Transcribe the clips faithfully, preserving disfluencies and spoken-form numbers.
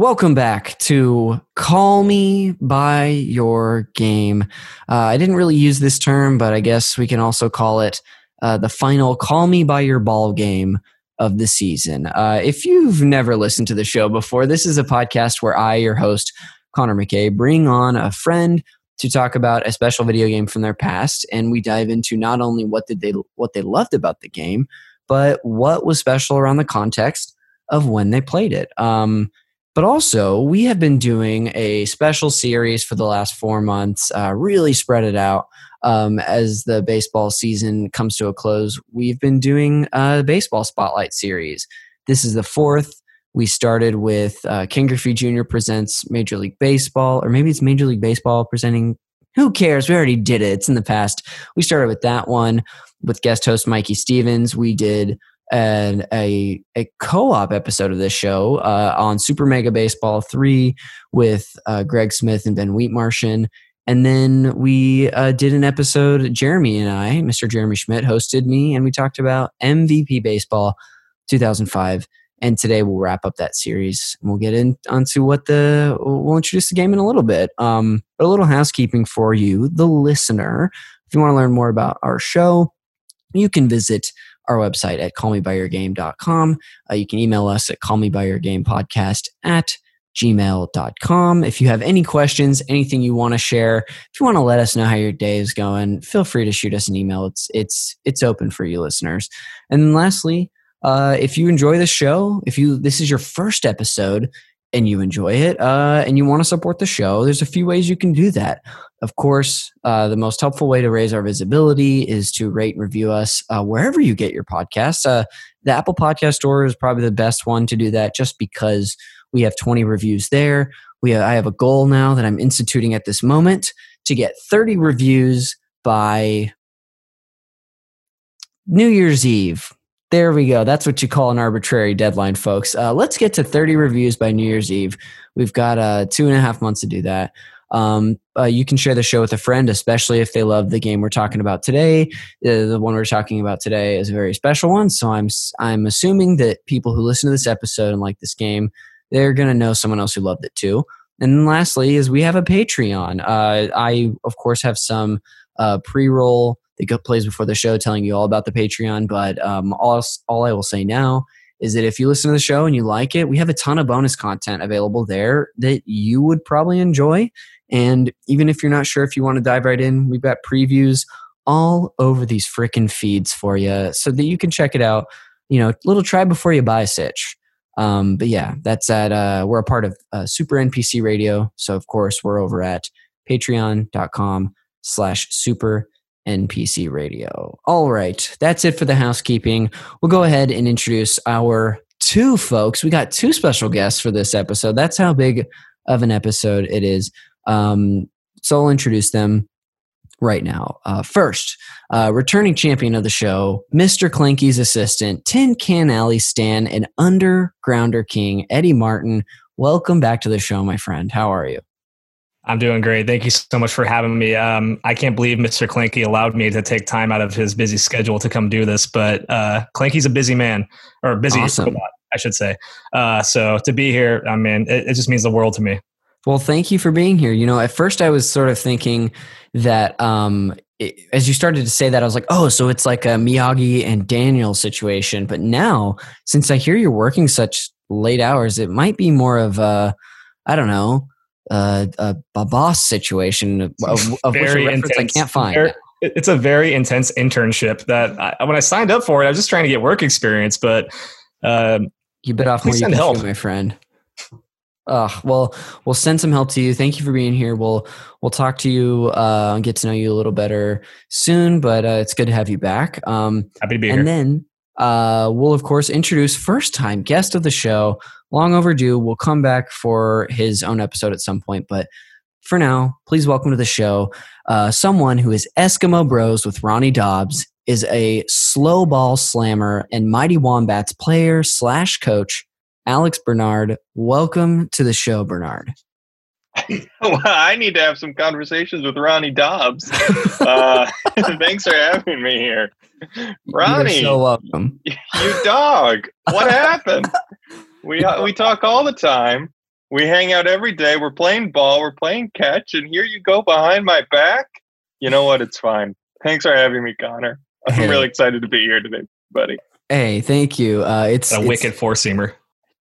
Welcome back to Call Me By Your Game. Uh, I didn't really use this term, but I guess we can also call it uh, the final Call Me By Your Ball game of the season. Uh, if you've never listened to the show before, this is a podcast where I, your host, Connor McKay, bring on a friend to talk about a special video game from their past, and we dive into not only what did they what they loved about the game, but what was special around the context of when they played it. Um, But also, we have been doing a special series for the last four months, uh, really spread it out. Um, as the baseball season comes to a close, we've been doing a baseball spotlight series. This is the fourth. We started with uh, Ken Griffey Junior presents Major League Baseball, or maybe it's Major League Baseball presenting. Who cares? We already did it. It's in the past. We started with that one with guest host Mikey Stevens. We did and a a co-op episode of this show uh, on Super Mega Baseball three with uh, Greg Smith and Ben Wheatmartian. And then we uh, did an episode, Jeremy and I, Mister Jeremy Schmidt hosted me, and we talked about M V P Baseball two thousand five. And today we'll wrap up that series, and we'll get in onto what the, we'll introduce the game in a little bit. Um, but a little housekeeping for you, the listener. If you want to learn more about our show, you can visit our website at call me by your game dot com. Uh, you can email us at call me by your game podcast at gmail dot com. If you have any questions, anything you want to share, if you want to let us know how your day is going, feel free to shoot us an email. It's it's it's open for you listeners. And then lastly, uh, if you enjoy the show, if you this is your first episode and you enjoy it uh, and you want to support the show, there's a few ways you can do that. Of course, uh, the most helpful way to raise our visibility is to rate and review us uh, wherever you get your podcasts. Uh, the Apple Podcast Store is probably the best one to do that just because we have twenty reviews there. We have, I have a goal now that I'm instituting at this moment to get thirty reviews by New Year's Eve. There we go. That's what you call an arbitrary deadline, folks. Uh, let's get to thirty reviews by New Year's Eve. We've got uh, two and a half months to do that. Um, uh, you can share the show with a friend, especially if they love the game we're talking about today. Uh, the one we're talking about today is a very special one. So I'm I'm assuming that people who listen to this episode and like this game, they're going to know someone else who loved it too. And then lastly is we have a Patreon. Uh, I, of course, have some uh, pre-roll that plays before the show telling you all about the Patreon. But um, all, all I will say now is that if you listen to the show and you like it, we have a ton of bonus content available there that you would probably enjoy. And even if you're not sure if you want to dive right in, we've got previews all over these frickin' feeds for you so that you can check it out. You know, little try before you buy, sitch. Um, but yeah, that's at, uh, we're a part of uh, Super N P C Radio. So of course, we're over at patreon.com slash super NPC Radio. All right, that's it for the housekeeping. We'll go ahead and introduce our two folks. We got two special guests for this episode. That's how big of an episode it is. Um, so I'll introduce them right now. Uh, first, uh, returning champion of the show, Mister Clanky's assistant, Tin Can Alley Stan, and Undergrounder King, Eddie Martin. Welcome back to the show, my friend. How are you? I'm doing great. Thank you so much for having me. Um, I can't believe Mister Clanky allowed me to take time out of his busy schedule to come do this, but uh, Clanky's a busy man, or busy awesome. robot, I should say. Uh, so to be here, I mean, it, it just means the world to me. Well, thank you for being here. You know, at first I was sort of thinking that um, it, as you started to say that, I was like, oh, so it's like a Miyagi and Daniel situation. But now, since I hear you're working such late hours, it might be more of a, I don't know, Uh, a, a boss situation of, of which a reference I can't find. Very, it's a very intense internship that I, when I signed up for it, I was just trying to get work experience, but um, you bit off more you can help, my friend. Uh, well, we'll send some help to you. Thank you for being here. We'll we'll talk to you uh, and get to know you a little better soon. But uh, it's good to have you back. Um, Happy to be and here. And then uh, we'll of course introduce first time guest of the show. Long overdue. We'll come back for his own episode at some point, but for now, please welcome to the show uh, someone who is Eskimo Bros with Ronnie Dobbs, is a slow ball slammer and Mighty Wombats player slash coach, Alex Bernard. Welcome to the show, Bernard. Well, I need to have some conversations with Ronnie Dobbs. Uh, thanks for having me here, Ronnie. You're so welcome. You dog. What happened? We we talk all the time, We hang out every day. We're playing ball. We're playing catch. And here you go behind my back. You know what? It's fine. Thanks for having me, Connor. I'm hey. really excited to be here today, buddy. Hey, thank you. Uh, it's a it's, wicked four-seamer.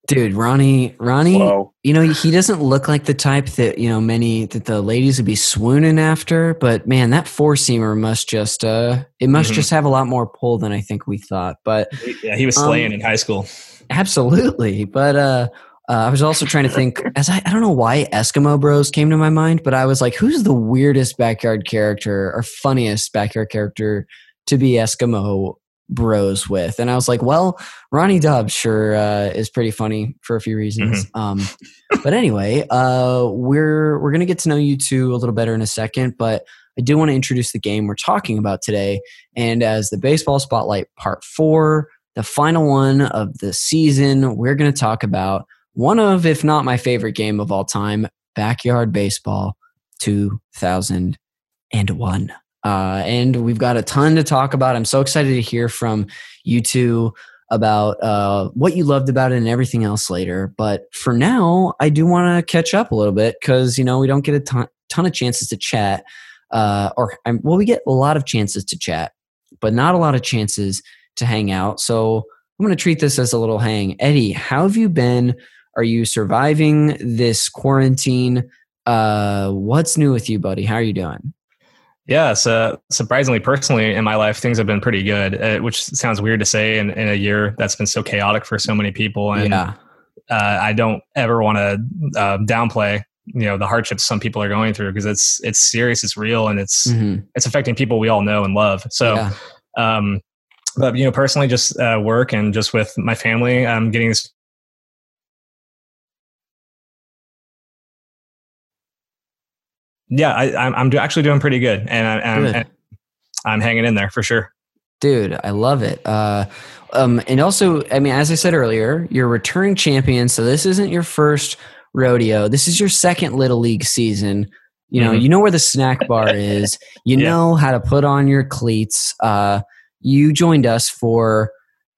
Dude, Ronnie, Ronnie, Whoa. you know, he doesn't look like the type that, you know, many, that the ladies would be swooning after, but man, that four-seamer must just, uh, it must mm-hmm. just have a lot more pull than I think we thought, but. Yeah, he was slaying um, in high school. Absolutely. But uh, uh, I was also trying to think, as I, I don't know why Eskimo Bros came to my mind, but I was like, who's the weirdest backyard character or funniest backyard character to be Eskimo Bros with? And I was like, well, Ronnie Dubbs sure uh, is pretty funny for a few reasons. Mm-hmm. Um, but anyway, uh, we're we're gonna get to know you two a little better in a second. But I do want to introduce the game we're talking about today, and as the baseball spotlight part four, the final one of the season, we're gonna talk about one of, if not my favorite game of all time, Backyard Baseball two thousand one. Uh, and we've got a ton to talk about. I'm so excited to hear from you two about uh, what you loved about it and everything else later. But for now, I do want to catch up a little bit because, you know, we don't get a ton, ton of chances to chat. Uh, or um, Well, we get a lot of chances to chat, but not a lot of chances to hang out. So I'm going to treat this as a little hang. Eddie, how have you been? Are you surviving this quarantine? Uh, what's new with you, buddy? How are you doing? Yeah, so surprisingly, personally, in my life, things have been pretty good, uh, which sounds weird to say in, in a year that's been so chaotic for so many people. And yeah. uh, I don't ever want to uh, downplay, you know, the hardships some people are going through because it's it's serious, it's real, and it's mm-hmm. it's affecting people we all know and love. So, yeah. um, but you know, personally, just uh, work and just with my family, I'm getting this. Yeah, I, I'm actually doing pretty good, and, I, and, good. I'm, and I'm hanging in there for sure. Dude, I love it. Uh, um, and also, I mean, as I said earlier, you're a returning champion, so this isn't your first rodeo. This is your second Little League season. You know, mm-hmm. you know where the snack bar is. You yeah. know how to put on your cleats. Uh, you joined us for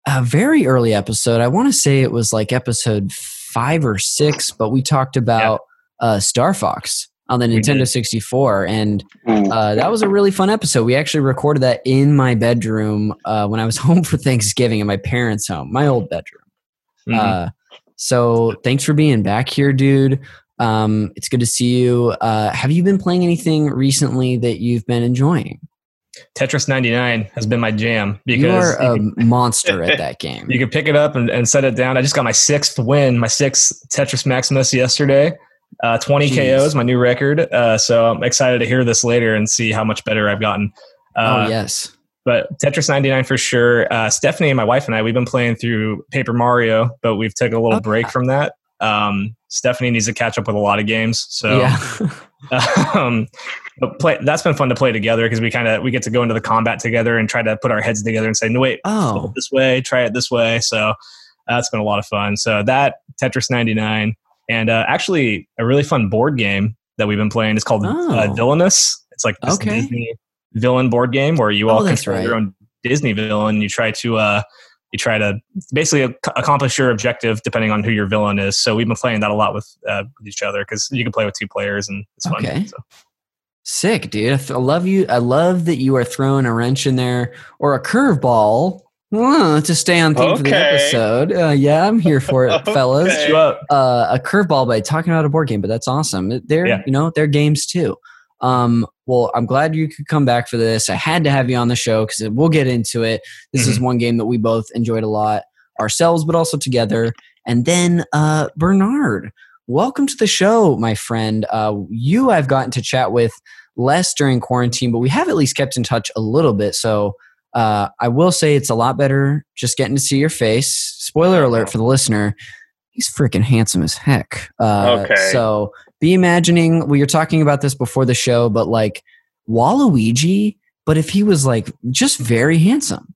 a very early episode. I want to say it was like episode five or six, but we talked about yeah. uh, Star Fox on the Nintendo sixty-four, and uh, that was a really fun episode. We actually recorded that in my bedroom uh, when I was home for Thanksgiving at my parents' home, my old bedroom. Mm-hmm. Uh, so thanks for being back here, dude. Um, it's good to see you. Uh, have you been playing anything recently that you've been enjoying? Tetris ninety-nine has been my jam because you are a you can, monster at that game. You can pick it up and, and set it down. I just got my sixth win, my sixth Tetris Maximus yesterday. Uh, twenty Jeez. K Os, my new record. Uh, so I'm excited to hear this later and see how much better I've gotten. Uh, oh, yes. But Tetris ninety-nine for sure. Uh, Stephanie and my wife and I, we've been playing through Paper Mario, but we've taken a little okay. break from that. Um, Stephanie needs to catch up with a lot of games. So yeah. um, but play, that's been fun to play together because we kind of, we get to go into the combat together and try to put our heads together and say, no, wait, oh. this way, try it this way. So that's been a lot of fun. So that Tetris ninety-nine. And uh, actually, a really fun board game that we've been playing is called oh. uh, Villainous. It's like this okay. Disney villain board game where you oh, all control right. your own Disney villain. You try to uh, you try to basically ac- accomplish your objective depending on who your villain is. So we've been playing that a lot with, uh, with each other because you can play with two players and it's fun. Okay. So. Sick, dude! I love you. I love that you are throwing a wrench in there or a curveball. Oh, to stay on theme okay. for the episode. Uh, yeah, I'm here for it, okay. fellas. Uh, a curveball by talking about a board game, but that's awesome. They're, yeah. you know, they're games too. Um, well, I'm glad you could come back for this. I had to have you on the show because we'll get into it. This mm-hmm. is one game that we both enjoyed a lot ourselves, but also together. And then uh, Bernard, welcome to the show, my friend. Uh, you I've gotten to chat with less during quarantine, but we have at least kept in touch a little bit, so... Uh, I will say it's a lot better just getting to see your face. Spoiler alert for the listener. He's freaking handsome as heck. Uh, okay. So be imagining, we were talking about this before the show, but like Waluigi, but if he was like just very handsome.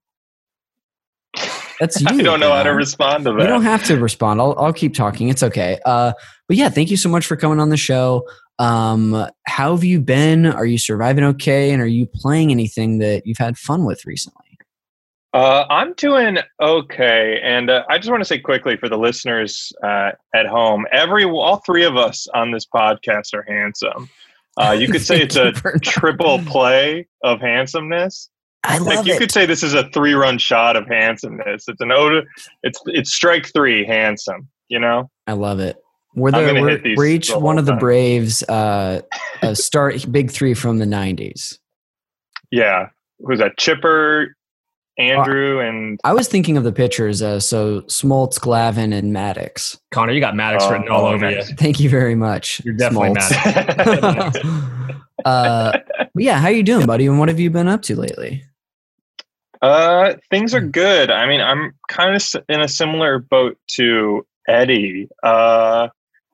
That's you. I don't know man. how to respond to that. You don't have to respond. I'll, I'll keep talking. It's okay. Uh, but yeah, thank you so much for coming on the show. Um, how have you been? Are you surviving okay? And are you playing anything that you've had fun with recently? Uh, I'm doing okay. And uh, I just want to say quickly for the listeners uh, at home, every all three of us on this podcast are handsome. Uh, you could say it's a triple play of handsomeness. I love like you it. Could say this is a three-run shot of handsomeness. It's an ode, it's it's strike three handsome, you know? I love it. We're, the, we're, we're each the one of the time. Braves uh, uh, start big three from the nineties. Yeah. Who's that? Chipper, Andrew, uh, and... I was thinking of the pitchers. Uh, so Smoltz, Glavin, and Maddox. Connor, you got Maddox oh, written all over you. Thank you very much. You're definitely Maddox. uh, yeah, how you doing, buddy? And what have you been up to lately? Uh, things are good. I mean, I'm kind of in a similar boat to Eddie. Uh,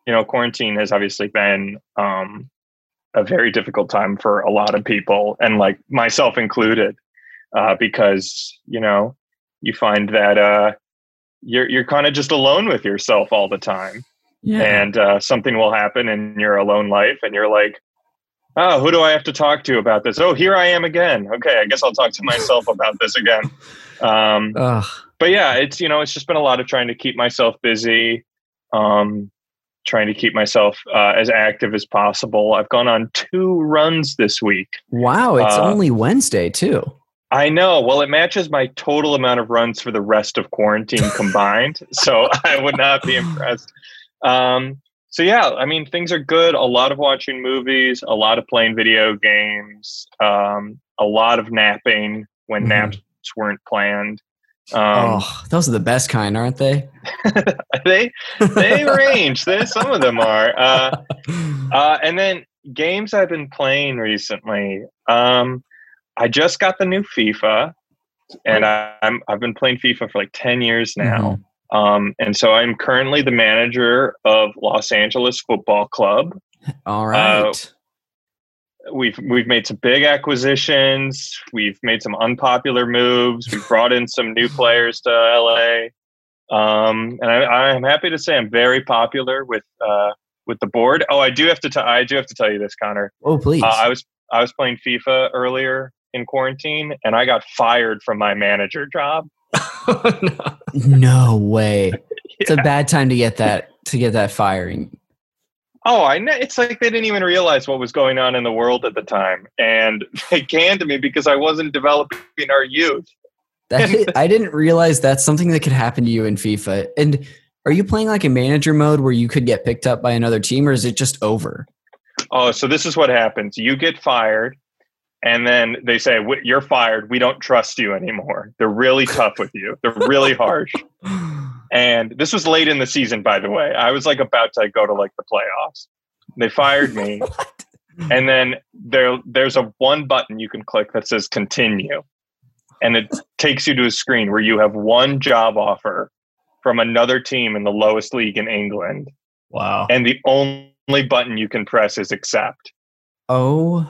you know, quarantine has obviously been um, a very difficult time for a lot of people, and like myself included, uh, because, you know, you find that uh, you're you're kind of just alone with yourself all the time. Yeah. And uh, something will happen in your alone life and you're like, oh, who do I have to talk to about this? Oh, here I am again. Okay, I guess I'll talk to myself about this again. Um, but yeah, it's, you know, it's just been a lot of trying to keep myself busy, um, trying to keep myself uh, as active as possible. I've gone on two runs this week. Wow, it's uh, only Wednesday too. I know. Well, it matches my total amount of runs for the rest of quarantine combined. So I would not be impressed. Um, So, yeah, I mean, things are good. A lot of watching movies, a lot of playing video games, um, a lot of napping when mm. naps weren't planned. Um, oh, those are the best kind, aren't they? they they range. They, some of them are. Uh, uh, and then games I've been playing recently. Um, I just got the new FIFA, and I, I'm, I've been playing FIFA for like ten years now. Mm. Um, and so I'm currently the manager of Los Angeles Football Club. All right. Uh, we've we've made some big acquisitions. We've made some unpopular moves. We've brought in some new players to L A. Um, and I, I'm happy to say I'm very popular with uh, with the board. Oh, I do have to t- I do have to tell you this, Connor. Oh, please. Uh, I was I was playing FIFA earlier in quarantine, and I got fired from my manager job. no. no way yeah. It's a bad time to get that to get that firing. Oh, I know. It's like they didn't even realize what was going on in the world at the time, and they canned me because I wasn't developing our youth. that, I didn't realize that's something that could happen to you in FIFA. And are you playing like a manager mode where you could get picked up by another team, or is it just over? Oh, so this is what happens. You get fired. And then they say, you're fired. We don't trust you anymore. They're really tough with you. They're really harsh. And this was late in the season, by the way. I was like about to go to like the playoffs. They fired me. And then there, there's a one button you can click that says continue. And it takes you to a screen where you have one job offer from another team in the lowest league in England. Wow. And the only button you can press is accept. Oh,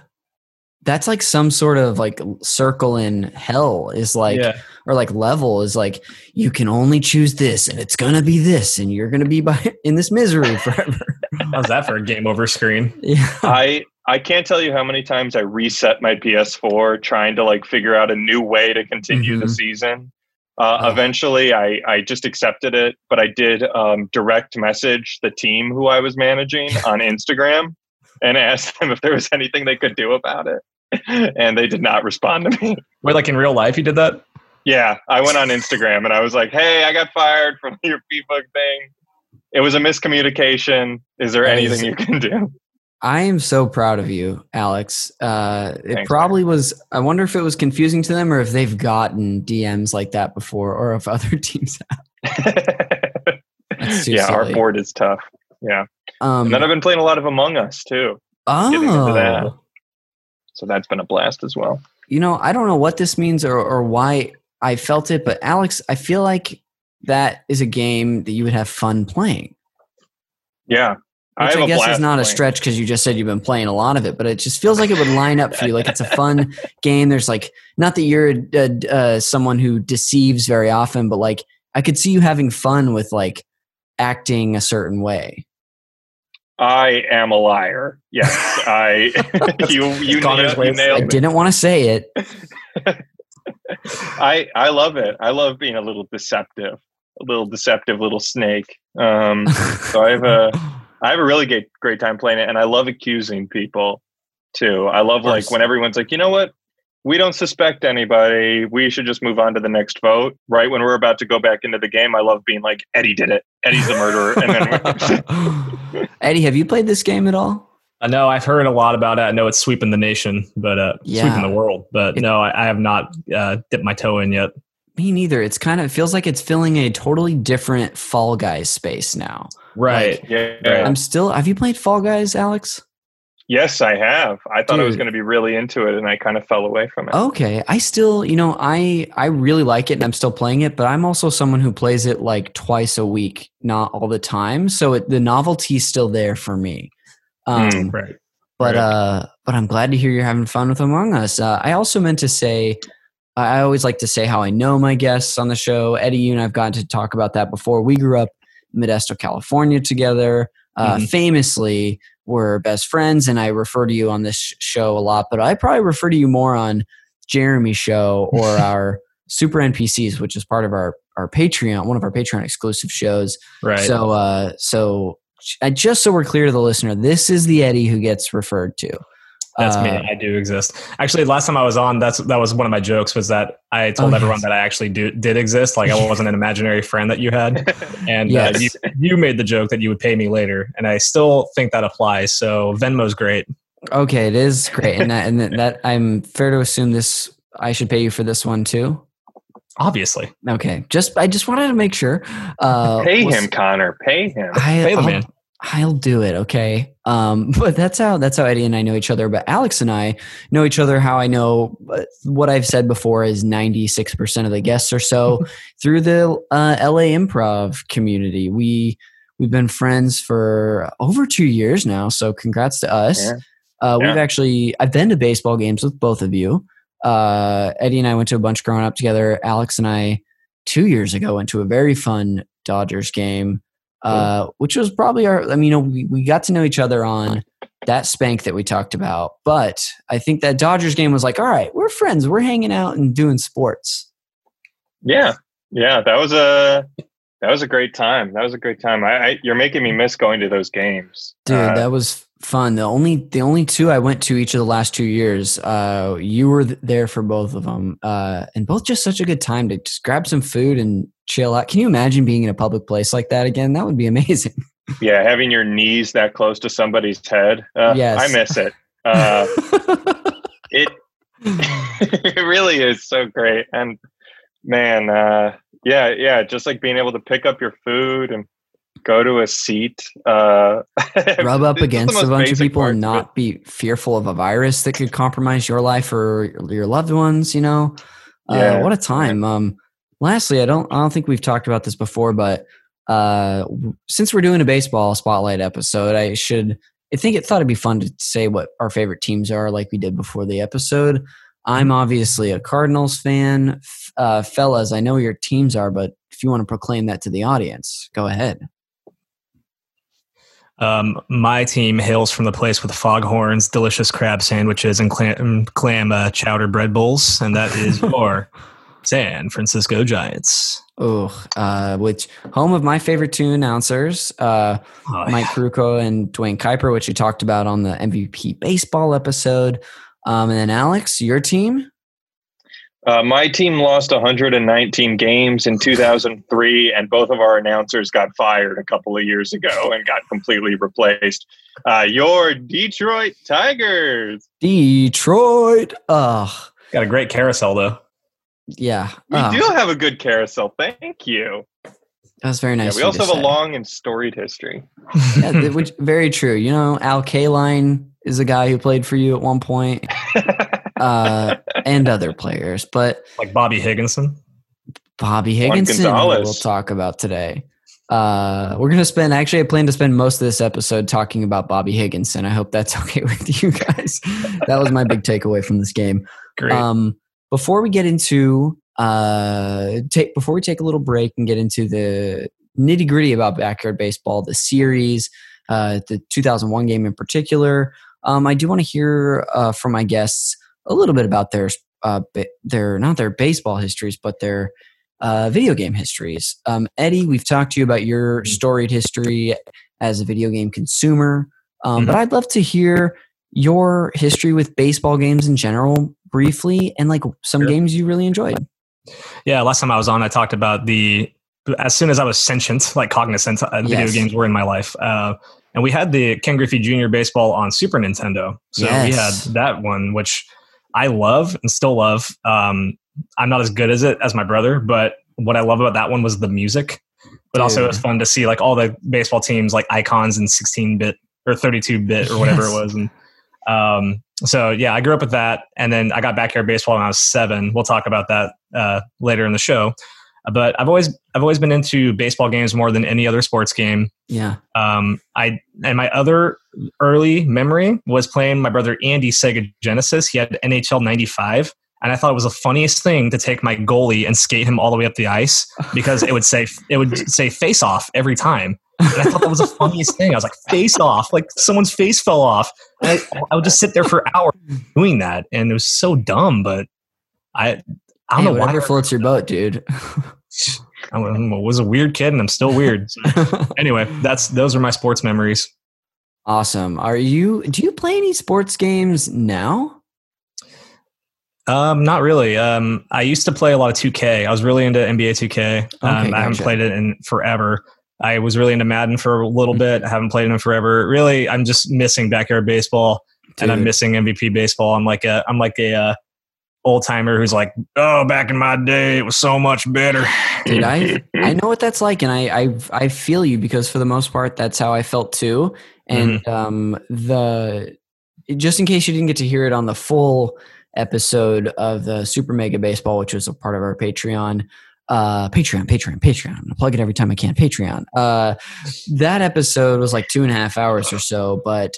that's like some sort of like circle in hell is like, yeah. or like level is like, you can only choose this and it's going to be this and you're going to be by, in this misery forever. How's that for a game over screen? Yeah. I, I can't tell you how many times I reset my P S four trying to like figure out a new way to continue mm-hmm. the season. Uh, oh. Eventually I, I just accepted it, but I did um, direct message the team who I was managing on Instagram and asked them if there was anything they could do about it. And they did not respond to me. Wait, like in real life you did that? Yeah, I went on Instagram and I was like, hey, I got fired from your Facebook thing. It was a miscommunication. Is there anything Thanks. You can do? I am so proud of you, Alex. Uh, it Thanks, probably man. Was, I wonder if it was confusing to them or if they've gotten D Ms like that before or if other teams have. That's too yeah, silly. Our board is tough. Yeah. Um, and then I've been playing a lot of Among Us too. Oh. Getting into that. So that's been a blast as well. You know, I don't know what this means or, or why I felt it, but Alex, I feel like that is a game that you would have fun playing. Yeah. I, Which have I guess is not playing. A stretch because you just said you've been playing a lot of it, but it just feels like it would line up for you. Like it's a fun game. There's like, not that you're uh, uh, someone who deceives very often, but like I could see you having fun with like acting a certain way. I am a liar. Yes, I. you you, nailed, you nailed it. I didn't want to say it. I I love it. I love being a little deceptive, a little deceptive little snake. Um, so I have a I have a really great great time playing it, and I love accusing people too. I love like when everyone's like, you know what? We don't suspect anybody. We should just move on to the next vote. Right when we're about to go back into the game, I love being like, Eddie did it. Eddie's the murderer. And then Eddie, have you played this game at all? I know I've heard a lot about it. I know it's sweeping the nation, but uh, yeah. sweeping the world. But it, no, I, I have not uh, dipped my toe in yet. Me neither. It's kind of, it feels like it's filling a totally different Fall Guys space now. Right. Like, yeah, yeah. I'm still, have you played Fall Guys, Alex? Yes, I have. I thought Dude. I was going to be really into it, and I kind of fell away from it. Okay. I still, you know, I I really like it, and I'm still playing it, but I'm also someone who plays it like twice a week, not all the time. So it, the novelty's still there for me. Um, mm, right. But, right. Uh, but I'm glad to hear you're having fun with Among Us. Uh, I also meant to say, I always like to say how I know my guests on the show. Eddie, you and I have gotten to talk about that before. We grew up in Modesto, California together, uh, mm-hmm. famously. We're best friends, and I refer to you on this show a lot, but I probably refer to you more on Jeremy's show or our Super N P Cs, which is part of our, our Patreon, one of our Patreon exclusive shows. Right. So, uh, so I, just so we're clear to the listener, this is the Eddie who gets referred to. That's uh, me. I do exist. Actually, last time I was on, that's that was one of my jokes was that I told oh, everyone yes. that I actually do, did exist. Like I wasn't an imaginary friend that you had. And yes. uh, you, you made the joke that you would pay me later. And I still think that applies. So Venmo's great. Okay, it is great. And that, and that, that I'm fair to assume this, I should pay you for this one too? Obviously. Okay. Just I just wanted to make sure. Uh, pay him, Connor. Pay him. I, pay the I'll, man. I'll do it. Okay. Um, but that's how, that's how Eddie and I know each other. But Alex and I know each other. How I know what I've said before is ninety-six percent of the guests or so through the, uh, L A improv community. We, we've been friends for over two years now. So congrats to us. Yeah. Uh, yeah. We've actually, I've been to baseball games with both of you. Uh, Eddie and I went to a bunch growing up together. Alex and I, two years ago, went to a very fun Dodgers game. Uh, which was probably our, I mean, you know, we, we got to know each other on that spank that we talked about, but I think that Dodgers game was like, all right, we're friends. We're hanging out and doing sports. Yeah. Yeah. That was a, that was a great time. That was a great time. I, I you're making me miss going to those games. Dude, uh, that was fun. The only, the only two I went to each of the last two years, uh, you were there for both of them. Uh, and both just such a good time to just grab some food and chill out. Can you imagine being in a public place like that again? That would be amazing. Yeah, having your knees that close to somebody's head. Uh, yes. I miss it. Uh, it it really is so great. And man, uh, yeah, yeah, just like being able to pick up your food and go to a seat. Uh, Rub up against a bunch of people part, and not be fearful of a virus that could compromise your life or your loved ones, you know? Uh, yeah. What a time. Um, Lastly, I don't I don't think we've talked about this before, but uh, since we're doing a baseball spotlight episode, I should I think it thought it'd be fun to say what our favorite teams are like we did before the episode. I'm obviously a Cardinals fan. Uh, fellas, I know your teams are, but if you want to proclaim that to the audience, go ahead. Um, my team hails from the place with foghorns, delicious crab sandwiches, and clam, clam uh, chowder bread bowls, and that is your San Francisco Giants. Oh, uh, which home of my favorite two announcers, uh, oh, Mike yeah. Kruko and Dwayne Kuiper, which you talked about on the M V P baseball episode. Um, and then Alex, your team? Uh, my team lost one hundred nineteen games in two thousand three, and both of our announcers got fired a couple of years ago and got completely replaced. Uh, your Detroit Tigers. Detroit. Oh. Got a great carousel, though. Yeah. We uh, do have a good carousel. Thank you. That was very nice. Yeah, we also have say. a long and storied history. Yeah, which, very true. You know, Al Kaline is a guy who played for you at one point uh, and other players. But like Bobby Higginson. Bobby Higginson we'll talk about today. Uh, we're going to spend, actually I plan to spend most of this episode talking about Bobby Higginson. I hope that's okay with you guys. That was my big takeaway from this game. Great. Um, Before we get into, uh, take, before we take a little break and get into the nitty gritty about Backyard Baseball, the series, uh, the two thousand one game in particular, um, I do want to hear uh, from my guests a little bit about their uh, their not their baseball histories, but their uh, video game histories. Um, Eddie, we've talked to you about your storied history as a video game consumer, um, mm-hmm. but I'd love to hear your history with baseball games in general briefly, and like some sure. games you really enjoyed. Yeah, last time I was on, I talked about the as soon as I was sentient, like cognizant, uh, video yes. games were in my life. Uh, and we had the Ken Griffey Junior baseball on Super Nintendo. So yes. we had that one, which I love and still love. Um, I'm not as good as it as my brother, but what I love about that one was the music. But Dude. also it was fun to see like all the baseball teams, like icons in sixteen-bit or thirty-two-bit or whatever yes. it was. And um, so, yeah, I grew up with that. And then I got Backyard Baseball when I was seven. We'll talk about that uh, later in the show. But I've always I've always been into baseball games more than any other sports game. Yeah. Um. I and my other early memory was playing my brother Andy's Sega Genesis. He had N H L ninety-five, and I thought it was the funniest thing to take my goalie and skate him all the way up the ice because it would say it would say face off every time. And I thought that was the funniest thing. I was like, face off, like someone's face fell off. And I, I would just sit there for hours doing that, and it was so dumb. But I. I don't hey, know why whatever floats your boat, dude. I was a weird kid, and I'm still weird. So anyway, that's those are my sports memories. Awesome. Are you? Do you play any sports games now? Um, not really. Um, I used to play a lot of two K. I was really into N B A two K. Okay, um, gotcha. I haven't played it in forever. I was really into Madden for a little bit. I haven't played it in forever. Really, I'm just missing Backyard Baseball, dude. And I'm missing M V P Baseball. I'm like a. I'm like a. Uh, old timer who's like, oh, back in my day, it was so much better. Dude, I I know what that's like, and I, I I feel you because for the most part, that's how I felt too. And mm-hmm. um, the just in case you didn't get to hear it on the full episode of the Super Mega Baseball, which was a part of our Patreon, uh, Patreon, Patreon, Patreon. I'm gonna plug it every time I can. Patreon. Uh, that episode was like two and a half hours or so, but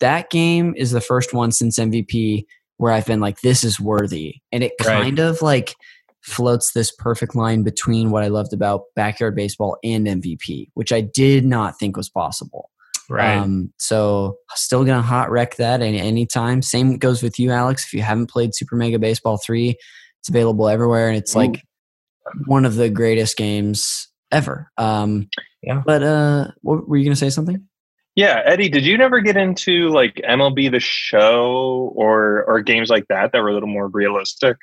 that game is the first one since M V P. Where I've been like, this is worthy. And it kind right. of like floats this perfect line between what I loved about Backyard Baseball and M V P, which I did not think was possible. Right. Um, so still going to hot wreck that at any time. Same goes with you, Alex. If you haven't played Super Mega Baseball three, it's available everywhere. And it's Ooh. like one of the greatest games ever. Um, yeah. But uh, what, were you going to say something? Yeah, Eddie, did you never get into like M L B The Show or or games like that that were a little more realistic?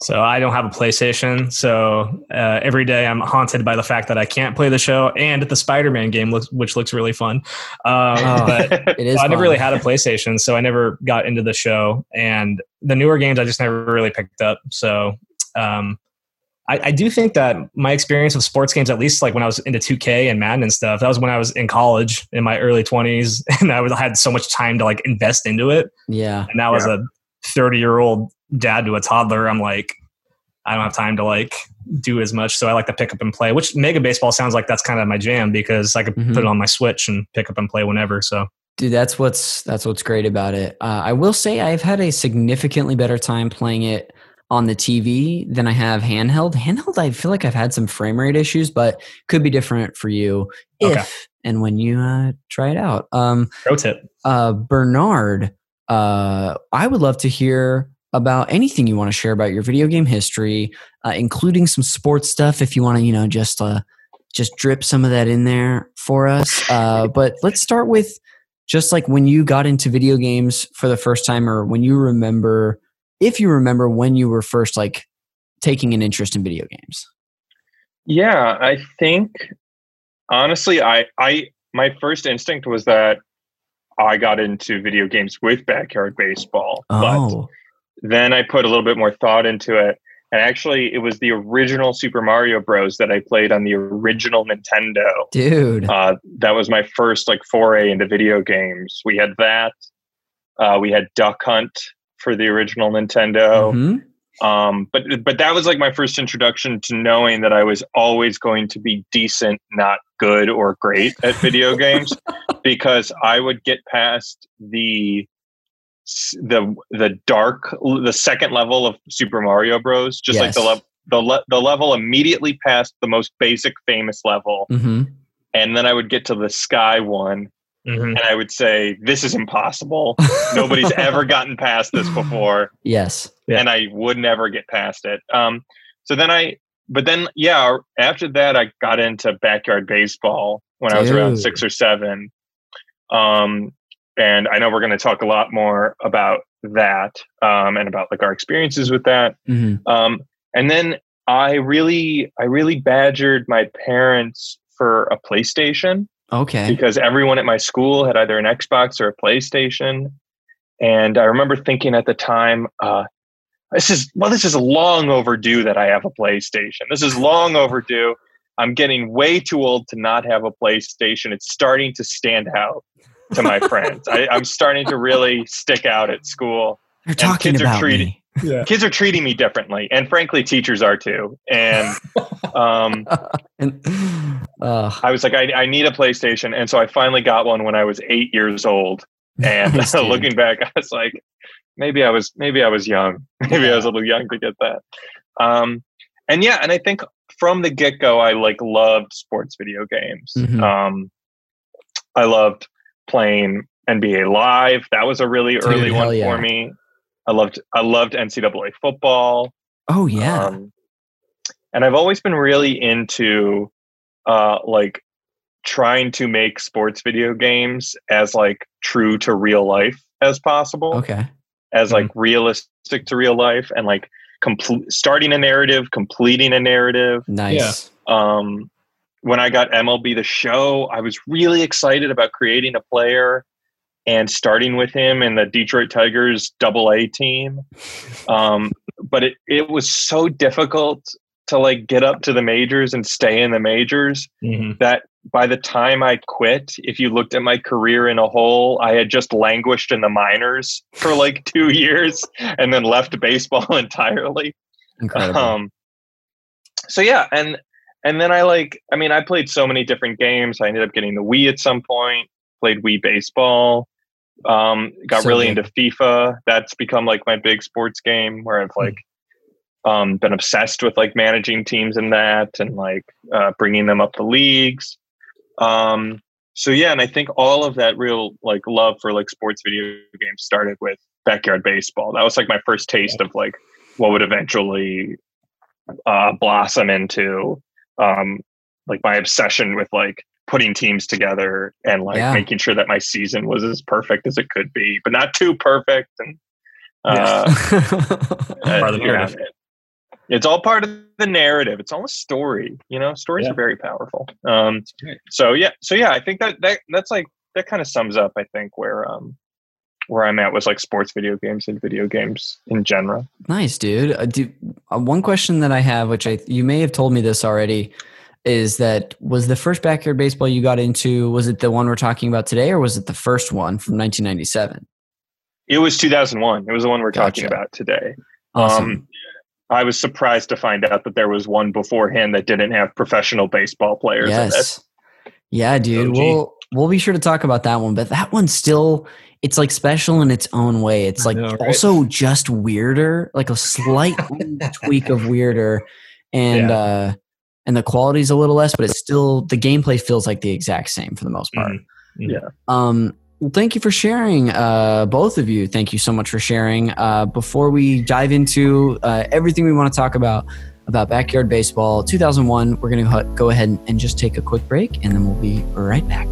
So I don't have a PlayStation, so uh, every day I'm haunted by the fact that I can't play The Show and the Spider-Man game, looks, which looks really fun. Um, but it is. I never really had a PlayStation, so I never got into The Show. And the newer games I just never really picked up. So um, I, I do think that my experience with sports games, at least like when I was into two K and Madden and stuff, that was when I was in college in my early twenties, and I was I had so much time to like invest into it. Yeah. And now yeah. as a thirty-year-old dad to a toddler, I'm like, I don't have time to like do as much. So I like to pick up and play, which Mega Baseball sounds like that's kind of my jam because I could mm-hmm. put it on my Switch and pick up and play whenever. So. Dude, that's what's that's what's great about it. Uh, I will say I've had a significantly better time playing it on the T V than I have handheld. Handheld, I feel like I've had some frame rate issues, but could be different for you if okay. and when you uh, try it out. Um, Pro tip. Uh, Bernard, uh, I would love to hear about anything you want to share about your video game history, uh, including some sports stuff if you want to, you know, just uh, just drip some of that in there for us. Uh, but let's start with just like when you got into video games for the first time or when you remember... If you remember when you were first like taking an interest in video games. Yeah, I think honestly, I, I my first instinct was that I got into video games with Backyard Baseball. Oh. But then I put a little bit more thought into it. And actually, it was the original Super Mario Bros. That I played on the original Nintendo. Dude. Uh, that was my first like foray into video games. We had that. Uh, we had Duck Hunt for the original Nintendo. Mm-hmm. Um, but but that was like my first introduction to knowing that I was always going to be decent, not good or great at video games, because I would get past the the the dark the second level of Super Mario Bros. Just yes. like the le- the le- the level immediately past the most basic famous level, mm-hmm. and then I would get to the sky one, Mm-hmm. And I would say, this is impossible. Nobody's ever gotten past this before. Yes. Yeah. And I would never get past it. Um, so then I, but then, yeah, after that, I got into backyard baseball when Dude. I was around six or seven. Um, and I know we're going to talk a lot more about that um, and about like our experiences with that. Mm-hmm. Um, and then I really, I really badgered my parents for a PlayStation. Okay. Because everyone at my school had either an Xbox or a PlayStation. And I remember thinking at the time, uh, this is, well, this is long overdue that I have a PlayStation. This is long overdue. I'm getting way too old to not have a PlayStation. It's starting to stand out to my friends. I, I'm starting to really stick out at school. You're talking kids about are treating, me. Yeah. Kids are treating me differently. And frankly, teachers are too. And, um, and Uh, I was like, I, I need a PlayStation. And so I finally got one when I was eight years old. And looking back, I was like, maybe I was, maybe I was young. Maybe I was a little young to get that. Um, and yeah, and I think from the get go, I like loved sports video games. Mm-hmm. Um, I loved playing N B A Live. That was a really Dude, early one yeah. for me. I loved, I loved N C double A football. Oh yeah. Um, and I've always been really into Uh, like trying to make sports video games as like true to real life as possible. Okay. As mm-hmm. like realistic to real life and like complete starting a narrative, completing a narrative. Nice. Yeah. Um, when I got M L B The Show, I was really excited about creating a player and starting with him in the Detroit Tigers double A team. Um, but it, it was so difficult to like get up to the majors and stay in the majors mm-hmm. that by the time I quit, if you looked at my career in a whole, I had just languished in the minors for like two years and then left baseball entirely. Incredible. Um, so yeah. And, and then I like, I mean, I played so many different games. I ended up getting the Wii at some point, played Wii baseball, um, got so really good. into FIFA. That's become like my big sports game where I've like, mm-hmm. Um, been obsessed with like managing teams in that and like uh, bringing them up the leagues. Um, so yeah, and I think all of that real like love for like sports video games started with backyard baseball. That was like my first taste of like what would eventually uh, blossom into um, like my obsession with like putting teams together and like yeah. making sure that my season was as perfect as it could be, but not too perfect. And uh, part of the It's all part of the narrative. It's all a story, you know, stories yeah. are very powerful. Um, so yeah. So yeah, I think that, that that's like, that kind of sums up, I think where, um, where I'm at was like sports video games and video games in general. Nice, dude. Uh, do, uh, one question that I have, which I, you may have told me this already, is that was the first backyard baseball you got into, was it the one we're talking about today or was it the first one from nineteen ninety-seven? It was two thousand one. It was the one we're gotcha. talking about today. Awesome. Um, I was surprised to find out that there was one beforehand that didn't have professional baseball players yes. in it. Yeah, dude. O G. We'll we'll be sure to talk about that one, but that one's still it's like special in its own way. It's like know, right? also just weirder, like a slight tweak of weirder and yeah. uh and the quality's a little less, but it's still the gameplay feels like the exact same for the most part. Mm-hmm. Yeah. Um Well, thank you for sharing, uh, both of you. Thank you so much for sharing. Uh, before we dive into uh, everything we want to talk about, about Backyard Baseball two thousand one, we're going to go ahead and just take a quick break, and then we'll be right back.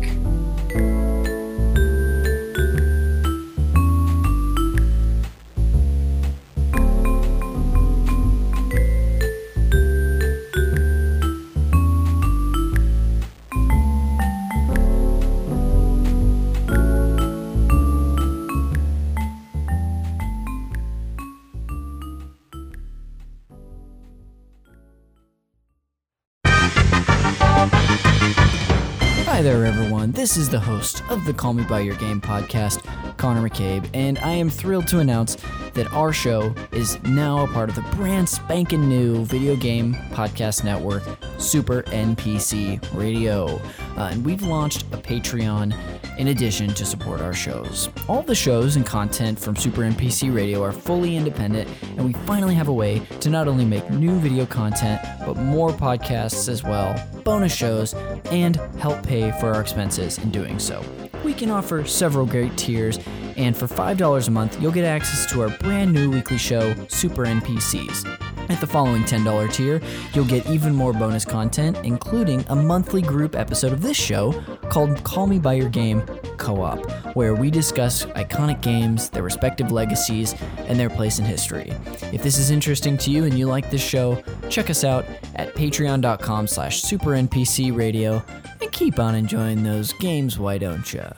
Hi there, everyone. This is the host of the Call Me By Your Game podcast, Connor McCabe, and I am thrilled to announce that our show is now a part of the brand spanking new video game podcast network, Super N P C Radio. Uh, and we've launched a Patreon in addition to support our shows. All the shows and content from Super N P C Radio are fully independent, and we finally have a way to not only make new video content, but more podcasts as well, bonus shows, and help pay for our expenses in doing so. We can offer several great tiers, and for five dollars a month, you'll get access to our brand new weekly show, Super N P Cs. At the following ten dollars tier, you'll get even more bonus content, including a monthly group episode of this show called Call Me By Your Game Co-op, where we discuss iconic games, their respective legacies, and their place in history. If this is interesting to you and you like this show, check us out at patreon.com slash supernpcradio and keep on enjoying those games, why don't ya?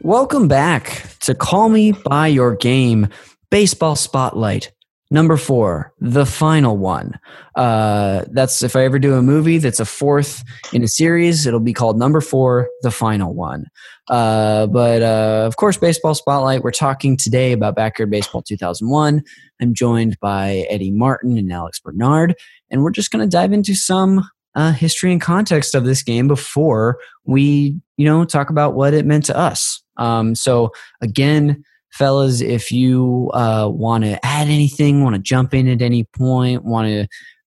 Welcome back to Call Me By Your Game Baseball Spotlight, number four, the final one. Uh, that's if I ever do a movie that's a fourth in a series, it'll be called number four, the final one. Uh, but uh, of course, Baseball Spotlight, we're talking today about Backyard Baseball two thousand one. I'm joined by Eddie Martin and Alex Bernard, and we're just going to dive into some uh, history and context of this game before we, you know, talk about what it meant to us. Um, so again, fellas, if you uh, want to add anything, want to jump in at any point, want to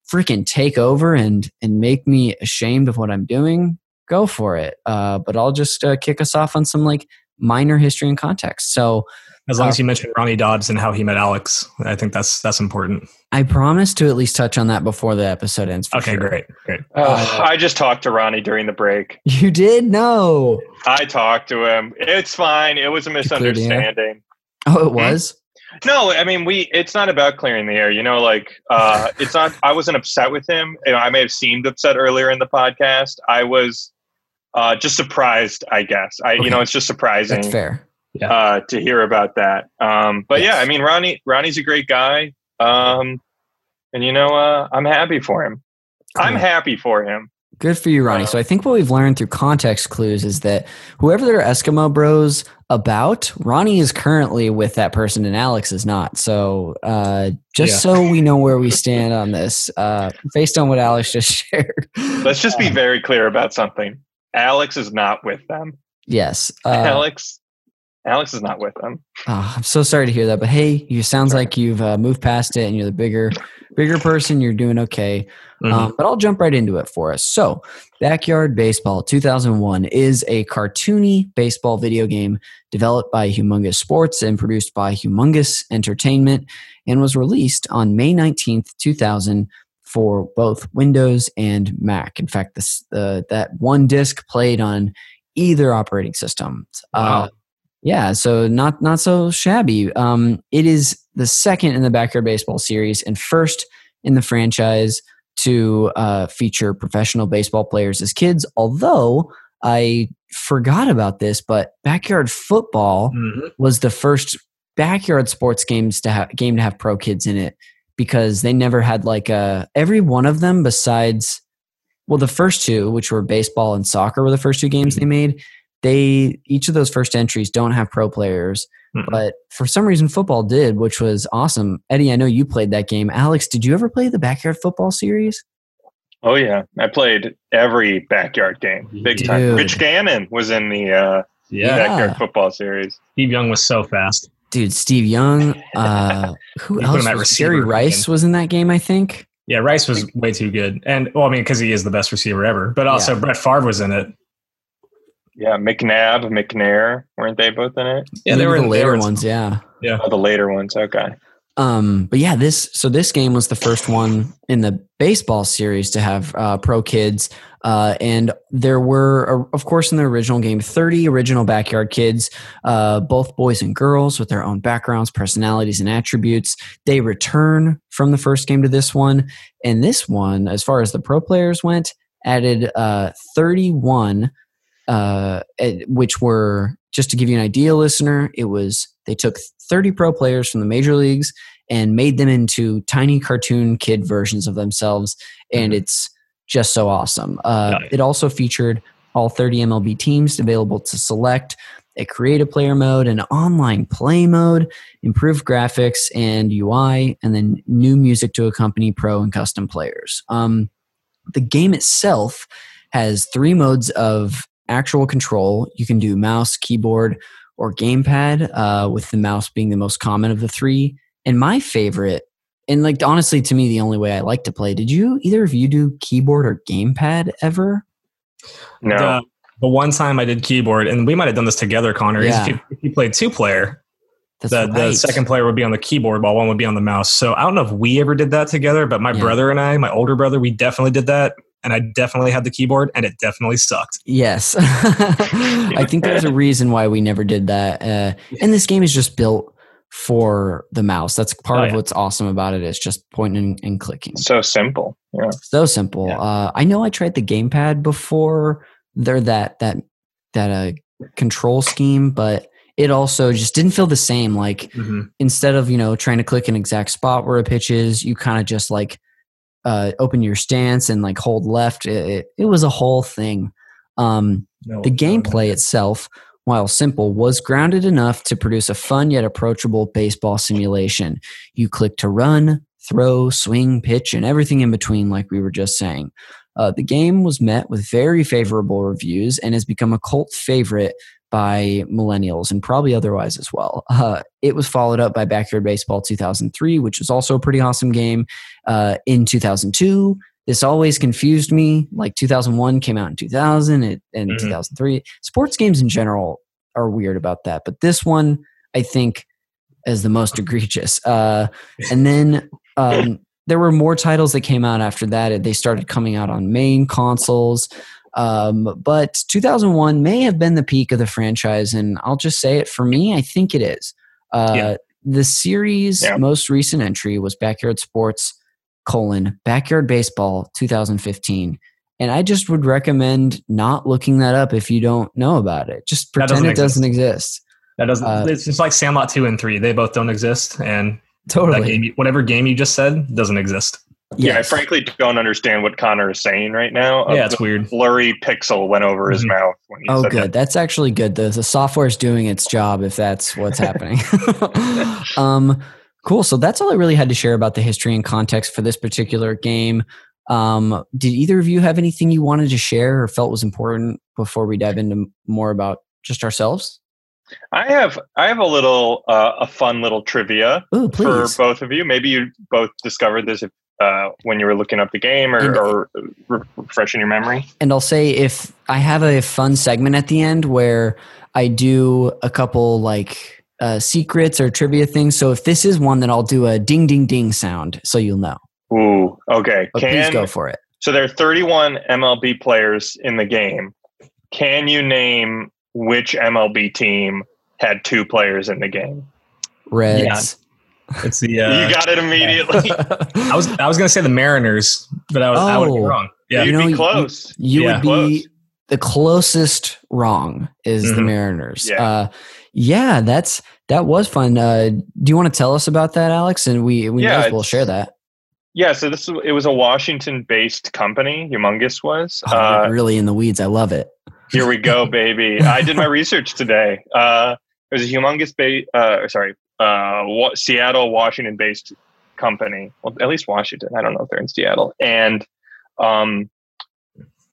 freaking take over and and make me ashamed of what I'm doing, go for it. Uh, but I'll just uh, kick us off on some like minor history and context. So, as long uh, as you mention Ronnie Dobbs and how he met Alex, I think that's that's important. I promise to at least touch on that before the episode ends. For okay, sure. great, great. Uh, I just talked to Ronnie during the break. You did? No, I talked to him. It's fine. It was a misunderstanding. Oh, it was? No, I mean, we. It's not about clearing the air. You know, like, uh, it's not, I wasn't upset with him. You know, I may have seemed upset earlier in the podcast. I was uh, just surprised, I guess. I, okay. You know, it's just surprising. That's fair. Yeah. Uh, to hear about that. Um, but yes. yeah, I mean, Ronnie. Ronnie's a great guy. Um, and, you know, uh, I'm happy for him. Cool. I'm happy for him. Good for you, Ronnie. So I think what we've learned through context clues is that whoever their Eskimo bros about, Ronnie is currently with that person and Alex is not. So uh, just yeah. so we know where we stand on this, uh, based on what Alex just shared. Let's just be um, very clear about something. Alex is not with them. Yes. Uh, Alex Alex is not with them. Oh, I'm so sorry to hear that. But hey, you sounds like you've uh, moved past it and you're the bigger bigger person. You're doing okay. Mm-hmm. Um, but I'll jump right into it for us. So Backyard Baseball two thousand one is a cartoony baseball video game developed by Humongous Sports and produced by Humongous Entertainment and was released on May nineteenth, two thousand for both Windows and Mac. In fact, this, uh, that one disc played on either operating system. Wow. Uh, Yeah, so not not so shabby. Um, it is the second in the Backyard Baseball series and first in the franchise to uh, feature professional baseball players as kids, although I forgot about this, but Backyard Football mm-hmm. was the first Backyard Sports games to ha- game to have pro kids in it because they never had like a – every one of them besides – well, the first two, which were baseball and soccer were the first two games mm-hmm. they made – They each of those first entries don't have pro players, mm-hmm. but for some reason football did, which was awesome. Eddie, I know you played that game. Alex, did you ever play the Backyard Football series? Oh yeah, I played every backyard game, big Dude. time. Rich Gannon was in the, uh, yeah. the Backyard Football series. Steve Young was so fast. Dude, Steve Young. Uh, who else? Was Jerry Rice game. was in that game, I think. Yeah, Rice was way too good, and well, I mean, because he is the best receiver ever. But also, yeah. Brett Favre was in it. Yeah, McNabb, McNair, weren't they both in it? Yeah, they were the later ones, yeah. Yeah, oh, the later ones, okay. Um, but yeah, this so this game was the first one in the baseball series to have uh, pro kids, uh, and there were, of course, in the original game, thirty original backyard kids, uh, both boys and girls with their own backgrounds, personalities, and attributes. They return from the first game to this one, and this one, as far as the pro players went, added uh, thirty-one Uh, which were, just to give you an idea, listener, it was they took thirty pro players from the major leagues and made them into tiny cartoon kid versions of themselves, and mm-hmm. it's just so awesome. Uh, it. it also featured all thirty M L B teams available to select, a creative player mode, an online play mode, improved graphics and U I, and then new music to accompany pro and custom players. Um, the game itself has three modes of actual control. You can do mouse, keyboard, or gamepad, uh, with the mouse being the most common of the three. And my favorite, and like honestly to me, the only way I like to play, did you, either of you do keyboard or gamepad ever? No. The, the one time I did keyboard, and we might have done this together, Connor, yeah. is if, you, if you played two-player, the, right. the second player would be on the keyboard while one would be on the mouse. So I don't know if we ever did that together, but my yeah. brother and I, my older brother, we definitely did that. And I definitely had the keyboard, and it definitely sucked. Yes. I think there's a reason why we never did that. Uh, and this game is just built for the mouse. That's part oh, of yeah. what's awesome about it, is just pointing and clicking. So simple. Yeah. So simple. Yeah. Uh, I know I tried the gamepad before. They're that, that, that uh, control scheme, but it also just didn't feel the same. Like mm-hmm. instead of, you know, trying to click an exact spot where a pitch is, you kind of just like uh, open your stance and like hold left. It, it, it was a whole thing. Um, no, the gameplay no. itself, while simple, was grounded enough to produce a fun yet approachable baseball simulation. You click to run, throw, swing, pitch, and everything in between, like we were just saying. Uh, the game was met with very favorable reviews and has become a cult favorite by millennials and probably otherwise as well. Uh, it was followed up by Backyard Baseball two thousand three, which was also a pretty awesome game. Uh, in two thousand two, this always confused me. Like two thousand one came out in two thousand it, and mm-hmm. two thousand three. Sports games in general are weird about that, but this one I think is the most egregious. Uh, and then um, there were more titles that came out after that. They started coming out on main consoles. Um, but two thousand one may have been the peak of the franchise, and I'll just say it, for me, I think it is. Uh, yeah. The series' yeah. most recent entry was Backyard Sports, colon, Backyard Baseball twenty fifteen. And I just would recommend not looking that up if you don't know about it. Just pretend doesn't it exist. doesn't exist. That doesn't. Uh, it's just like Sandlot two and three. They both don't exist, and totally. that game, whatever game you just said doesn't exist. Yes. Yeah, I frankly don't understand what Connor is saying right now. Yeah, it's weird. Blurry pixel went over his mm-hmm. mouth. When he oh, said good. That. That's actually good. The, the software is doing its job if that's what's happening. um, cool. So that's all I really had to share about the history and context for this particular game. Um, did either of you have anything you wanted to share or felt was important before we dive into more about just ourselves? I have I have a little uh, a fun little trivia Ooh, for both of you. Maybe you both discovered this if Uh, when you were looking up the game or, and, or re- refreshing your memory. And I'll say, if I have a fun segment at the end where I do a couple like uh, secrets or trivia things. So if this is one, then I'll do a ding, ding, ding sound. So you'll know. Ooh, okay. But Can, please go for it. So there are thirty-one M L B players in the game. Can you name which M L B team had two players in the game? Reds. Yeah. It's the uh, you got it immediately. I was I was gonna say the Mariners, but I was oh, I would be wrong. Yeah, you'd you know, be close. You, you yeah. would be close. The closest wrong is mm-hmm. the Mariners. Yeah. Uh, yeah, that's that was fun. Uh, do you want to tell us about that, Alex? And we we yeah, might as well share that. Yeah, so this it was a Washington-based company. Humongous was oh, uh, really in the weeds. I love it. Here we go, baby. I did my research today. Uh, it was a humongous base. Uh, sorry. Uh, wa- Seattle, Washington-based company. Well, at least Washington. I don't know if they're in Seattle. And um,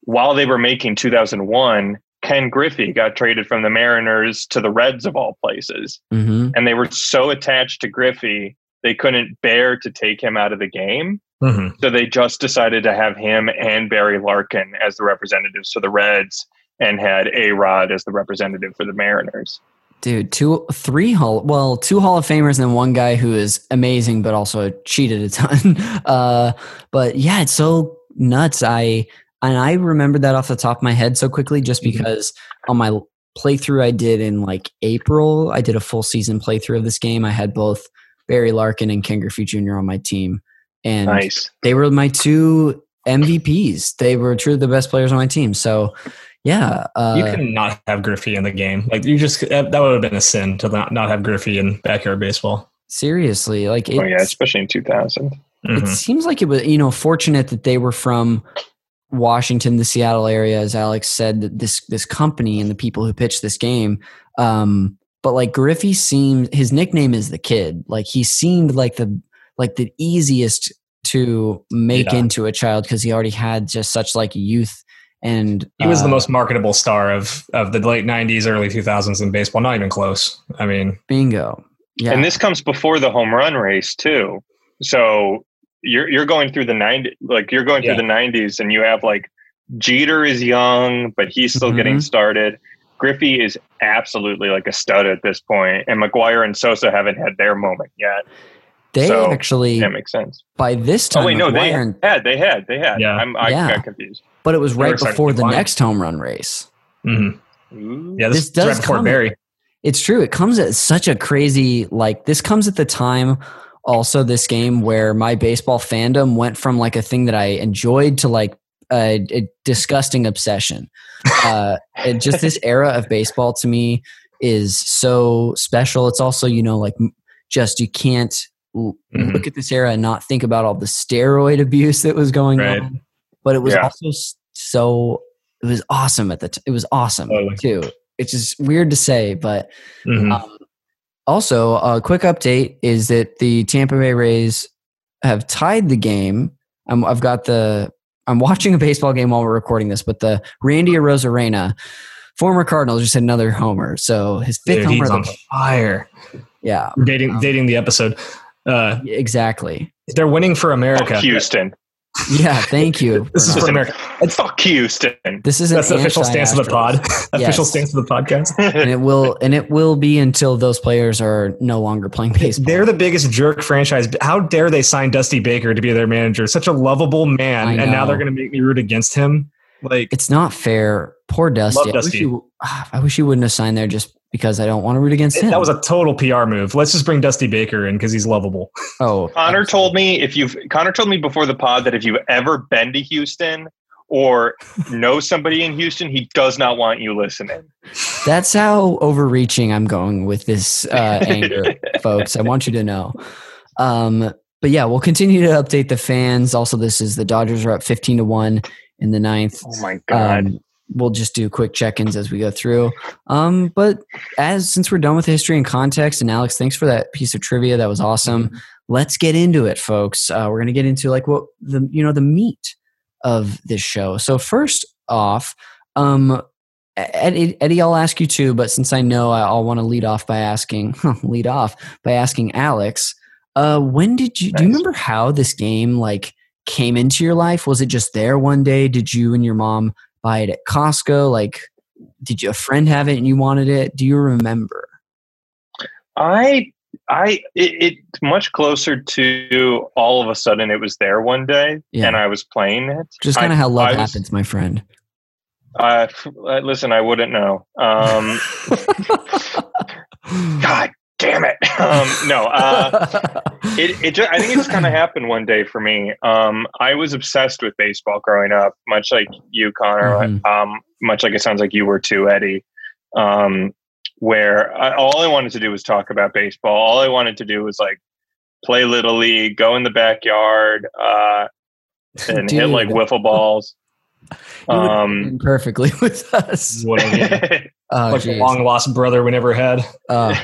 while they were making two thousand one, Ken Griffey got traded from the Mariners to the Reds of all places. Mm-hmm. And they were so attached to Griffey, they couldn't bear to take him out of the game. Mm-hmm. So they just decided to have him and Barry Larkin as the representatives for the Reds, and had A-Rod as the representative for the Mariners. Dude, two, three hall, well, two Hall of Famers and then one guy who is amazing, but also cheated a ton. Uh, but yeah, it's so nuts. I and I remembered that off the top of my head so quickly, just because on my playthrough I did in like April, I did a full season playthrough of this game. I had both Barry Larkin and Ken Griffey Junior on my team, and nice. They were my two M V Ps. They were truly the best players on my team. So. Yeah, uh, you could not have Griffey in the game. Like you just that would have been a sin to not, not have Griffey in Backyard Baseball. Seriously, like oh yeah, especially in two thousand. Mm-hmm. It seems like it was you know fortunate that they were from Washington, the Seattle area, as Alex said. That this this company and the people who pitched this game, um, but like Griffey seemed his nickname is the Kid. Like he seemed like the like the easiest to make yeah. into a child because he already had just such like youth And he was uh, the most marketable star of, of the late nineties, early two thousands in baseball. Not even close. I mean, bingo. Yeah. And this comes before the home run race too. So you're, you're going through the nineties, like you're going through yeah. the nineties, and you have like Jeter is young, but he's still mm-hmm. getting started. Griffey is absolutely like a stud at this point, and McGwire and Sosa haven't had their moment yet. They so actually, that makes sense. By this time, oh wait, no, they had, they had, they had. Yeah. I'm, I yeah. got confused. But it was right before the next home run race. Mm-hmm. Yeah, this, this does right before come Barry. At, it's true. It comes at such a crazy, like this comes at the time. Also, this game where my baseball fandom went from like a thing that I enjoyed to like a, a disgusting obsession. Uh, it, just this era of baseball to me is so special. It's also, you know, like just you can't. Look mm-hmm. at this era and not think about all the steroid abuse that was going right. on, but it was yeah. also so it was awesome at the t- it was awesome totally. Too. It's just weird to say, but mm-hmm. um, also a quick update is that the Tampa Bay Rays have tied the game. I'm, I've got the I'm watching a baseball game while we're recording this, but the Randy Arozarena, former Cardinals, just had another homer, so his fifth Dude, homer he's on fire. Yeah, we're dating um, dating the episode. Uh, exactly. They're winning for America. Fuck Houston. Yeah, thank you. this is for America. It's fuck Houston. This is an That's the official stance of the pod. Official stance of the podcast. And it will and it will be until those players are no longer playing baseball. They're the biggest jerk franchise. How dare they sign Dusty Baker to be their manager? Such a lovable man. And now they're going to make me root against him. Like it's not fair. Poor Dusty. Love Dusty. I wish he, I wish he wouldn't have signed there just because I don't want to root against him. That was a total P R move. Let's just bring Dusty Baker in because he's lovable. Oh, Connor absolutely. told me if you've Connor told me before the pod that if you've ever been to Houston or know somebody in Houston, he does not want you listening. That's how overreaching I'm going with this uh, anger, folks. I want you to know. Um, but yeah, we'll continue to update the fans. Also, this is the Dodgers are up fifteen to one in the ninth. Oh my god. Um, We'll just do quick check-ins as we go through. Um, but as since we're done with history and context, and Alex, thanks for that piece of trivia. That was awesome. Let's get into it, folks. Uh, we're going to get into like what the you know the meat of this show. So first off, um, Eddie, Eddie, I'll ask you too. But since I know, I'll want to lead off by asking lead off by asking Alex. Uh, when did you nice. do you remember how this game like came into your life? Was it just there one day? Did you and your mom buy it at Costco? Like, did you, a friend have it and you wanted it? Do you remember? I, I, it, it's much closer to all of a sudden it was there one day yeah. and I was playing it. Just kind of how love I happens, was, my friend. Uh, listen, I wouldn't know. Um, God damn it. Um, no, uh, it, it just, I think it just kind of happened one day for me. Um, I was obsessed with baseball growing up, much like you, Connor, mm-hmm. um, much like it sounds like you were too, Eddie, um, where I, all I wanted to do was talk about baseball. All I wanted to do was like play Little League, go in the backyard, uh, and Dude. hit like wiffle balls. You um, perfectly with us. What a oh, like geez. a long lost brother we never had. Uh,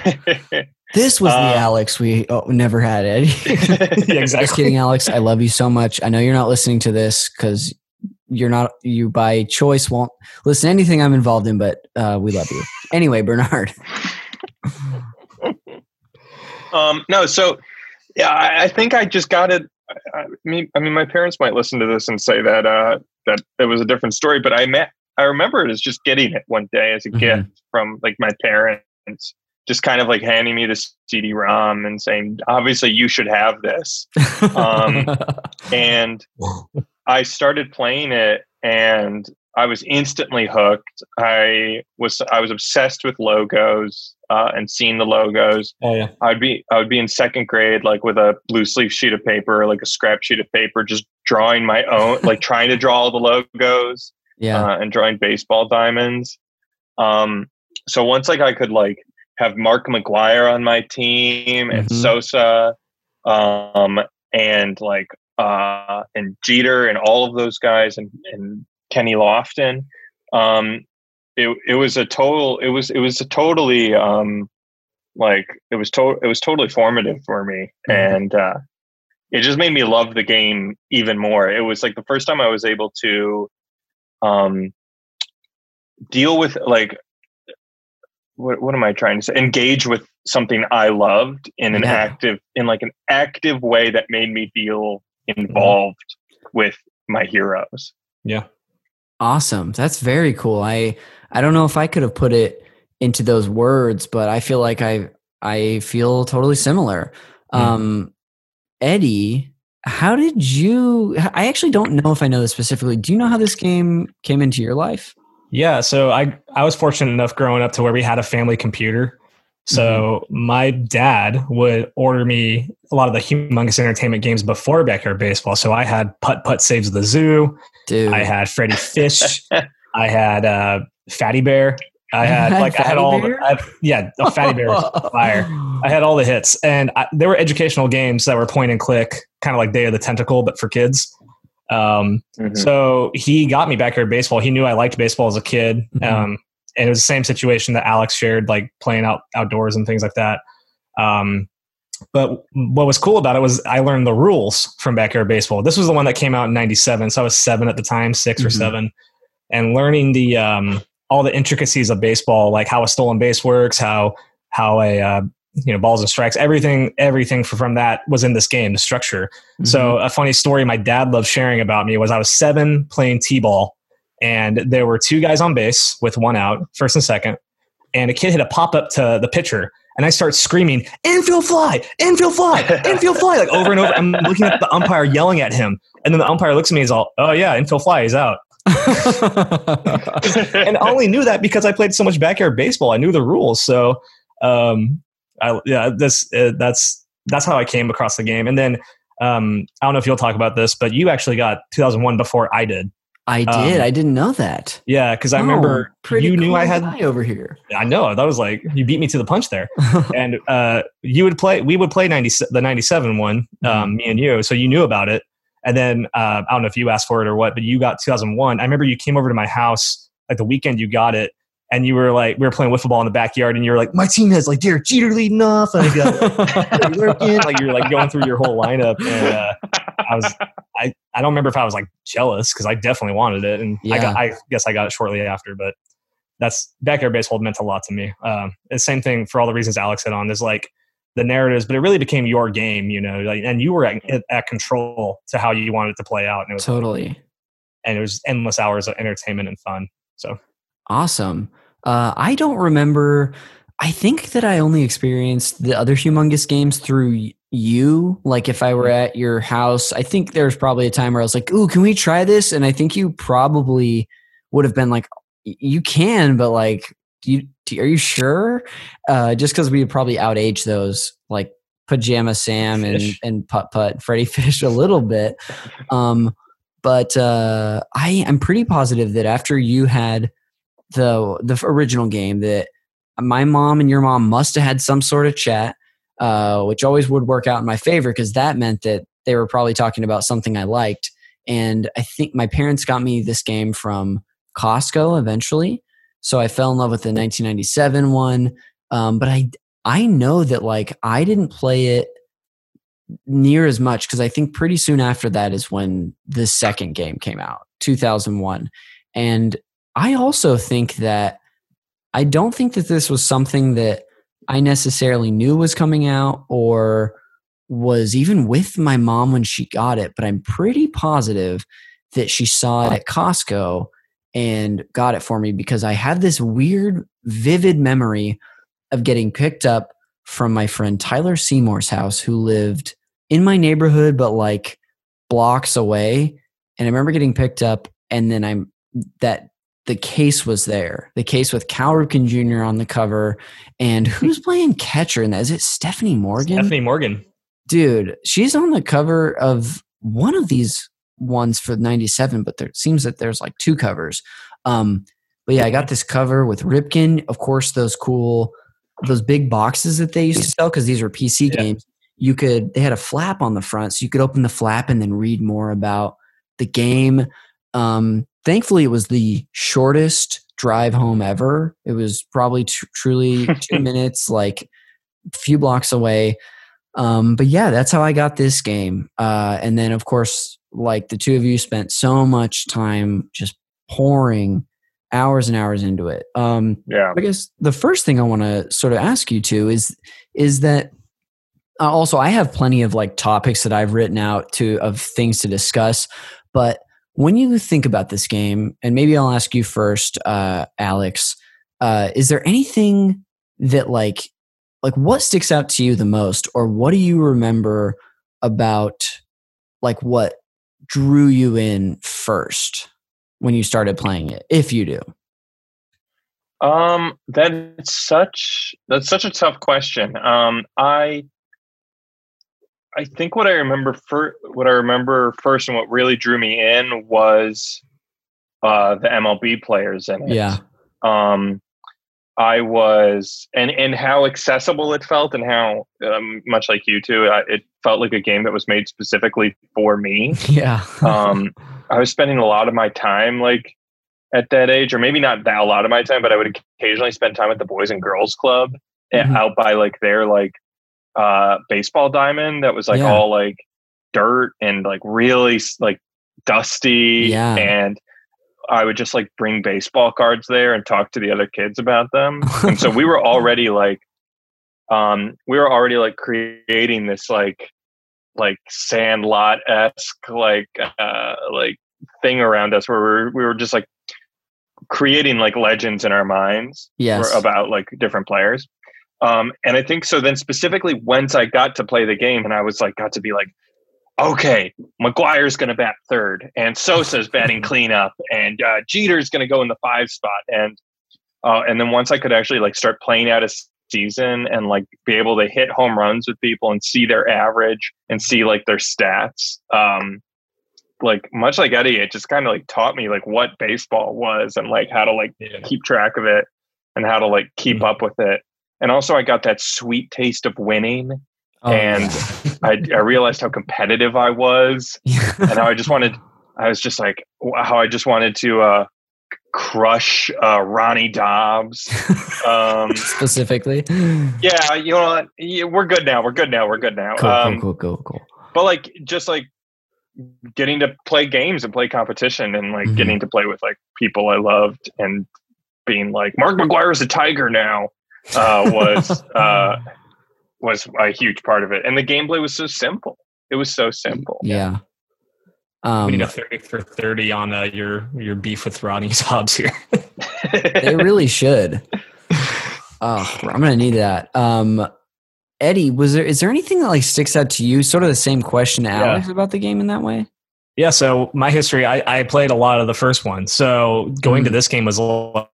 this was the uh, Alex we oh, never had, Eddie. Yeah, exactly. Just kidding, Alex. I love you so much. I know you're not listening to this because you're not, you by choice won't listen to anything I'm involved in, but uh, we love you. Anyway, Bernard. um, no, so yeah, I, I think I just got it. I, I mean, I mean, my parents might listen to this and say that, uh, that it was a different story, but I met, I remember it as just getting it one day as a mm-hmm. gift from like my parents, just kind of like handing me this C D ROM and saying, obviously you should have this. Um, and I started playing it and I was instantly hooked. I was, I was obsessed with logos uh, and seeing the logos. Oh, yeah. I'd be, I would be in second grade, like with a loose leaf sheet of paper, like a scrap sheet of paper, just drawing my own, like trying to draw all the logos yeah. uh, and drawing baseball diamonds. Um, so once like I could like have Mark McGwire on my team and mm-hmm. Sosa um, and like, uh, and Jeter and all of those guys and, and, Kenny Lofton. Um, it it was a total. It was it was a totally um, like it was to, it was totally formative for me, and uh, it just made me love the game even more. It was like the first time I was able to um, deal with, like, what what am I trying to say? Engage with something I loved in an yeah. active, in like an active way that made me feel involved with my heroes. Yeah. Awesome. That's very cool. I, I don't know if I could have put it into those words, but I feel like I, I feel totally similar. Mm. Um, Eddie, how did you, I actually don't know if I know this specifically. Do you know how this game came into your life? Yeah. So I, I was fortunate enough growing up to where we had a family computer. So mm-hmm. my dad would order me a lot of the Humongous Entertainment games before Backyard Baseball. So I had Putt Putt Saves the Zoo. Dude. I had Freddy Fish. I had uh, Fatty Bear. I had, had like Fatty I had all the, I, yeah the Fatty Bear was fire. I had all the hits, and I, there were educational games that were point and click, kind of like Day of the Tentacle, but for kids. Um, mm-hmm. So he got me Backyard Baseball. He knew I liked baseball as a kid. Mm-hmm. Um, And it was the same situation that Alex shared, like playing out outdoors and things like that. Um, but what was cool about it was I learned the rules from Backyard Baseball. This was the one that came out in ninety-seven. So I was seven at the time, six mm-hmm. or seven. And learning the um, all the intricacies of baseball, like how a stolen base works, how how a uh, you know balls and strikes, everything, everything from that was in this game, the structure. Mm-hmm. So a funny story my dad loved sharing about me was I was seven playing T-ball. And there were two guys on base with one out, first and second. And a kid hit a pop-up to the pitcher. And I start screaming, infield fly, infield fly, infield fly, like over and over. I'm looking at the umpire yelling at him. And then the umpire looks at me and is all, oh, yeah, infield fly, he's out. And I only knew that because I played so much backyard baseball. I knew the rules. So um, I, yeah, this uh, that's that's how I came across the game. And then um, I don't know if you'll talk about this, but you actually got two thousand one before I did. I did. Um, I didn't know that. Yeah, because I oh, remember pretty you knew cool I had guy over here. I know. That was like you beat me to the punch there. And uh, you would play. We would play ninety the ninety-seven one. Um, mm-hmm. Me and you. So you knew about it. And then uh, I don't know if you asked for it or what, but you got two thousand one. I remember you came over to my house like the weekend you got it, and you were like, we were playing wiffle ball in the backyard, and you were like, my team has like Derek Jeter leading off, and I got like, Larkin. Like you were like going through your whole lineup. And, uh, I was. I, I don't remember if I was like jealous because I definitely wanted it, and yeah. I got I guess I got it shortly after. But that's backyard baseball meant a lot to me. Um, the same thing for all the reasons Alex had on. There's like the narratives, but it really became your game, you know. Like, and you were at, at control to how you wanted it to play out, and it was totally. And it was endless hours of entertainment and fun. So awesome. Uh, I don't remember. I think that I only experienced the other Humongous games through you. Like if I were at your house, I think there was probably a time where I was like, ooh, can we try this? And I think you probably would have been like, you can, but like, do you, do, are you sure? Uh, just because we would probably outage those like Pajama Sam Fish. and, and Putt Putt Freddy Fish a little bit. Um, but uh, I am pretty positive that after you had the the original game that my mom and your mom must have had some sort of chat, uh, which always would work out in my favor because that meant that they were probably talking about something I liked. And I think my parents got me this game from Costco eventually. So I fell in love with the nineteen ninety-seven one. Um, but I, I know that like I didn't play it near as much because I think pretty soon after that is when the second game came out, two thousand one. And I also think that I don't think that this was something that I necessarily knew was coming out or was even with my mom when she got it, but I'm pretty positive that she saw it at Costco and got it for me because I have this weird, vivid memory of getting picked up from my friend Tyler Seymour's house, who lived in my neighborhood, but like blocks away. And I remember getting picked up and then I'm that. The case was there. The case with Cal Ripken Junior on the cover. And who's playing catcher in that? Is it Stephanie Morgan? Stephanie Morgan. Dude, she's on the cover of one of these ones for ninety-seven, but there, it seems that there's like two covers. Um, but yeah, I got this cover with Ripken. Of course, those cool, those big boxes that they used to sell because these were P C yeah. games. You could, they had a flap on the front, so you could open the flap and then read more about the game. Um, Thankfully, it was the shortest drive home ever. It was probably tr- truly two minutes, like a few blocks away. Um, but yeah, that's how I got this game. Uh, and then, of course, like the two of you spent so much time just pouring hours and hours into it. Um, yeah. I guess the first thing I want to sort of ask you to is, is that uh, also I have plenty of like topics that I've written out to of things to discuss, but when you think about this game, and maybe I'll ask you first, uh, Alex, uh, is there anything that like, like what sticks out to you the most, or what do you remember about like what drew you in first when you started playing it, if you do? Um, that's such, that's such a tough question. Um, I, I think what I remember for what I remember first and what really drew me in was, uh, the M L B players in it. Yeah. Um, I was, and, and how accessible it felt, and how um, much like you two, I, it felt like a game that was made specifically for me. Yeah. um, I was spending a lot of my time like at that age, or maybe not that a lot of my time, but I would occasionally spend time at the Boys and Girls Club mm-hmm. and out by like their like uh, baseball diamond that was like yeah. all like dirt and like really like dusty yeah. and I would just like bring baseball cards there and talk to the other kids about them. And so we were already like, um, we were already like creating this like, like Sandlot-esque, like, uh, like thing around us where we were, we were just like creating like legends in our minds yes. for, about like different players. Um, and I think so then specifically once I got to play the game and I was like, got to be like, okay, McGuire's going to bat third, and Sosa's batting cleanup, and uh, Jeter's going to go in the five spot, and uh, and then once I could actually like start playing out a season and like be able to hit home runs with people and see their average and see like their stats, um, like much like Eddie, it just kind of like taught me like what baseball was and like how to like yeah. keep track of it and how to like keep up with it, and also I got that sweet taste of winning. Oh, and I, I realized how competitive I was and how I just wanted, I was just like, how I just wanted to uh, crush uh, Ronnie Dobbs. Um, Specifically? Yeah, you know, we're good now, we're good now, we're good now. Cool, um, cool, cool, cool, cool. But like, just like getting to play games and play competition and like mm-hmm. getting to play with like people I loved and being like, Mark McGwire is a Tiger now uh, was... uh, was a huge part of it. And the gameplay was so simple. It was so simple. Yeah. Um, we need a thirty for thirty on uh, your, your beef with Ronnie Dobbs here. They really should. Oh, I'm going to need that. Um, Eddie, was there, is there anything that like sticks out to you? Sort of the same question to Alex yeah. about the game in that way? Yeah. So my history, I, I played a lot of the first one. So going mm. to this game was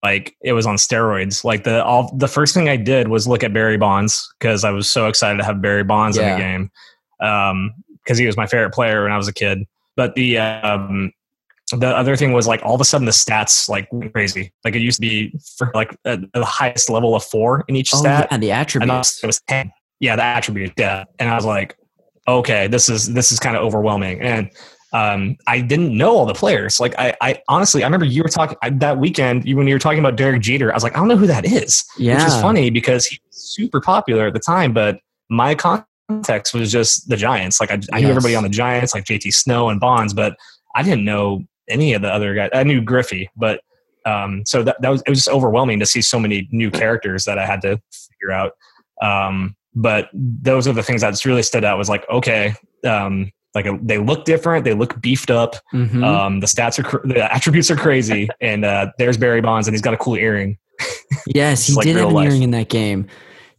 like, it was on steroids. Like the, all the first thing I did was look at Barry Bonds because I was so excited to have Barry Bonds yeah. in the game. Um, cause he was my favorite player when I was a kid. But the, um, the other thing was like all of a sudden the stats like went crazy. Like it used to be for like a, the highest level of four in each oh, stat. Yeah, the attributes. And also it was ten. Yeah. The attribute. Yeah. And I was like, okay, this is, this is kind of overwhelming. And, Um, I didn't know all the players. Like I, I honestly, I remember you were talking I, that weekend you, when you were talking about Derek Jeter. I was like, I don't know who that is. Yeah. Which is funny because he was super popular at the time, but my context was just the Giants. Like I, I yes. knew everybody on the Giants, like J T Snow and Bonds, but I didn't know any of the other guys. I knew Griffey, but um, so that, that was it was just overwhelming to see so many new characters that I had to figure out. Um, but those are the things that really stood out. Was like, okay. Um, Like they look different. They look beefed up. Mm-hmm. Um, the stats are, cr- the attributes are crazy. And uh, there's Barry Bonds, and he's got a cool earring. Yes, he like did have an life. earring in that game.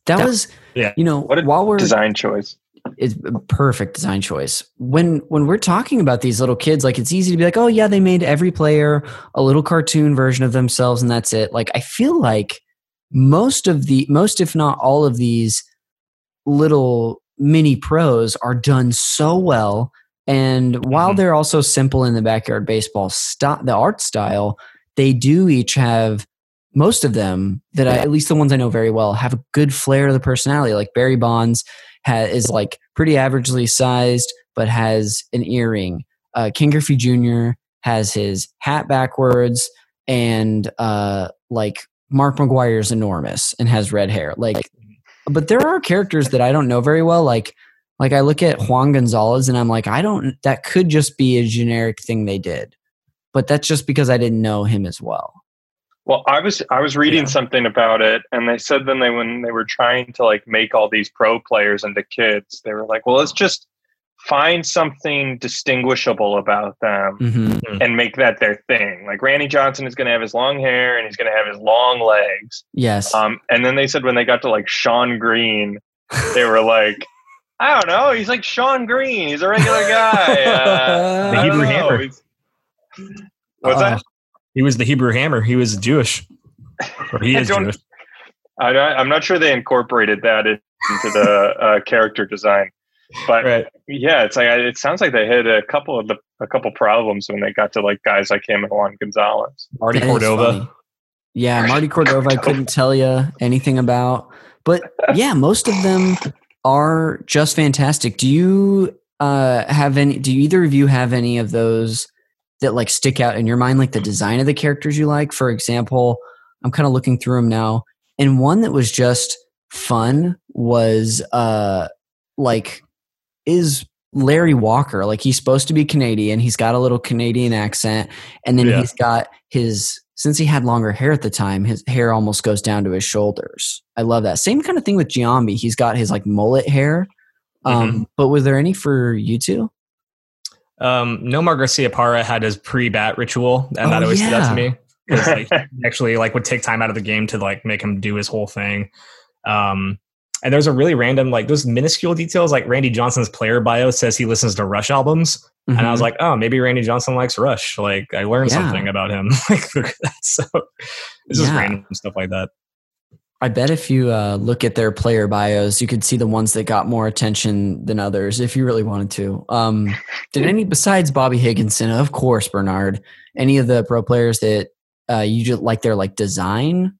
That yeah. was, yeah. you know, what a while we're design choice. It's a perfect design choice. When when we're talking about these little kids, like it's easy to be like, oh yeah, they made every player a little cartoon version of themselves, and that's it. Like I feel like most of the most, if not all of these little mini pros are done so well, and while mm-hmm. they're also simple in the backyard baseball st- the art style, they do each have, most of them that I, at least the ones I know very well, have a good flair to the personality. Like Barry Bonds ha- is like pretty averagely sized but has an earring. uh Ken Griffey Junior has his hat backwards, and uh like Mark McGwire is enormous and has red hair. Like But there are characters that I don't know very well. Like, like I look at Juan Gonzalez and I'm like, I don't, that could just be a generic thing they did. but that's just because I didn't know him as well. Well, I was I was reading yeah. something about it, and they said then they when they were trying to like make all these pro players into kids, they were like, well, let's just find something distinguishable about them mm-hmm. and make that their thing. Like Randy Johnson is going to have his long hair and he's going to have his long legs. Yes. Um, and then they said when they got to like Sean Green, they were like, I don't know. He's like Sean Green. He's a regular guy. Uh, the Hebrew Hammer. What's uh, that? He was the Hebrew Hammer. He was Jewish. Or he is I Jewish. I, I'm not sure they incorporated that into the uh, character design. But right. yeah, it's like it sounds like they hit a couple of the a couple problems when they got to like guys like him and Juan Gonzalez, Marty that Cordova. Yeah, Marty Cordova. I couldn't tell you anything about, but yeah, most of them are just fantastic. Do you uh, have any? Do either of you have any of those that like stick out in your mind, like the design of the characters you like? For example, I'm kind of looking through them now, and one that was just fun was uh, like. is Larry Walker. Like he's supposed to be Canadian. He's got a little Canadian accent. And then yeah. he's got his, since he had longer hair at the time, his hair almost goes down to his shoulders. I love that. Same kind of thing with Giambi. He's got his like mullet hair. Um, mm-hmm. But was there any for you two? Um, Nomar Garciaparra had his pre-bat ritual. And oh, that always yeah. stood out to me. Like, he actually like would take time out of the game to like make him do his whole thing. Um, And there's a really random, like those minuscule details, like Randy Johnson's player bio says he listens to Rush albums. Mm-hmm. And I was like, oh, maybe Randy Johnson likes Rush. Like I learned yeah. something about him. Like so it's just yeah. random stuff like that. I bet if you uh, look at their player bios, you could see the ones that got more attention than others if you really wanted to. Um, did any, besides Bobby Higginson, of course, Bernard, any of the pro players that uh, you just like their like design?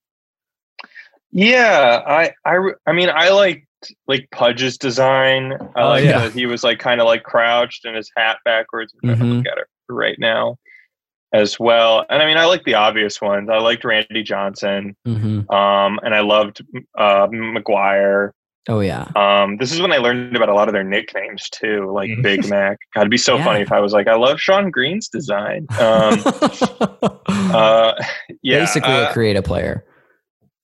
Yeah, I, I, I mean, I liked like Pudge's design. I like oh, yeah. that he was like kind of like crouched and his hat backwards. I'm mm-hmm. look at it right now as well. And I mean, I like the obvious ones. I liked Randy Johnson, mm-hmm. um, and I loved uh, McGwire. Oh yeah. Um, this is when I learned about a lot of their nicknames too, like Big Mac. God, it'd be so yeah. funny if I was like, I love Sean Green's design. Um, uh, yeah, basically uh, a creative player.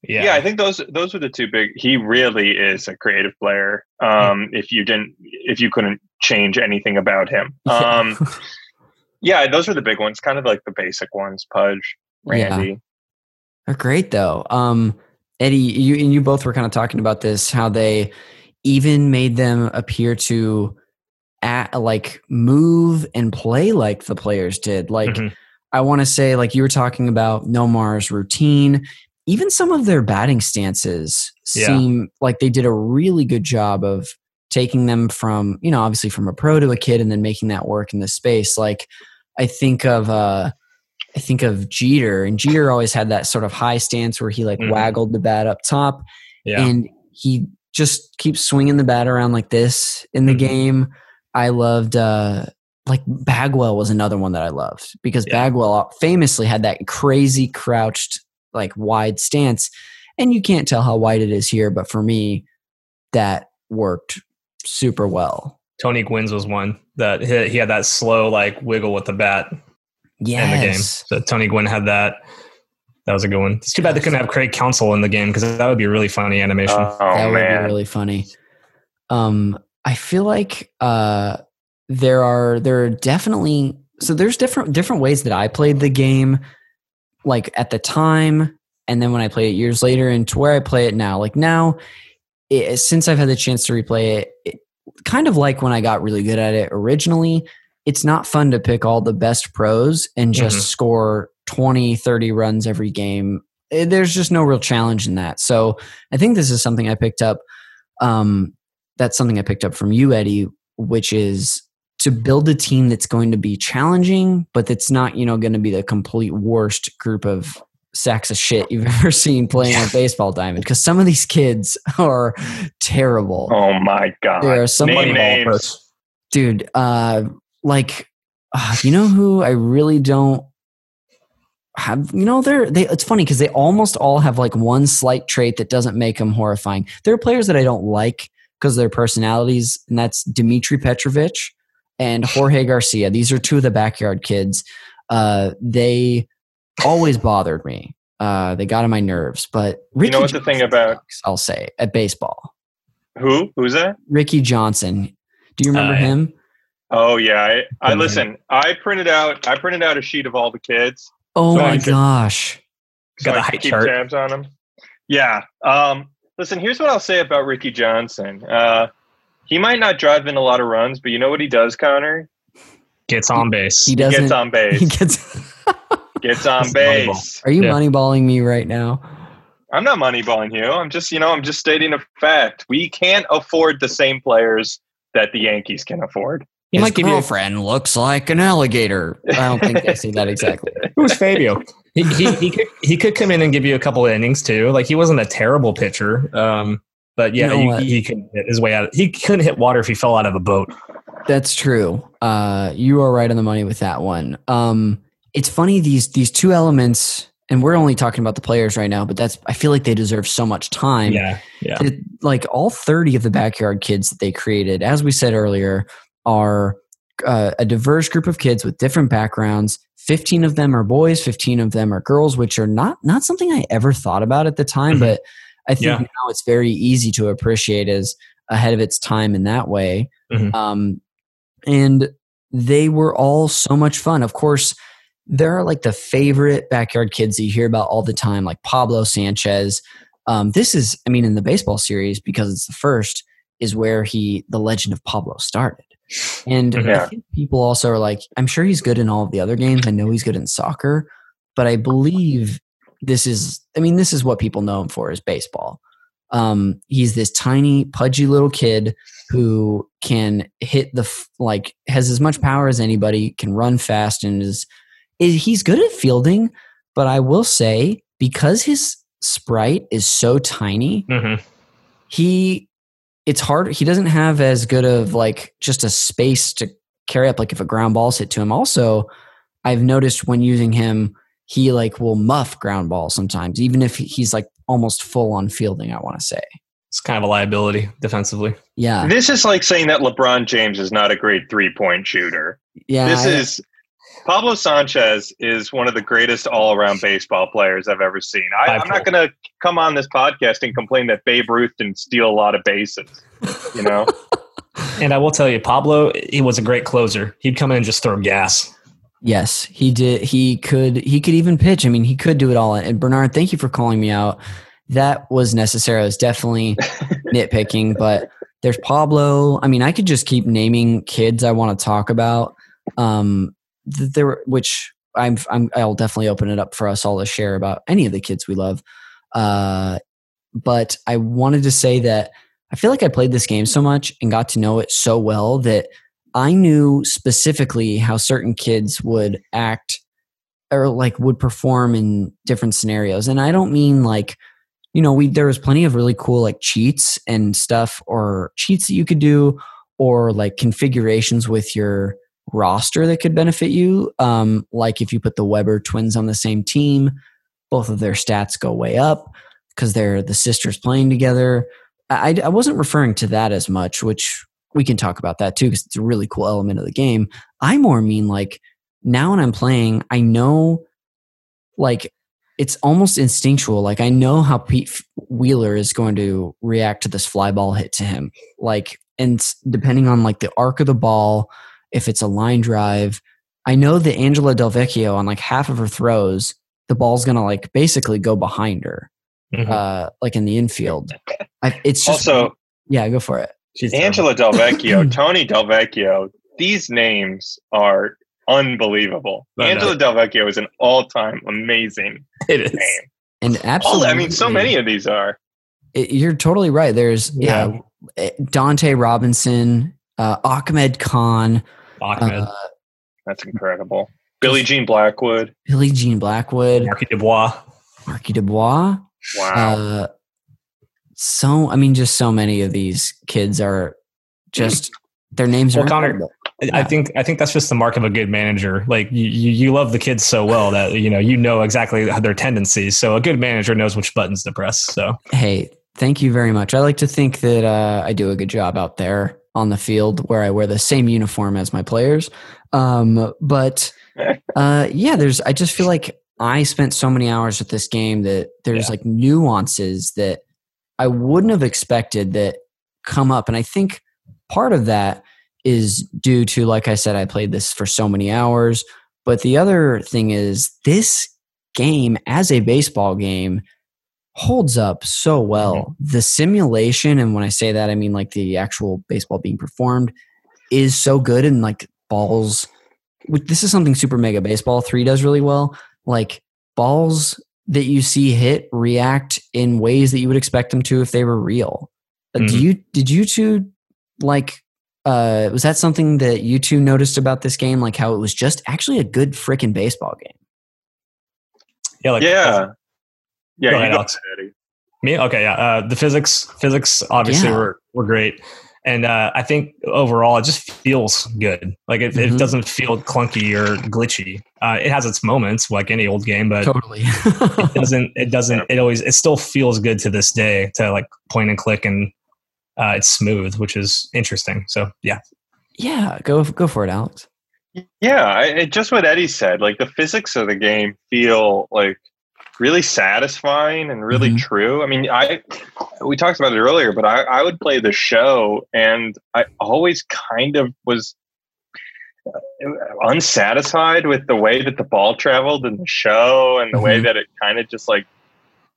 Yeah. yeah, I think those those were the two big. He really is a creative player. Um, if you didn't, if you couldn't change anything about him, um, yeah, those were the big ones. Kind of like the basic ones: Pudge, Randy. Yeah. They're great though. Um, Eddie, you and you both were kind of talking about this, how they even made them appear to at, like move and play like the players did. Like mm-hmm. I want to say, like you were talking about Nomar's routine. Even some of their batting stances seem yeah. like they did a really good job of taking them from, you know, obviously from a pro to a kid and then making that work in this space. Like I think of, uh, I think of Jeter, and Jeter always had that sort of high stance where he like mm-hmm. waggled the bat up top yeah. and he just keeps swinging the bat around like this in the mm-hmm. game. I loved, uh, like Bagwell was another one that I loved because yeah. Bagwell famously had that crazy crouched like wide stance, and you can't tell how wide it is here, but for me that worked super well. Tony Gwynns was one that he had that slow like wiggle with the bat yes. in the game. So Tony Gwynn had that. That was a good one. It's too bad they couldn't have Craig Counsell in the game because that would be a really funny animation. Oh, that man. would be really funny. Um, I feel like uh, there are there are definitely so there's different different ways that I played the game. Like at the time, and then when I play it years later, and to where I play it now. Like now, it, since I've had the chance to replay it, it, kind of like when I got really good at it originally, it's not fun to pick all the best pros and just mm-hmm. score twenty, thirty runs every game. It, there's just no real challenge in that. So I think this is something I picked up. Um, that's something I picked up from you, Eddie, which is to build a team that's going to be challenging, but that's not, you know, going to be the complete worst group of sacks of shit you've ever seen playing a baseball diamond. Because some of these kids are terrible. Oh my god! There are some Name names, dude. Uh, like, uh, you know who I really don't have. You know, they're they. It's funny because they almost all have like one slight trait that doesn't make them horrifying. There are players that I don't like because of their personalities, and that's Dmitri Petrovich and Jorge Garcia. These are two of the backyard kids. uh, they always bothered me. Uh, they got on my nerves. But Ricky you know what Johnson the thing about sucks, I'll say at baseball. Who? Who's that? Ricky Johnson. Do you remember uh, him? Oh yeah. I, I mm-hmm. listen. I printed out. I printed out a sheet of all the kids. Oh so my could, gosh. So got the height chart. Keep tabs on them. Yeah. Um, listen. Here's what I'll say about Ricky Johnson. Uh, he might not drive in a lot of runs, but you know what he does, Connor? Gets on base. He, he doesn't. Gets on base. He gets. Gets on That's base. Moneyball. Are you yeah. moneyballing me right now? I'm not moneyballing you. I'm just, you know, I'm just stating a fact. We can't afford the same players that the Yankees can afford. His My girlfriend you- looks like an alligator. I don't think they say that exactly. Who's Fabio? He he he could, he could come in and give you a couple of innings too. Like he wasn't a terrible pitcher, um, but yeah, you know you, he couldn't hit his way out. Of, he couldn't hit water if he fell out of a boat. That's true. Uh, you are right on the money with that one. Um, It's funny, these these two elements, and we're only talking about the players right now, but that's I feel like they deserve so much time. Yeah, yeah. It, like all thirty of the backyard kids that they created, as we said earlier, are uh, a diverse group of kids with different backgrounds. fifteen of them are boys, fifteen of them are girls, which are not not something I ever thought about at the time, mm-hmm. but I think yeah. now it's very easy to appreciate as ahead of its time in that way. Mm-hmm. Um, and they were all so much fun. Of course, there are like the favorite backyard kids that you hear about all the time, like Pablo Sanchez. Um, this is, I mean, in the baseball series, because it's the first, is where he, the legend of Pablo started. And yeah. I think people also are like, I'm sure he's good in all of the other games. I know he's good in soccer, but I believe this is, I mean, this is what people know him for, is baseball. Um, he's this tiny, pudgy little kid who can hit the, like, has as much power as anybody, can run fast, and is, he's good at fielding, but I will say, because his sprite is so tiny, mm-hmm. he it's hard. He doesn't have as good of like just a space to carry up. Like if a ground ball's hit to him, also I've noticed when using him, he like will muff ground balls sometimes, even if he's like almost full on fielding. I want to say it's kind of a liability defensively. Yeah, this is like saying that LeBron James is not a great three point shooter. Yeah, this I, is. Pablo Sanchez is one of the greatest all-around baseball players I've ever seen. I, I'm not going to come on this podcast and complain that Babe Ruth didn't steal a lot of bases, you know? And I will tell you, Pablo, he was a great closer. He'd come in and just throw gas. Yes, he did. He could He could even pitch. I mean, he could do it all. And Bernard, thank you for calling me out. That was necessary. It was definitely nitpicking, but there's Pablo. I mean, I could just keep naming kids I want to talk about. Um, There, were, which I'm, I'm, I'll definitely open it up for us all to share about any of the kids we love. Uh, but I wanted to say that I feel like I played this game so much and got to know it so well that I knew specifically how certain kids would act or like would perform in different scenarios. And I don't mean like, you know, we there was plenty of really cool like cheats and stuff, or cheats that you could do, or like configurations with your roster that could benefit you. Um, like if you put the Weber twins on the same team, both of their stats go way up because they're the sisters playing together. I, I wasn't referring to that as much, which we can talk about that too, because it's a really cool element of the game. I more mean like now when I'm playing, I know like it's almost instinctual. Like I know how Pete Wheeler is going to react to this fly ball hit to him. Like, and depending on like the arc of the ball, if it's a line drive, I know that Angela Del Vecchio on like half of her throws, the ball's going to like basically go behind her, mm-hmm. uh, like in the infield. I, it's just, also, yeah, go for it. She's Angela Del Vecchio, Tony Del Vecchio. These names are unbelievable. Oh, Angela no. Del Vecchio is an all-time amazing it is. name. And absolutely, all, I mean, so many of these are. It, you're totally right. There's yeah, yeah Dante Robinson, uh, Ahmed Khan. Ahmed. Uh, That's incredible. Billie Jean Blackwood. Billie Jean Blackwood. Marky Dubois. Marky Dubois. Wow. Uh, so, I mean, just so many of these kids are just, their names well, are Connor, yeah. I think I think that's just the mark of a good manager. Like, you, you love the kids so well that, you know, you know exactly their tendencies. So a good manager knows which buttons to press. So, hey, thank you very much. I like to think that uh, I do a good job out there. on the field where I wear the same uniform as my players. Um, but uh, yeah, there's, I just feel like I spent so many hours with this game that there's yeah. like nuances that I wouldn't have expected that come up. And I think part of that is due to, like I said, I played this for so many hours. But the other thing is this game as a baseball game holds up so well. The simulation, and when I say that, I mean like the actual baseball being performed, is so good. And like balls, which this is something Super Mega Baseball three does really well. Like balls that you see hit react in ways that you would expect them to if they were real. Mm-hmm. Do you did you two like? Uh, was that something that you two noticed about this game? Like how it was just actually a good freaking baseball game. Yeah. Like, yeah. Yeah. Go ahead, Alex. Me? Okay. Yeah. Uh, the physics, physics obviously yeah. were, were great. And uh, I think overall it just feels good. Like it, mm-hmm. it doesn't feel clunky or glitchy. Uh, it has its moments like any old game, but totally. it doesn't, it doesn't, it always, it still feels good to this day to like point and click and, Uh, it's smooth, which is interesting. So, yeah. Yeah, go go for it, Alex. Yeah, I, just what Eddie said, like the physics of the game feel like really satisfying and really mm-hmm. true. I mean, I we talked about it earlier, but I, I would play the show and I always kind of was unsatisfied with the way that the ball traveled in the show and the mm-hmm. way that it kind of just like,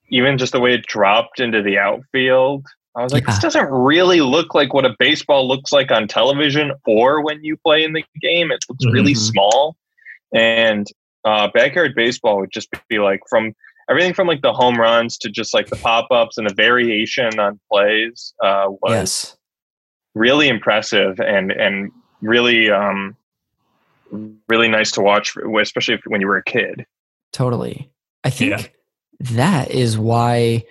even just the way it dropped into the outfield. I was like, yeah. this doesn't really look like what a baseball looks like on television or when you play in the game. It looks mm-hmm. really small. And uh, Backyard Baseball would just be like from everything from like the home runs to just like the pop-ups and the variation on plays uh, was yes. really impressive and, and really, um, really nice to watch, especially if, when you were a kid. Totally. I think yeah. that is why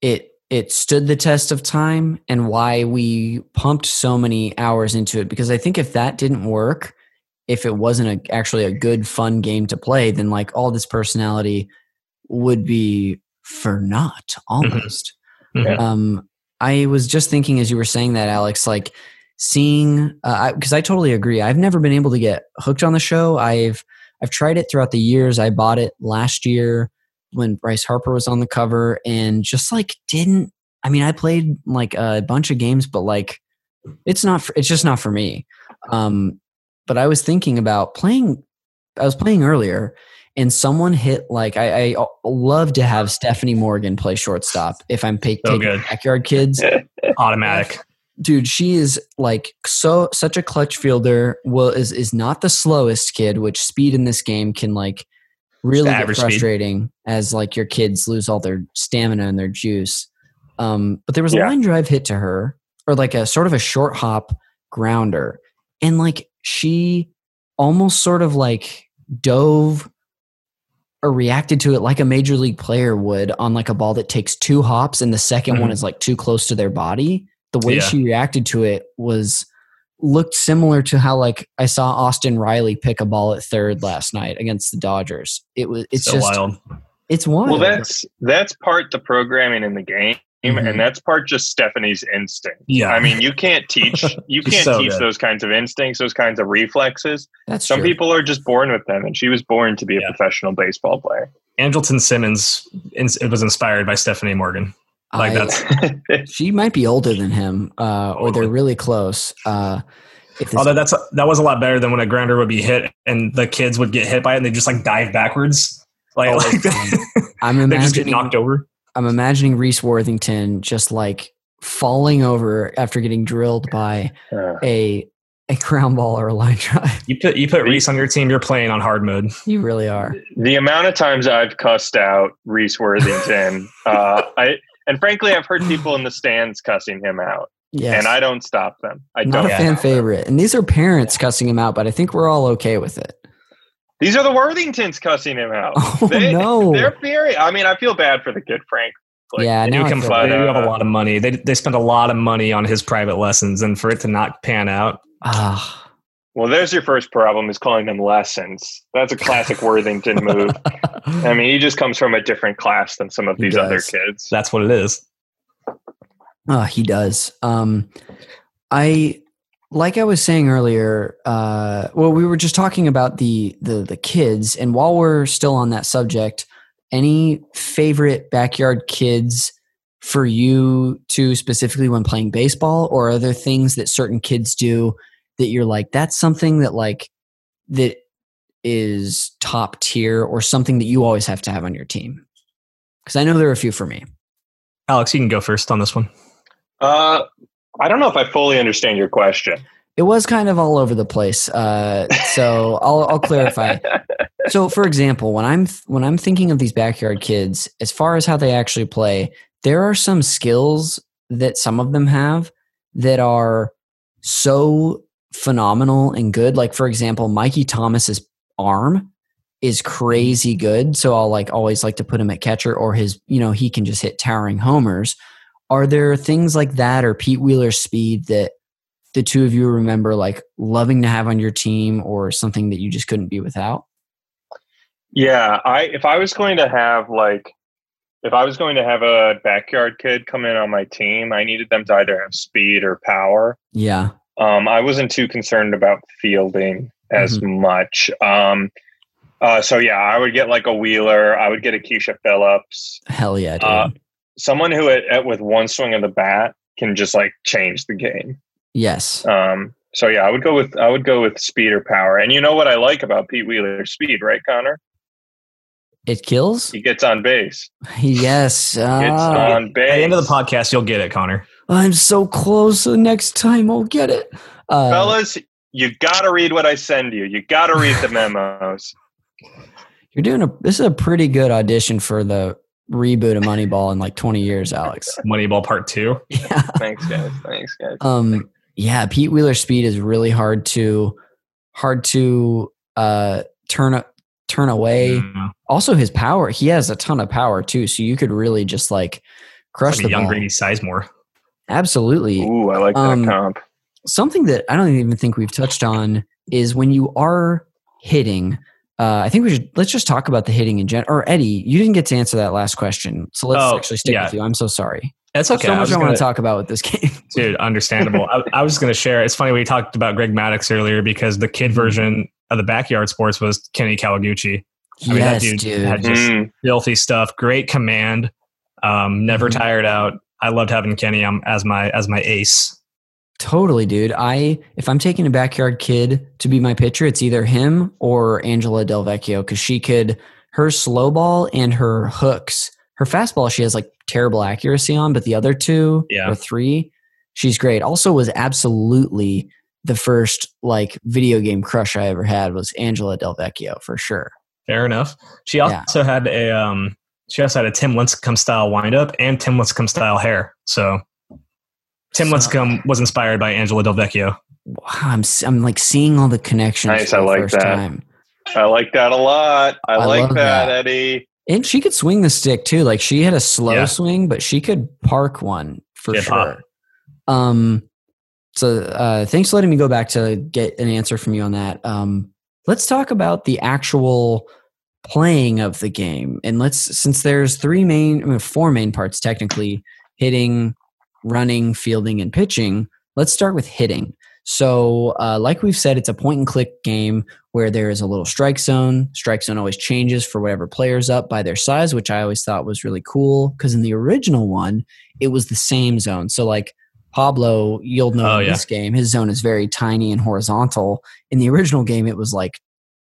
it, It stood the test of time and why we pumped so many hours into it. Because I think if that didn't work, if it wasn't a, actually a good, fun game to play, then like all this personality would be for naught almost. Mm-hmm. Yeah. Um, I was just thinking as you were saying that, Alex, like seeing, uh, I, cause I totally agree. I've never been able to get hooked on the show. I've, I've tried it throughout the years. I bought it last year when Bryce Harper was on the cover and just like, didn't, I mean, I played like a bunch of games, but like, it's not, for, it's just not for me. Um, but I was thinking about playing, I was playing earlier and someone hit like, I, I love to have Stephanie Morgan play shortstop. If I'm pay, so taking Backyard Kids automatic, dude, she is like, so such a clutch fielder. Well, is, is not the slowest kid, which speed in this game can like, really get frustrating speed. As like your kids lose all their stamina and their juice. Um, but there was yeah. a line drive hit to her or like a sort of a short hop grounder. And like she almost sort of like dove or reacted to it like a major league player would on like a ball that takes two hops. And the second mm-hmm. one is like too close to their body. The way yeah. she reacted to it was looked similar to how like I saw Austin Riley pick a ball at third last night against the Dodgers. It was it's so just wild. It's wild. Well, that's that's part the programming in the game, mm-hmm. and that's part just Stephanie's instinct. Yeah, I mean you can't teach you can't so teach good. Those kinds of instincts, those kinds of reflexes. That's Some true. People are just born with them, and she was born to be yeah. a professional baseball player. Angelton Simmons it was inspired by Stephanie Morgan. Like that, she might be older than him, uh, or they're really close. Uh, Although that's a, that was a lot better than when a grounder would be hit and the kids would get hit by it and they just like dive backwards, like, oh, like I'm they just get knocked over. I'm imagining Reese Worthington just like falling over after getting drilled by a a ground ball or a line drive. You put you put Reese on your team, you're playing on hard mode. You really are. The amount of times I've cussed out Reese Worthington, uh, I. And frankly, I've heard people in the stands cussing him out. Yes. And I don't stop them. I Not don't. A fan favorite. Them. And these are parents cussing him out, but I think we're all okay with it. These are the Worthingtons cussing him out. Oh, they, no. They're furious. I mean, I feel bad for the kid, Frank. Like, yeah, now I feel bad. They do have a lot of money. They they spend a lot of money on his private lessons, and for it to not pan out. Ah. Well, there's your first problem is calling them lessons. That's a classic Worthington move. I mean, he just comes from a different class than some of these other kids. That's what it is. Uh, he does. Um, I like I was saying earlier, uh, well, we were just talking about the, the the kids, and while we're still on that subject, any favorite backyard kids for you two specifically when playing baseball, or are there things that certain kids do that you're like, that's something that like that is top tier, or something that you always have to have on your team? Because I know there are a few for me. Alex, you can go first on this one. Uh. I don't know if I fully understand your question. It was kind of all over the place, uh, so I'll, I'll clarify. So, for example, when I'm th- when I'm thinking of these backyard kids, as far as how they actually play, there are some skills that some of them have that are so phenomenal and good. Like, for example, Mikey Thomas's arm is crazy good, so I'll like always like to put him at catcher, or his, you know, he can just hit towering homers. Are there things like that, or Pete Wheeler's speed, that the two of you remember like loving to have on your team, or something that you just couldn't be without? Yeah. I, if I was going to have like, if I was going to have a backyard kid come in on my team, I needed them to either have speed or power. Yeah. Um, I wasn't too concerned about fielding as mm-hmm. much. Um, uh, so yeah, I would get like a Wheeler. I would get a Keisha Phillips. Hell yeah, dude. Uh, Someone who, at, at with one swing of the bat, can just like change the game. Yes. Um. So yeah, I would go with I would go with speed or power. And you know what I like about Pete Wheeler's speed, right, Connor? It kills. He gets on base. Yes. Uh, he gets on base. At the end of the podcast, you'll get it, Connor. I'm so close. The next time I'll get it, uh, fellas. You gotta read what I send you. You gotta read the memos. You're doing a. This is a pretty good audition for the reboot of Moneyball in like twenty years, Alex. Moneyball part two. Yeah. Thanks guys. Thanks guys. Um, yeah. Pete Wheeler's speed is really hard to, hard to, uh, turn up, turn away. Mm-hmm. Also his power, he has a ton of power too. So you could really just like crush like the young ball. Brady Sizemore. Absolutely. Ooh, I like that um, comp. Something that I don't even think we've touched on is when you are hitting, Uh, I think we should, let's just talk about the hitting in general. Or Eddie, you didn't get to answer that last question. So let's oh, actually stick yeah. with you. I'm so sorry. That's okay. So much I, I want to talk about with this game. Dude, understandable. I, I was going to share. It's funny. We talked about Greg Maddux earlier because the kid version of the backyard sports was Kenny Kawaguchi. I yes, mean, that dude, dude. had just mm. filthy stuff. Great command. Um, never mm. tired out. I loved having Kenny um, as my, as my ace. Totally, dude. I if I'm taking a backyard kid to be my pitcher, it's either him or Angela Del Vecchio, because she could, her slow ball and her hooks, her fastball, she has like terrible accuracy on, but the other two yeah. or three, she's great. Also was absolutely the first like video game crush I ever had was Angela Del Vecchio for sure. Fair enough. She also yeah. had a um she also had a Tim Lincecum style windup and Tim Lincecum style hair. So Tim Lincecum was inspired by Angela Del Vecchio. Wow, I'm I'm like seeing all the connections. Nice, for the I like first that. Time. I like that a lot. I, I like that, that, Eddie. And she could swing the stick too. Like she had a slow yeah. swing, but she could park one for Get sure. Hot. Um. So uh, thanks for letting me go back to get an answer from you on that. Um. Let's talk about the actual playing of the game, and let's since there's three main, I mean, four main parts technically: hitting, running, fielding, and pitching. Let's start with hitting. So uh, like we've said, it's a point and click game where there is a little strike zone. Strike zone always changes for whatever player's up by their size, which I always thought was really cool because in the original one, it was the same zone. So like Pablo, you'll know oh, in yeah. this game, his zone is very tiny and horizontal. In the original game, it was like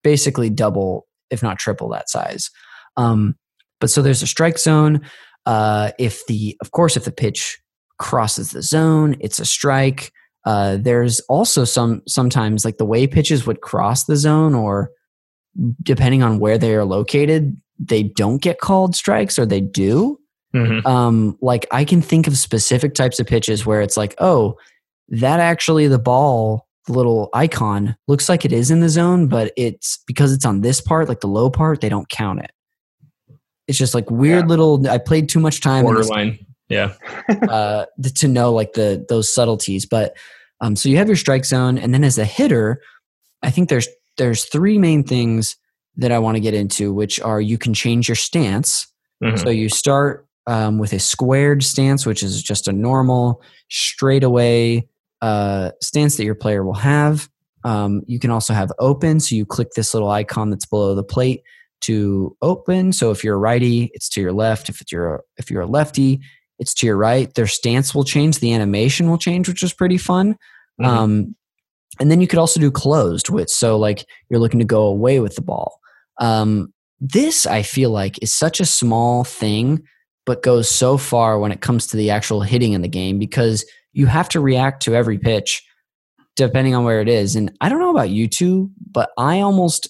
basically double, if not triple that size. Um, but so there's a strike zone. Uh, if the, of course, if the pitch crosses the zone, it's a strike. Uh, there's also some sometimes like the way pitches would cross the zone, or depending on where they are located, they don't get called strikes or they do. Mm-hmm. Um, like I can think of specific types of pitches where it's like, oh, that actually the ball, the little icon looks like it is in the zone, but it's because it's on this part, like the low part, they don't count it. It's just like weird yeah. little, I played too much time. Borderline. Yeah. uh, to know like the, those subtleties, but, um, so you have your strike zone, and then as a hitter, I think there's, there's three main things that I want to get into, which are you can change your stance. Mm-hmm. So you start, um, with a squared stance, which is just a normal straightaway uh, stance that your player will have. Um, you can also have open. So you click this little icon that's below the plate to open. So if you're a righty, it's to your left. If it's your, if you're a lefty, it's to your right. Their stance will change. The animation will change, which is pretty fun. Mm-hmm. Um, and then you could also do closed, which so like you're looking to go away with the ball. Um, this I feel like is such a small thing, but goes so far when it comes to the actual hitting in the game, because you have to react to every pitch depending on where it is. And I don't know about you two, but I almost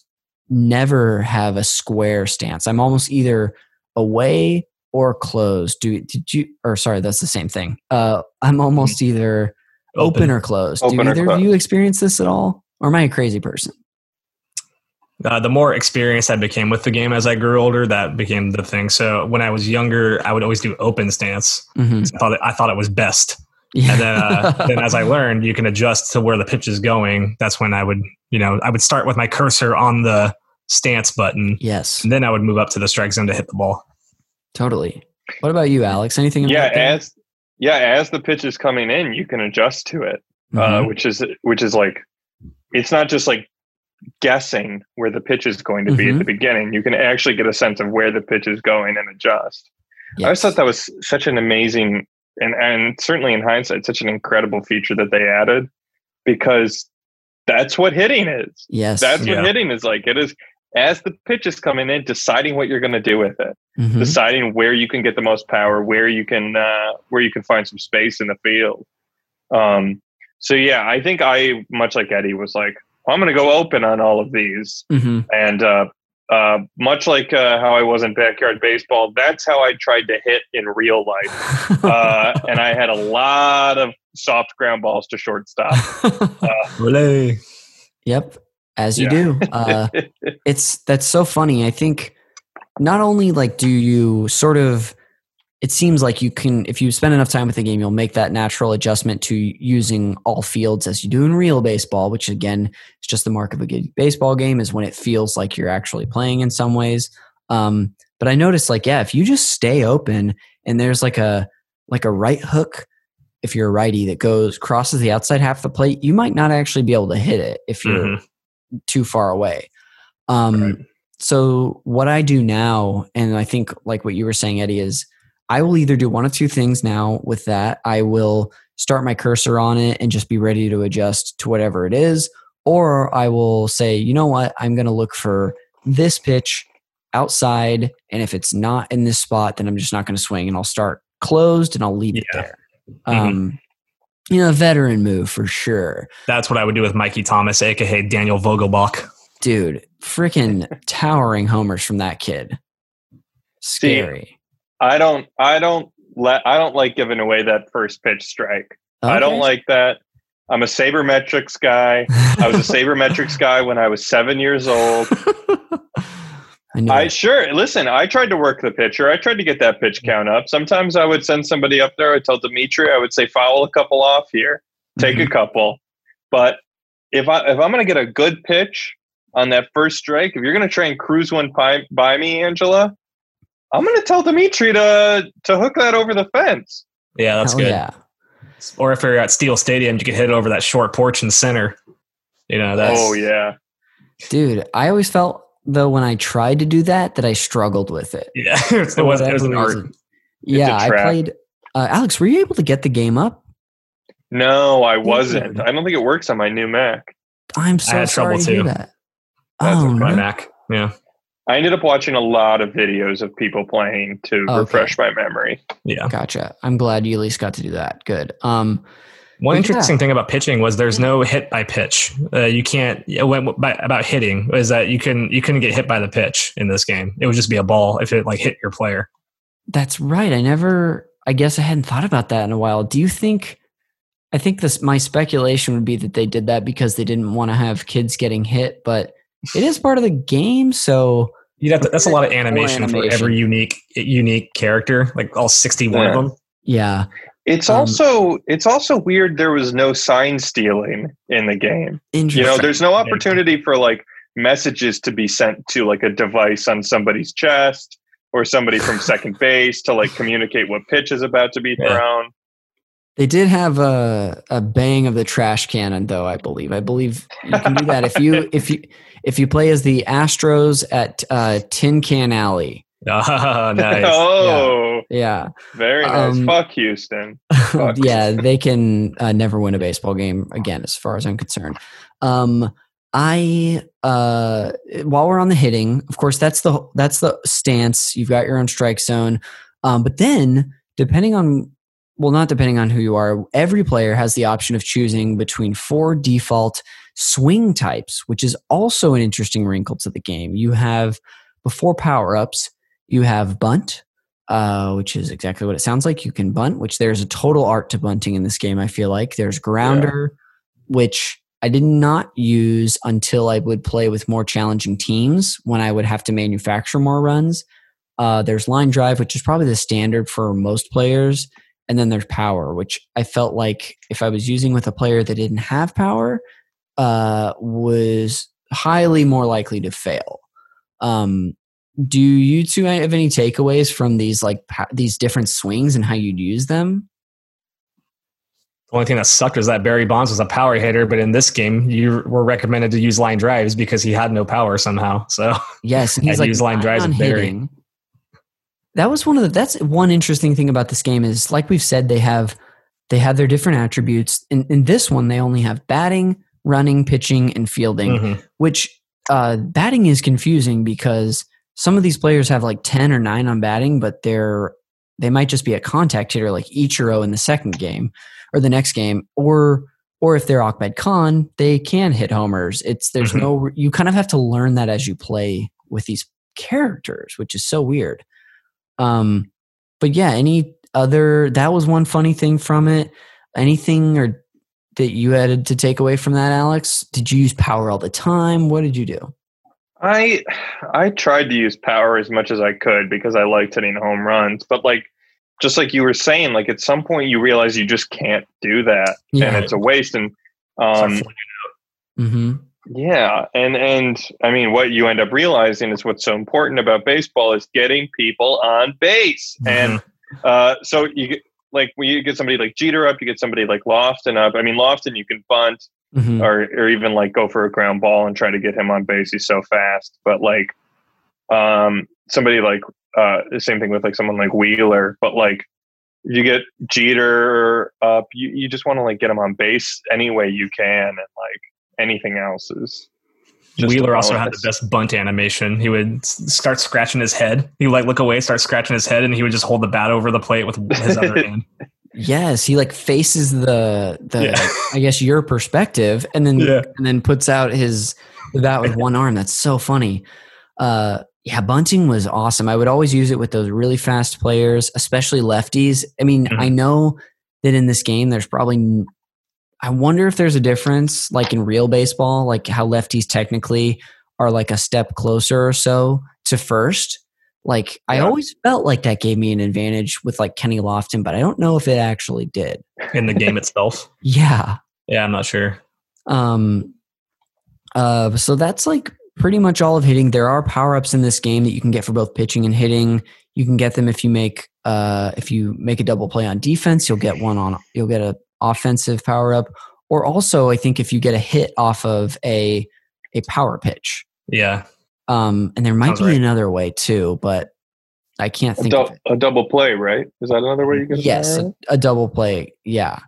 never have a square stance. I'm almost either away or closed. Do did you or sorry, that's the same thing. Uh, I'm almost either open, open or closed. Open do either closed. Of you experience this at all? Or am I a crazy person? Uh, the more experience I became with the game as I grew older, that became the thing. So when I was younger, I would always do open stance. Mm-hmm. I, thought it, I thought it was best. Yeah. And then, uh, then as I learned, you can adjust to where the pitch is going. That's when I would, you know, I would start with my cursor on the stance button. Yes. And then I would move up to the strike zone to hit the ball. Totally. What about you, Alex? Anything? About yeah. That? As yeah, as the pitch is coming in, you can adjust to it, mm-hmm. uh, which is which is like, it's not just like guessing where the pitch is going to be mm-hmm. at the beginning. You can actually get a sense of where the pitch is going and adjust. Yes. I always thought that was such an amazing and and certainly in hindsight such an incredible feature that they added, because that's what hitting is. Yes. That's yeah. what hitting is like. It is as the pitch is coming in, deciding what you're going to do with it, mm-hmm. deciding where you can get the most power, where you can uh, where you can find some space in the field. Um, so yeah, I think I, much like Eddie, was like, I'm going to go open on all of these. Mm-hmm. And uh, uh, much like uh, how I was in Backyard Baseball, that's how I tried to hit in real life. uh, and I had a lot of soft ground balls to shortstop. Uh, yep, as you yeah. do. Uh, it's that's so funny. I think not only like do you sort of, it seems like you can, if you spend enough time with the game, you'll make that natural adjustment to using all fields as you do in real baseball, which again, is just the mark of a good baseball game, is when it feels like you're actually playing in some ways. Um, but I noticed like, yeah, if you just stay open and there's like a, like a right hook, if you're a righty that goes, crosses the outside half of the plate, you might not actually be able to hit it if you're mm-hmm. too far away. Um, right. So what I do now, and I think like what you were saying, Eddie, is I will either do one of two things now with that. I will start my cursor on it and just be ready to adjust to whatever it is. Or I will say, you know what? I'm going to look for this pitch outside. And if it's not in this spot, then I'm just not going to swing, and I'll start closed and I'll leave yeah. it there. Um, mm-hmm. You know, a veteran move for sure. That's what I would do with Mikey Thomas, A K A Daniel Vogelbach. Dude, freaking towering homers from that kid. Scary. See, I don't, I don't let, I don't like giving away that first pitch strike. Okay. I don't like that. I'm a sabermetrics guy. I was a sabermetrics guy when I was seven years old. I, know. I sure, listen, I tried to work the pitcher. I tried to get that pitch count up. Sometimes I would send somebody up there. I tell Dimitri, I would say, foul a couple off here, take mm-hmm. a couple. But if I, if I'm going to get a good pitch on that first strike, if you're going to try and cruise one by, by me, Angela, I'm going to tell Dimitri to to hook that over the fence. Yeah, that's Hell good. Yeah. Or if you're at Steel Stadium, you can hit it over that short porch in the center. You know, that's... Oh, yeah. Dude, I always felt, though, when I tried to do that, that I struggled with it. Yeah, it was, it was an art. It's yeah, I played... Uh, Alex, were you able to get the game up? No, I wasn't. Dude. I don't think it works on my new Mac. I'm so I had sorry trouble to too. That. That's oh, my no. Mac, yeah. I ended up watching a lot of videos of people playing to okay. refresh my memory. Yeah. Gotcha. I'm glad you at least got to do that. Good. Um, One interesting yeah. thing about pitching was there's no hit by pitch. Uh, you can't when, by, about hitting is that you couldn't you couldn't get hit by the pitch in this game. It would just be a ball if it like hit your player. That's right. I never I guess I hadn't thought about that in a while. Do you think I think this my speculation would be that they did that because they didn't want to have kids getting hit, but it is part of the game, so you'd have to, that's a lot of animation, animation for every unique unique character, like all sixty-one yeah. of them. Yeah, it's um, also it's also weird. There was no sign stealing in the game. You know, there's no opportunity for like messages to be sent to like a device on somebody's chest or somebody from second base to like communicate what pitch is about to be thrown. They did have a a bang of the trash cannon, though. I believe. I believe you can do that if you if you if you play as the Astros at uh, Tin Can Alley. Oh, nice. Oh, yeah. yeah. Very nice. Um, Fuck Houston. Fuck. Yeah, they can uh, never win a baseball game again, as far as I'm concerned. Um, I uh, while we're on the hitting, of course, that's the that's the stance. You've got your own strike zone, um, but then depending on. Well, not depending on who you are, every player has the option of choosing between four default swing types, which is also an interesting wrinkle to the game. You have, before power-ups, you have bunt, uh, which is exactly what it sounds like. You can bunt, which there's a total art to bunting in this game, I feel like. There's grounder, yeah. which I did not use until I would play with more challenging teams when I would have to manufacture more runs. Uh, there's line drive, which is probably the standard for most players. And then there's power, which I felt like if I was using with a player that didn't have power, uh, was highly more likely to fail. Um, do you two have any takeaways from these like pa- these different swings and how you'd use them? The only thing that sucked was that Barry Bonds was a power hitter, but in this game, you were recommended to use line drives because he had no power somehow. So yes, and he's like use line drives and Barry. That was one of the, that's one interesting thing about this game is like we've said, they have, they have their different attributes. In, in this one, they only have batting, running, pitching, and fielding, mm-hmm. which uh, batting is confusing because some of these players have like ten or nine on batting, but they're, they might just be a contact hitter like Ichiro in the second game or the next game, or, or if they're Ahmed Khan, they can hit homers. It's, there's mm-hmm. no, you kind of have to learn that as you play with these characters, which is so weird. Um, but yeah, any other, that was one funny thing from it. Anything or that you had to take away from that, Alex? Did you use power all the time? What did you do? I, I tried to use power as much as I could because I liked hitting home runs, but like, just like you were saying, like at some point you realize you just can't do that yeah. and it's a waste. And, um, mm-hmm. yeah. And, and I mean, what you end up realizing is what's so important about baseball is getting people on base. Mm-hmm. And uh, so you get, like when you get somebody like Jeter up, you get somebody like Lofton up. I mean, Lofton, you can bunt mm-hmm. or, or even like go for a ground ball and try to get him on base. He's so fast, but like um, somebody like uh, the same thing with like someone like Wheeler, but like you get Jeter up, you, you just want to like get him on base any way you can. And like, anything else is just Wheeler also had the best bunt animation. He would start scratching his head. He would like look away, start scratching his head, and he would just hold the bat over the plate with his other hand. Yes, he like faces the the yeah. I guess your perspective, and then yeah. and then puts out his the bat with one arm. That's so funny. Uh, yeah, bunting was awesome. I would always use it with those really fast players, especially lefties. I mean, mm-hmm. I know that in this game, there's probably. I wonder if there's a difference like in real baseball, like how lefties technically are like a step closer or so to first. Like yeah. I always felt like that gave me an advantage with like Kenny Lofton, but I don't know if it actually did in the game itself. Yeah. Yeah. I'm not sure. Um, uh, so that's like pretty much all of hitting. There are power-ups in this game that you can get for both pitching and hitting. You can get them if you make, uh, if you make a double play on defense, you'll get one on, you'll get a, offensive power-up, or also I think if you get a hit off of a a power pitch. Yeah. Um, and there might Sounds be right. another way too, but I can't think a, du- of it. A double play, right? Is that another way you can Yes, a, a double play, yeah.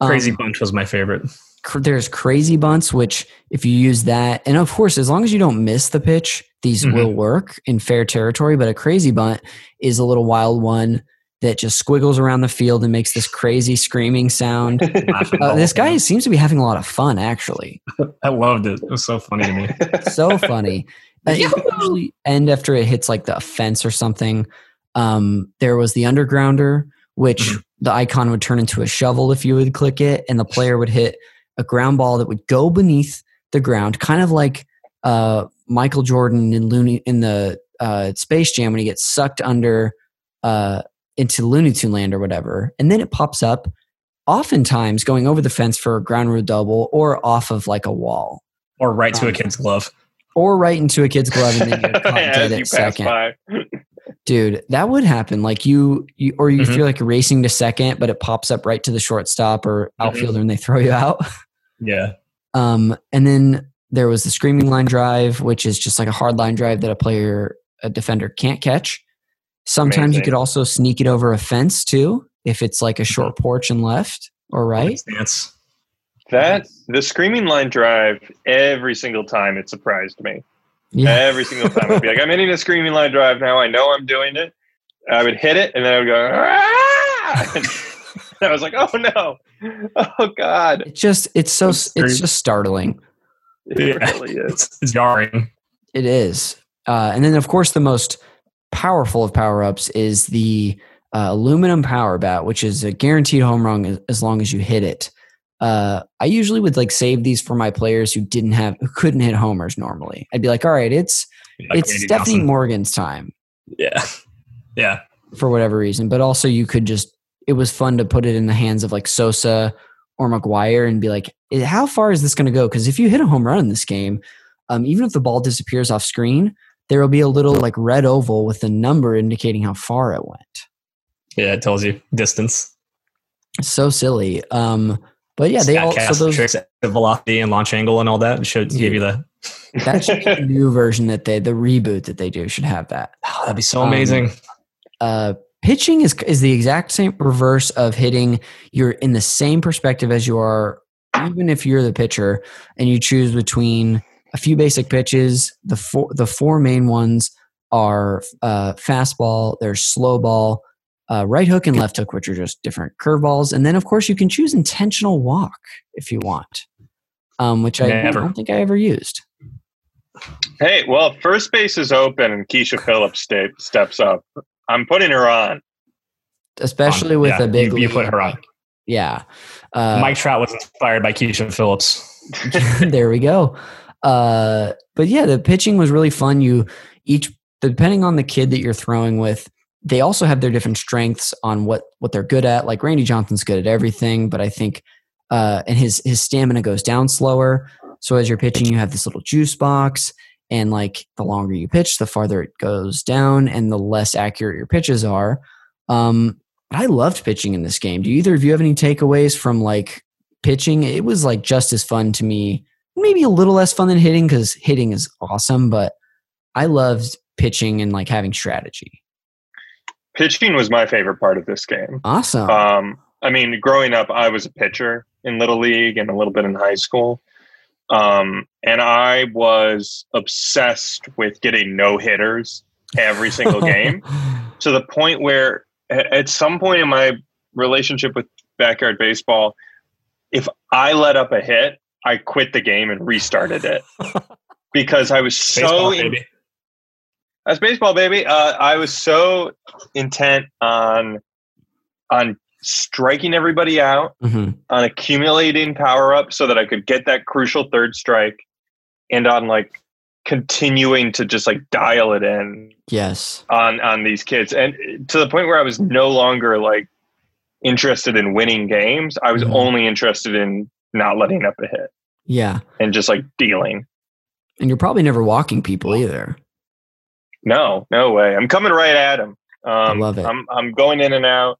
Um, Crazy Bunch was my favorite. Cr- there's Crazy Bunts, which if you use that, and of course, as long as you don't miss the pitch, these mm-hmm. will work in fair territory, but a Crazy Bunt is a little wild one that just squiggles around the field and makes this crazy screaming sound. Uh, this guy seems to be having a lot of fun, actually. I loved it. It was so funny to me. So funny. Uh, it usually end after it hits like the fence or something. Um, there was the undergrounder, which mm-hmm. the icon would turn into a shovel if you would click it, and the player would hit a ground ball that would go beneath the ground, kind of like uh, Michael Jordan in, Looney, in the uh, Space Jam when he gets sucked under... Uh, into Looney Tune Land or whatever, and then it pops up, oftentimes going over the fence for a ground rule double or off of like a wall. Or right um, to a kid's glove. Or right into a kid's glove and then you get caught dead at second. Dude, that would happen. Like you, you or you mm-hmm. feel like you're racing to second, but it pops up right to the shortstop or outfielder mm-hmm. and they throw you out. Yeah. Um, and then there was the screaming line drive, which is just like a hard line drive that a player, a defender can't catch. Sometimes Amazing. You could also sneak it over a fence too, if it's like a short porch and left or right. That the screaming line drive, every single time it surprised me. Yeah. Every single time I'd be like, I'm hitting a screaming line drive now. I know I'm doing it. I would hit it and then I would go, ah! And I was like, oh no. Oh God. It just, it's so, it's just startling. It yeah. really is. It's jarring. It is. Uh, and then of course the most powerful of power-ups is the uh, aluminum power bat, which is a guaranteed home run as long as you hit it. Uh, I usually would like save these for my players who didn't have, who couldn't hit homers normally. I'd be like, all right, it's, like it's Randy Stephanie Johnson. Morgan's time. Yeah. Yeah. For whatever reason. But also you could just, it was fun to put it in the hands of like Sosa or McGwire and be like, how far is this going to go? Cause if you hit a home run in this game, um, even if the ball disappears off screen, there will be a little like red oval with a number indicating how far it went. Yeah. It tells you distance. It's so silly. Um, But yeah, they all so those tricks, the velocity and launch angle and all that should give you the that should be the new version that they the reboot that they do should have that. Oh, that'd be so um, amazing. Uh, pitching is is the exact same reverse of hitting. You're in the same perspective as you are, even if you're the pitcher, and you choose between a few basic pitches. The four the four main ones are uh, fastball, there's slow ball, Uh, right hook and left hook, which are just different curveballs. And then, of course, you can choose intentional walk if you want, um, which I Never. don't think I ever used. Hey, well, first base is open and Keisha Phillips sta- steps up. I'm putting her on. Especially um, with yeah, a big You, you put her on. Yeah. Uh, Mike Trout was inspired by Keisha Phillips. There we go. Uh, but, yeah, the pitching was really fun. You each, depending on the kid that you're throwing with, they also have their different strengths on what, what they're good at. Like Randy Johnson's good at everything, but I think uh, and his his stamina goes down slower. So as you're pitching, you have this little juice box, and like the longer you pitch, the farther it goes down, and the less accurate your pitches are. Um, I loved pitching in this game. Do either of you have any takeaways from like pitching? It was like just as fun to me, maybe a little less fun than hitting because hitting is awesome, but I loved pitching and like having strategy. Pitching was my favorite part of this game. Awesome. Um, I mean, growing up, I was a pitcher in Little League and a little bit in high school. Um, and I was obsessed with getting no-hitters every single game to the point where at some point in my relationship with Backyard Baseball, if I let up a hit, I quit the game and restarted it because I was so... Baseball, in- That's baseball, baby. Uh, I was so intent on on striking everybody out, mm-hmm. on accumulating power up so that I could get that crucial third strike, and on like continuing to just like dial it in. Yes. On on these kids, and to the point where I was no longer like interested in winning games. I was mm-hmm. only interested in not letting up a hit. Yeah. And just like dealing. And you're probably never walking people either. No, no way. I'm coming right at him. Um, I love it. I'm, I'm going in and out.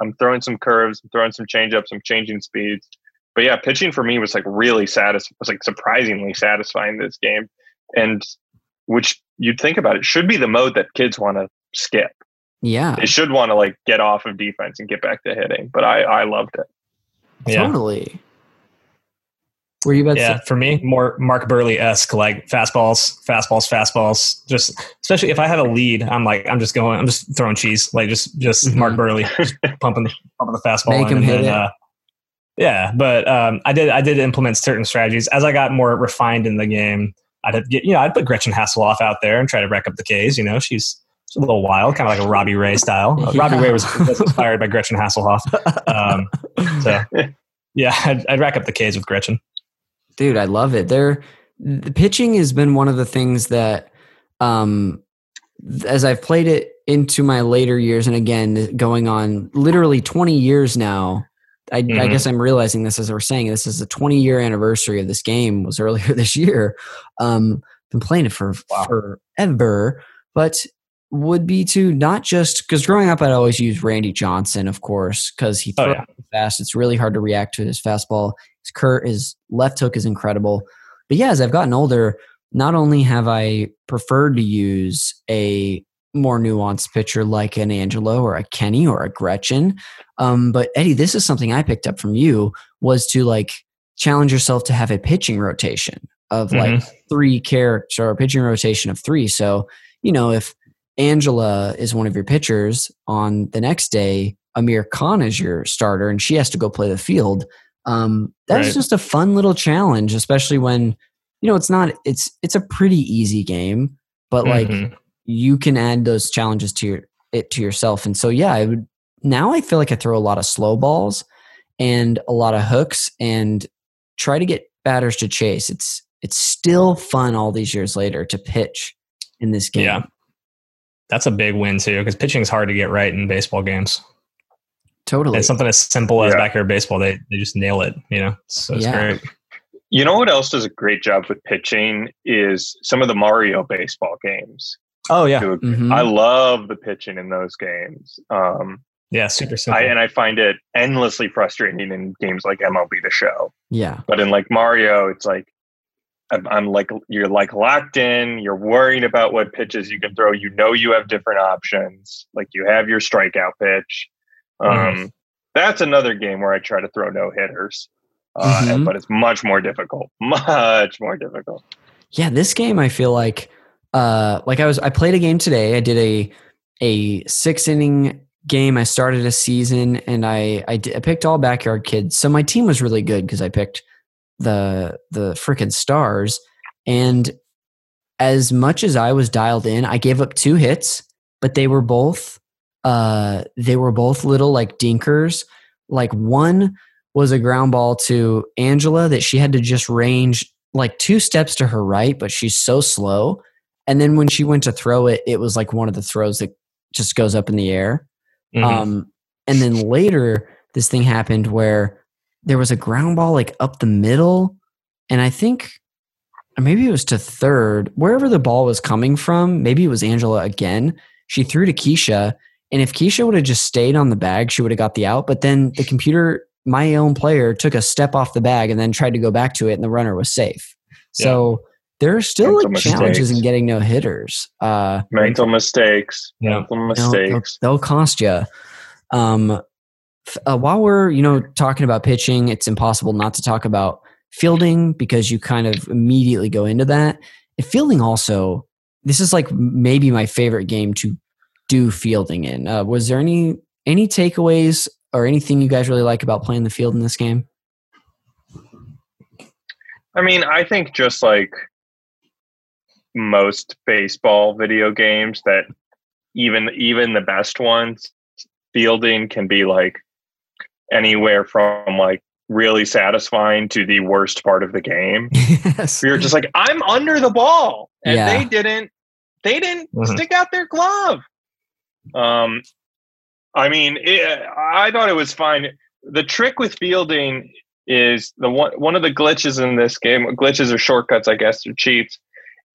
I'm throwing some curves. I'm throwing some changeups. I'm changing speeds. But yeah, pitching for me was like really satisfying. Was like surprisingly satisfying this game, and which you'd think about it should be the mode that kids want to skip. Yeah, they should want to like get off of defense and get back to hitting. But I, I loved it. Yeah. Totally. Were you about yeah, to- for me, more Mark Burley-esque, like fastballs, fastballs, fastballs. Just especially if I have a lead, I'm like, I'm just going, I'm just throwing cheese, like just, just mm-hmm. Mark Burley, just pumping, pumping the fastball. Make in, him and hit then, it. Uh, yeah, but um, I did, I did implement certain strategies as I got more refined in the game. I'd get, you know, I'd put Gretchen Hasselhoff out there and try to rack up the K's. You know, she's, she's a little wild, kind of like a Robbie Ray style. Uh, yeah. Robbie Ray was, was inspired by Gretchen Hasselhoff. Um, so yeah, I'd, I'd rack up the K's with Gretchen. Dude, I love it. They're, the pitching has been one of the things that, um, as I've played it into my later years, and again, going on literally twenty years now, I, mm-hmm. I guess I'm realizing this as we're saying, this is the twenty-year anniversary of this game, was earlier this year. Um, been playing it for wow. forever, but would be to not just, because growing up, I'd always use Randy Johnson, of course, because he throws oh, yeah. fast. It's really hard to react to his fastball. His cur- his left hook is incredible. But yeah, as I've gotten older, not only have I preferred to use a more nuanced pitcher like an Angelo or a Kenny or a Gretchen, um, but Eddie, this is something I picked up from you, was to like challenge yourself to have a pitching rotation of mm-hmm. like three characters, or a pitching rotation of three. So, you know, if Angela is one of your pitchers, on the next day, Amir Khan is your starter and she has to go play the field. Um, that's right. Just a fun little challenge, especially when, you know, it's not, it's, it's a pretty easy game, but like mm-hmm. you can add those challenges to your, it to yourself. And so, yeah, I would, now I feel like I throw a lot of slow balls and a lot of hooks and try to get batters to chase. It's, it's still fun all these years later to pitch in this game. Yeah. That's a big win too, because pitching is hard to get right in baseball games. Totally. It's something as simple as yeah. backyard baseball. They they just nail it, you know? So it's yeah. great. You know what else does a great job with pitching is some of the Mario baseball games. Oh, yeah. Mm-hmm. I love the pitching in those games. Um, yeah, super simple. I, and I find it endlessly frustrating in games like M L B The Show. Yeah. But in like Mario, it's like, I'm like, you're like locked in, you're worrying about what pitches you can throw. You know, you have different options. Like you have your strikeout pitch. Um, mm-hmm. That's another game where I try to throw no hitters, uh, mm-hmm. and, but it's much more difficult, much more difficult. Yeah. This game, I feel like, uh, like I was, I played a game today. I did a, a six inning game. I started a season and I, I, did, I picked all backyard kids. So my team was really good, 'cause I picked the the freaking stars, and as much as I was dialed in, I gave up two hits, but they were both uh they were both little like dinkers. Like one was a ground ball to Angela that she had to just range like two steps to her right, but she's so slow, and then when she went to throw it, it was like one of the throws that just goes up in the air. Mm-hmm. Um and then later this thing happened where there was a ground ball like up the middle, and I think maybe it was to third, wherever the ball was coming from. Maybe it was Angela again. She threw to Keisha, and if Keisha would have just stayed on the bag, she would have got the out. But then the computer, my own player, took a step off the bag and then tried to go back to it, and the runner was safe. Yeah. So there are still like, challenges in getting no hitters. Uh, Mental mistakes. Yeah. Mental mistakes. They'll, they'll cost you. Um, Uh, while we're, you know, talking about pitching, it's impossible not to talk about fielding, because you kind of immediately go into that. And fielding also, this is like maybe my favorite game to do fielding in. Uh, was there any any takeaways or anything you guys really like about playing the field in this game? I mean, I think just like most baseball video games, that even even the best ones, fielding can be like anywhere from like really satisfying to the worst part of the game. Yes. You're just like, I'm under the ball, and yeah. they didn't, they didn't mm-hmm. stick out their glove. Um, I mean, it, I thought it was fine. The trick with fielding is the one, one of the glitches in this game, glitches or shortcuts, I guess, or cheats,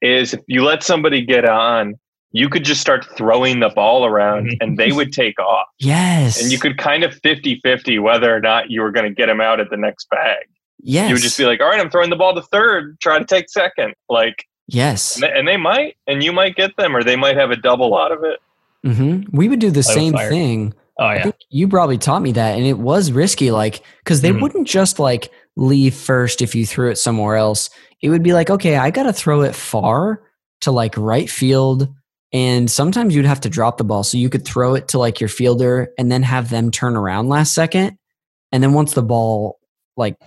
is if you let somebody get on, you could just start throwing the ball around and they would take off. Yes. And you could kind of fifty-fifty whether or not you were going to get them out at the next bag. Yes. You would just be like, all right, I'm throwing the ball to third, try to take second. Like, yes. And they, and they might, and you might get them, or they might have a double out of it. Mm-hmm. We would do the I same thing. Oh, yeah. I think you probably taught me that. And it was risky, like, because they mm-hmm. wouldn't just like leave first if you threw it somewhere else. It would be like, okay, I got to throw it far to like right field. And sometimes you'd have to drop the ball, so you could throw it to like your fielder and then have them turn around last second. And then once the ball like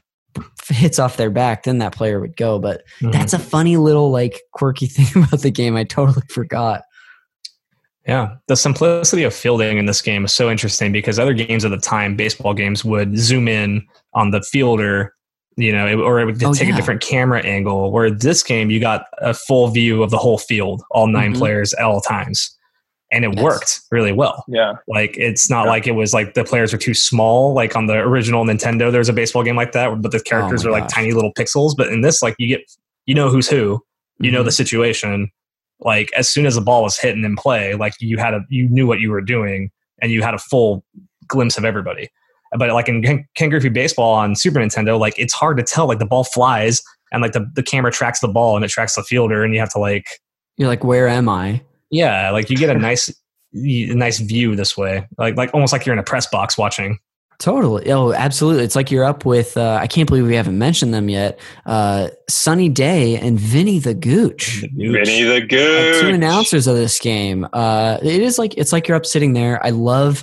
hits off their back, then that player would go. But mm-hmm. that's a funny little like quirky thing about the game. I totally forgot. Yeah. The simplicity of fielding in this game is so interesting, because other games at the time, baseball games, would zoom in on the fielder, you know, it, or it would oh, take yeah. a different camera angle, where this game, you got a full view of the whole field, all nine mm-hmm. players at all times. And it yes. worked really well. Yeah. Like, it's not yeah. like it was like the players were too small. Like on the original Nintendo, there was a baseball game like that, but the characters were oh like gosh. tiny little pixels. But in this, like you get, you know, who's who, you mm-hmm. know, the situation, like as soon as the ball was hitting in play, like you had a, you knew what you were doing and you had a full glimpse of everybody. But like in Ken, Ken Griffey Baseball on Super Nintendo, like it's hard to tell, like the ball flies and like the, the camera tracks the ball and it tracks the fielder and you have to like, you're like, where am I? Yeah. Like you get a nice, a nice view this way. Like, like almost like you're in a press box watching. Totally. Oh, absolutely. It's like you're up with, uh, I can't believe we haven't mentioned them yet. Uh, Sunny Day and Vinny the Gooch. Vinny the Gooch. Uh, two announcers of this game. Uh, it is like, it's like you're up sitting there. I love,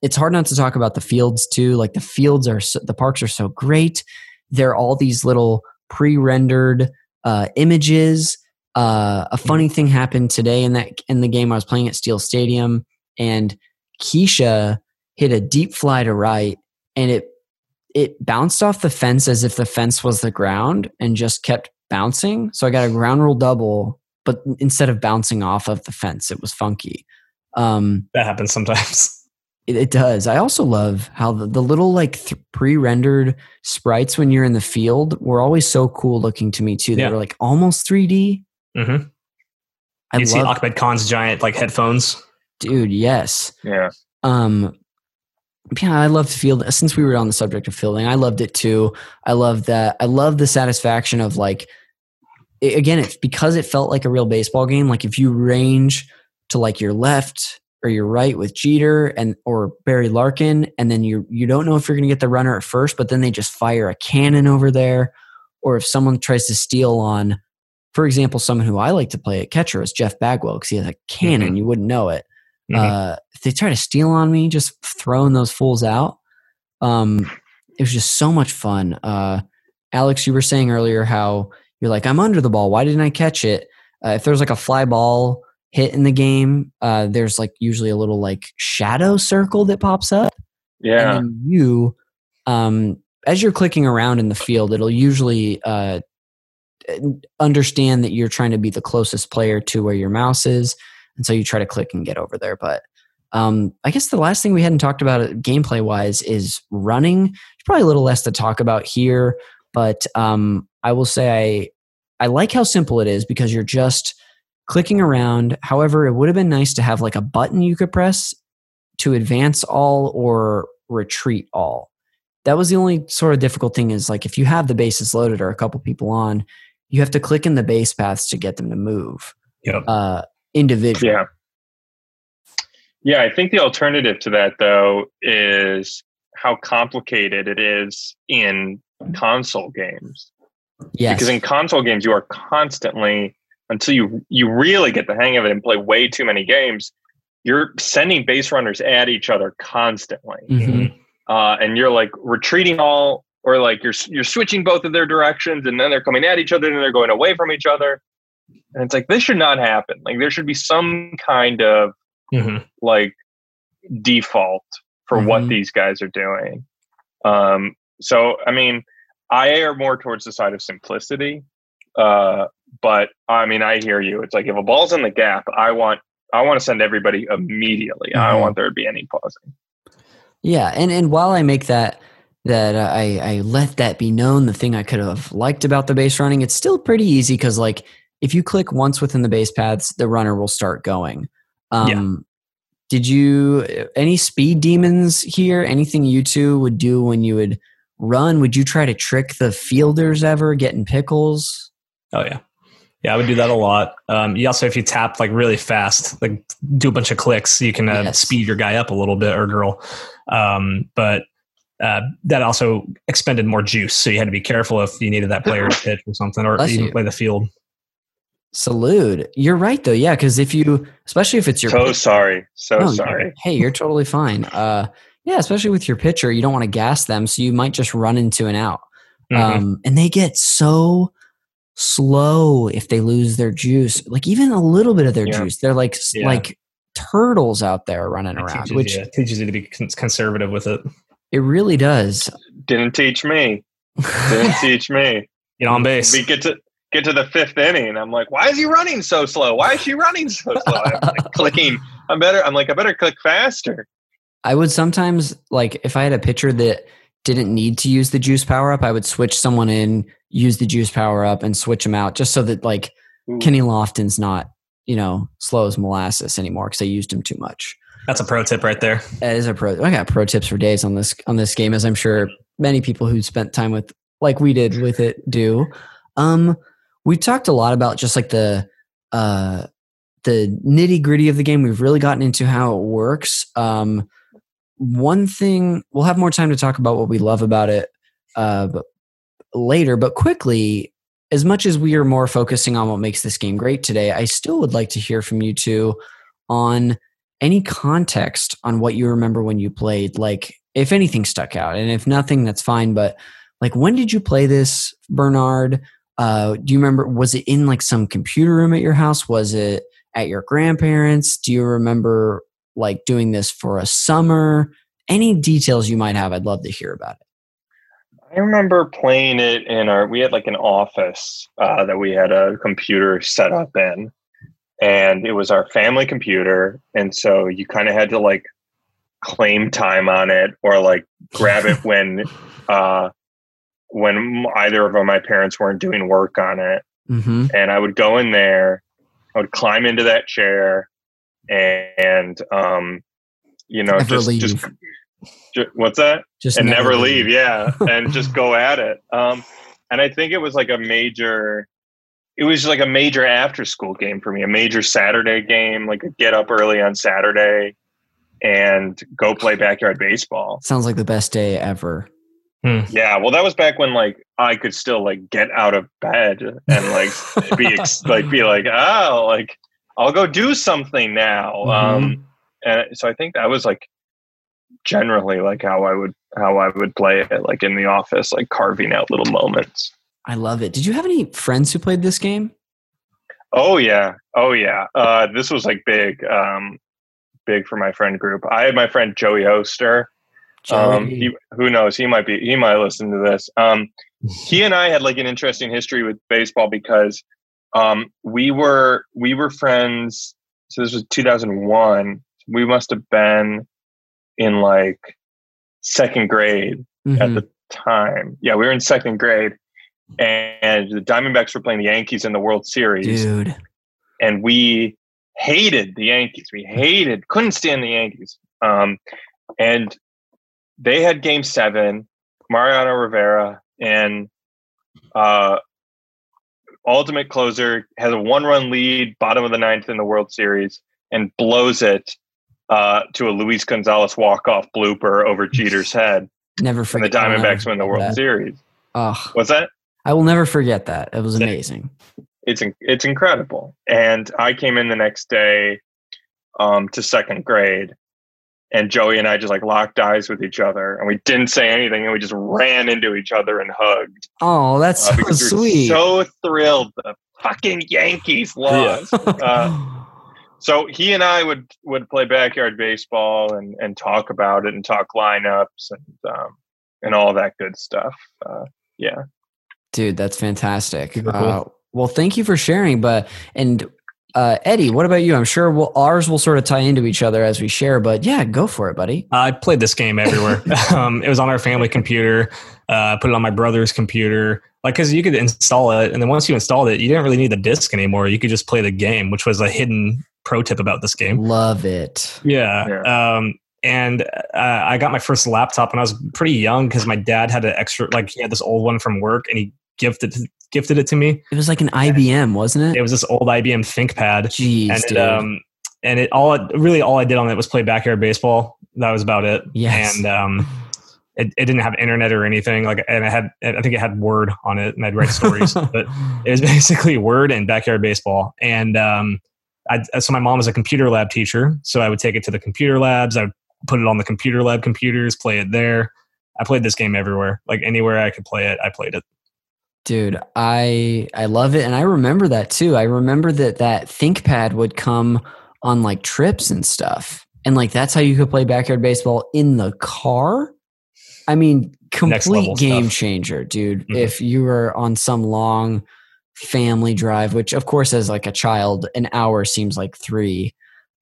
it's hard not to talk about the fields too. Like the fields are, so, the parks are so great. There are all these little pre-rendered uh, images. Uh, a funny thing happened today in that, in the game I was playing at Steel Stadium, and Keisha hit a deep fly to right, and it, it bounced off the fence as if the fence was the ground and just kept bouncing. So I got a ground rule double, but instead of bouncing off of the fence, it was funky. Um, that happens sometimes. It, it does. I also love how the, the little like th- pre-rendered sprites when you're in the field were always so cool looking to me too. They yeah. were like almost three D. Mm-hmm. I You'd love see Ahmed Khan's giant like headphones, dude. Yes. Yeah. Um. Yeah, I loved field. Since we were on the subject of fielding, I loved it too. I love that. I love the satisfaction of like, it, again, it's because it felt like a real baseball game. Like if you range to like your left or your right with Jeter and or Barry Larkin, and then you you don't know if you're going to get the runner at first, but then they just fire a cannon over there, or if someone tries to steal on. For example, someone who I like to play at catcher is Jeff Bagwell because he has a cannon. Mm-hmm. You wouldn't know it. Mm-hmm. Uh, if they try to steal on me, just throwing those fools out. Um, it was just so much fun. Uh, Alex, you were saying earlier how you're like, I'm under the ball. Why didn't I catch it? Uh, if there's like a fly ball hit in the game, uh, there's like usually a little like shadow circle that pops up. Yeah. And then you, um, as you're clicking around in the field, it'll usually uh, – understand that you're trying to be the closest player to where your mouse is, and so you try to click and get over there. But um, I guess the last thing we hadn't talked about gameplay wise is running. There's probably a little less to talk about here, but um, I will say I, I like how simple it is because you're just clicking around. However, it would have been nice to have like a button you could press to advance all or retreat all. That was the only sort of difficult thing is like if you have the bases loaded or a couple people on, you have to click in the base paths to get them to move yep. uh, individually. Yeah. Yeah, I think the alternative to that, though, is how complicated it is in console games. Yes. Because in console games, you are constantly, until you, you really get the hang of it and play way too many games, you're sending base runners at each other constantly. Mm-hmm. Uh, and you're like retreating all, or like you're you're switching both of their directions, and then they're coming at each other, and they're going away from each other, and it's like this should not happen. Like there should be some kind of mm-hmm. like default for mm-hmm. what these guys are doing. Um, so I mean, I err more towards the side of simplicity, uh, but I mean, I hear you. It's like if a ball's in the gap, I want I want to send everybody immediately. Mm-hmm. I don't want there to be any pausing. Yeah, and and while I make that. That uh, I, I let that be known, the thing I could have liked about the base running, it's still pretty easy because like if you click once within the base paths, the runner will start going. Um, yeah. Did you, any speed demons here? Anything you two would do when you would run? Would you try to trick the fielders ever, getting pickles? Oh yeah. Yeah, I would do that a lot. Um, you also, if you tap like really fast, like do a bunch of clicks, you can uh, yes. speed your guy up a little bit or girl. Um, but Uh, that also expended more juice, so you had to be careful if you needed that player to pitch or something, or even play the field. Salute. You're right, though. Yeah, because if you, especially if it's your so pitch, sorry, so no, sorry. Hey, you're totally fine. Uh, yeah, especially with your pitcher, you don't want to gas them, so you might just run into an out. Um, mm-hmm. And they get so slow if they lose their juice, like even a little bit of their yeah. juice. They're like yeah. like turtles out there running it around, teaches which you, it teaches you to be conservative with it. It really does. Didn't teach me. Didn't teach me. Get on base. We get to get to the fifth inning, and I'm like, why is he running so slow? Why is she running so slow? I'm like clicking. I'm better. I'm like, I better click faster. I would sometimes, like, if I had a pitcher that didn't need to use the juice power up, I would switch someone in, use the juice power up, and switch them out just so that, like, Ooh. Kenny Lofton's not you know, slow as molasses anymore because I used them too much. That's a pro tip right there. That is a pro. I got pro tips for days on this on this game, as I'm sure many people who spent time with, like we did with it, do. Um, we talked a lot about just like the uh, the nitty gritty of the game. We've really gotten into how it works. Um, one thing, we'll have more time to talk about what we love about it uh, but later. But quickly, as much as we are more focusing on what makes this game great today, I still would like to hear from you two on any context on what you remember when you played, like if anything stuck out, and if nothing, that's fine. But like, when did you play this, Bernard? Uh, do you remember, was it in like some computer room at your house? Was it at your grandparents'? Do you remember like doing this for a summer? Any details you might have, I'd love to hear about it. I remember playing it in our, we had like an office uh, that we had a computer set up in. And it was our family computer. And so you kind of had to like claim time on it or like grab it when uh, when either of my parents weren't doing work on it. Mm-hmm. And I would go in there, I would climb into that chair and, um, you know, never just, just, just, what's that? Just and never leave. leave. Yeah. And just go at it. Um, and I think it was like a major... It was like a major after-school game for me, a major Saturday game, like a get up early on Saturday and go play backyard baseball. Sounds like the best day ever. Hmm. Yeah, well, that was back when like I could still like get out of bed and like be ex- like be like, oh, like I'll go do something now. Mm-hmm. Um, and so I think that was like generally like how I would how I would play it, like in the office, like carving out little moments. I love it. Did you have any friends who played this game? Oh, yeah. Oh, yeah. Uh, this was like big, um, big for my friend group. I had my friend Joey Hoster. Joey. Um, he, who knows? He might be, he might listen to this. Um, he and I had like an interesting history with baseball because um, we were, we were friends. So this was two thousand one. We must have been in like second grade mm-hmm. at the time. Yeah, we were in second grade. And the Diamondbacks were playing the Yankees in the World Series. Dude. And we hated the Yankees. We hated, couldn't stand the Yankees. Um, and they had game seven, Mariano Rivera, and uh, ultimate closer, has a one-run lead, bottom of the ninth in the World Series, and blows it uh, to a Luis Gonzalez walk-off blooper over Jeter's head. Never forget. And the Diamondbacks win the World that. Series. Oh. What's that? I will never forget that. It was amazing. It's it's incredible. And I came in the next day um, to second grade, and Joey and I just like locked eyes with each other, and we didn't say anything, and we just ran into each other and hugged. Oh, that's uh, so sweet. We were so thrilled the fucking Yankees lost. Yeah. uh, so he and I would would play backyard baseball and and talk about it and talk lineups and um, and all that good stuff. Uh, yeah. Dude, that's fantastic. Cool. Uh, well, thank you for sharing. But and uh, Eddie, what about you? I'm sure we'll, ours will sort of tie into each other as we share. But yeah, go for it, buddy. I played this game everywhere. um, it was on our family computer. I uh, put it on my brother's computer, like because you could install it, and then once you installed it, you didn't really need the disc anymore. You could just play the game, which was a hidden pro tip about this game. Love it. Yeah. yeah. Um, And uh, I got my first laptop when I was pretty young because my dad had an extra, like he had this old one from work, and he gifted gifted it to me. It was like an I B M, wasn't it? It was this old I B M ThinkPad. Jeez, and it, dude. Um, and it all really all I did on it was play backyard baseball. That was about it. Yes. And um, it, it didn't have internet or anything. Like, and I had I think it had Word on it, and I'd write stories. But it was basically Word and backyard baseball. And um, I, so my mom was a computer lab teacher, so I would take it to the computer labs. I would put it on the computer lab computers, play it there. I played this game everywhere. Like anywhere I could play it, I played it. Dude, I I love it. And I remember that too. I remember that that ThinkPad would come on like trips and stuff. And like that's how you could play backyard baseball in the car. I mean, complete game stuff. Changer, dude. Mm-hmm. If you were on some long family drive, which of course as like a child, an hour seems like three.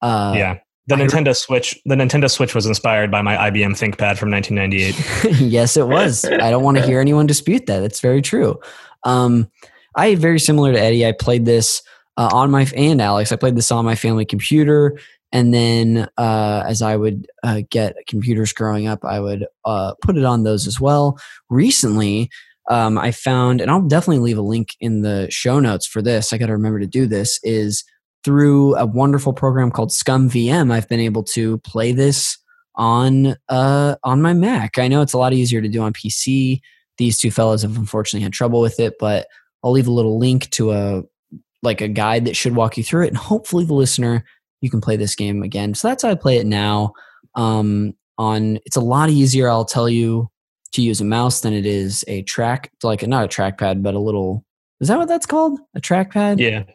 Uh, yeah. The Nintendo Switch, the Nintendo Switch was inspired by my I B M ThinkPad from nineteen ninety-eight. Yes, it was. I don't want to hear anyone dispute that. It's very true. Um, I very similar to Eddie. I played this uh, on my and Alex. I played this on my family computer, and then uh, as I would uh, get computers growing up, I would uh, put it on those as well. Recently, um, I found, and I'll definitely leave a link in the show notes for this. I got to remember to do this. Is through a wonderful program called ScumVM, I've been able to play this on uh, on my Mac. I know it's a lot easier to do on P C. These two fellows have unfortunately had trouble with it, but I'll leave a little link to a like a guide that should walk you through it, and hopefully the listener, you can play this game again. So that's how I play it now. Um, on it's a lot easier, I'll tell you, to use a mouse than it is a track, like a, not a trackpad, but a little. Is that what that's called? A trackpad? Yeah. A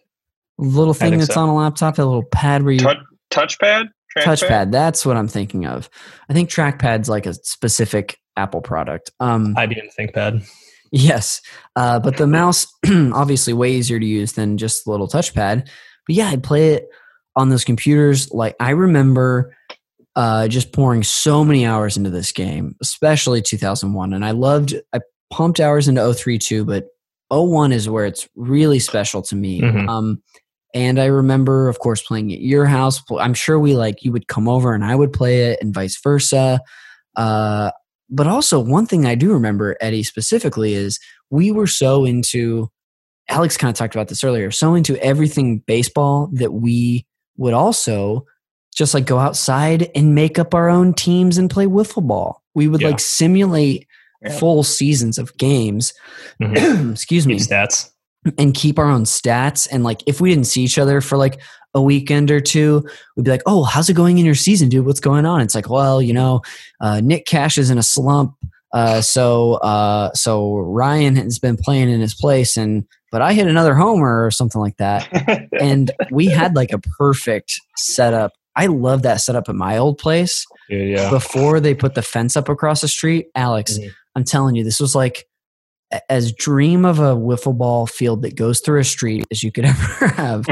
little thing that's so. on a laptop, a little pad where you touchpad. Touchpad. Touchpad. That's what I'm thinking of. I think trackpad's like a specific Apple product. Um, I B M ThinkPad. Yes, uh, but the mouse obviously way easier to use than just the little touchpad. But yeah, I'd play it on those computers. Like I remember uh, just pouring so many hours into this game, especially two thousand one. And I loved. I pumped hours into oh three too, but oh one is where it's really special to me. Mm-hmm. Um, and I remember, of course, playing at your house. I'm sure we like you would come over and I would play it, and vice versa. Uh, but also, one thing I do remember, Eddie specifically, is we were so into. Alex kind of talked about this earlier. So into everything baseball that we would also just like go outside and make up our own teams and play wiffle ball. We would yeah. like simulate yeah. full seasons of games. Mm-hmm. Excuse me. Keep stats. And keep our own stats. And like, if we didn't see each other for like a weekend or two, we'd be like, oh, how's it going in your season, dude? What's going on? It's like, well, you know, uh, Nick Cash is in a slump. Uh, so, uh, so Ryan has been playing in his place, and, but I hit another homer or something like that. And we had like a perfect setup. I love that setup at my old place. Yeah, yeah. Before they put the fence up across the street. Alex, mm-hmm. I'm telling you, this was like as dream of a wiffle ball field that goes through a street as you could ever have.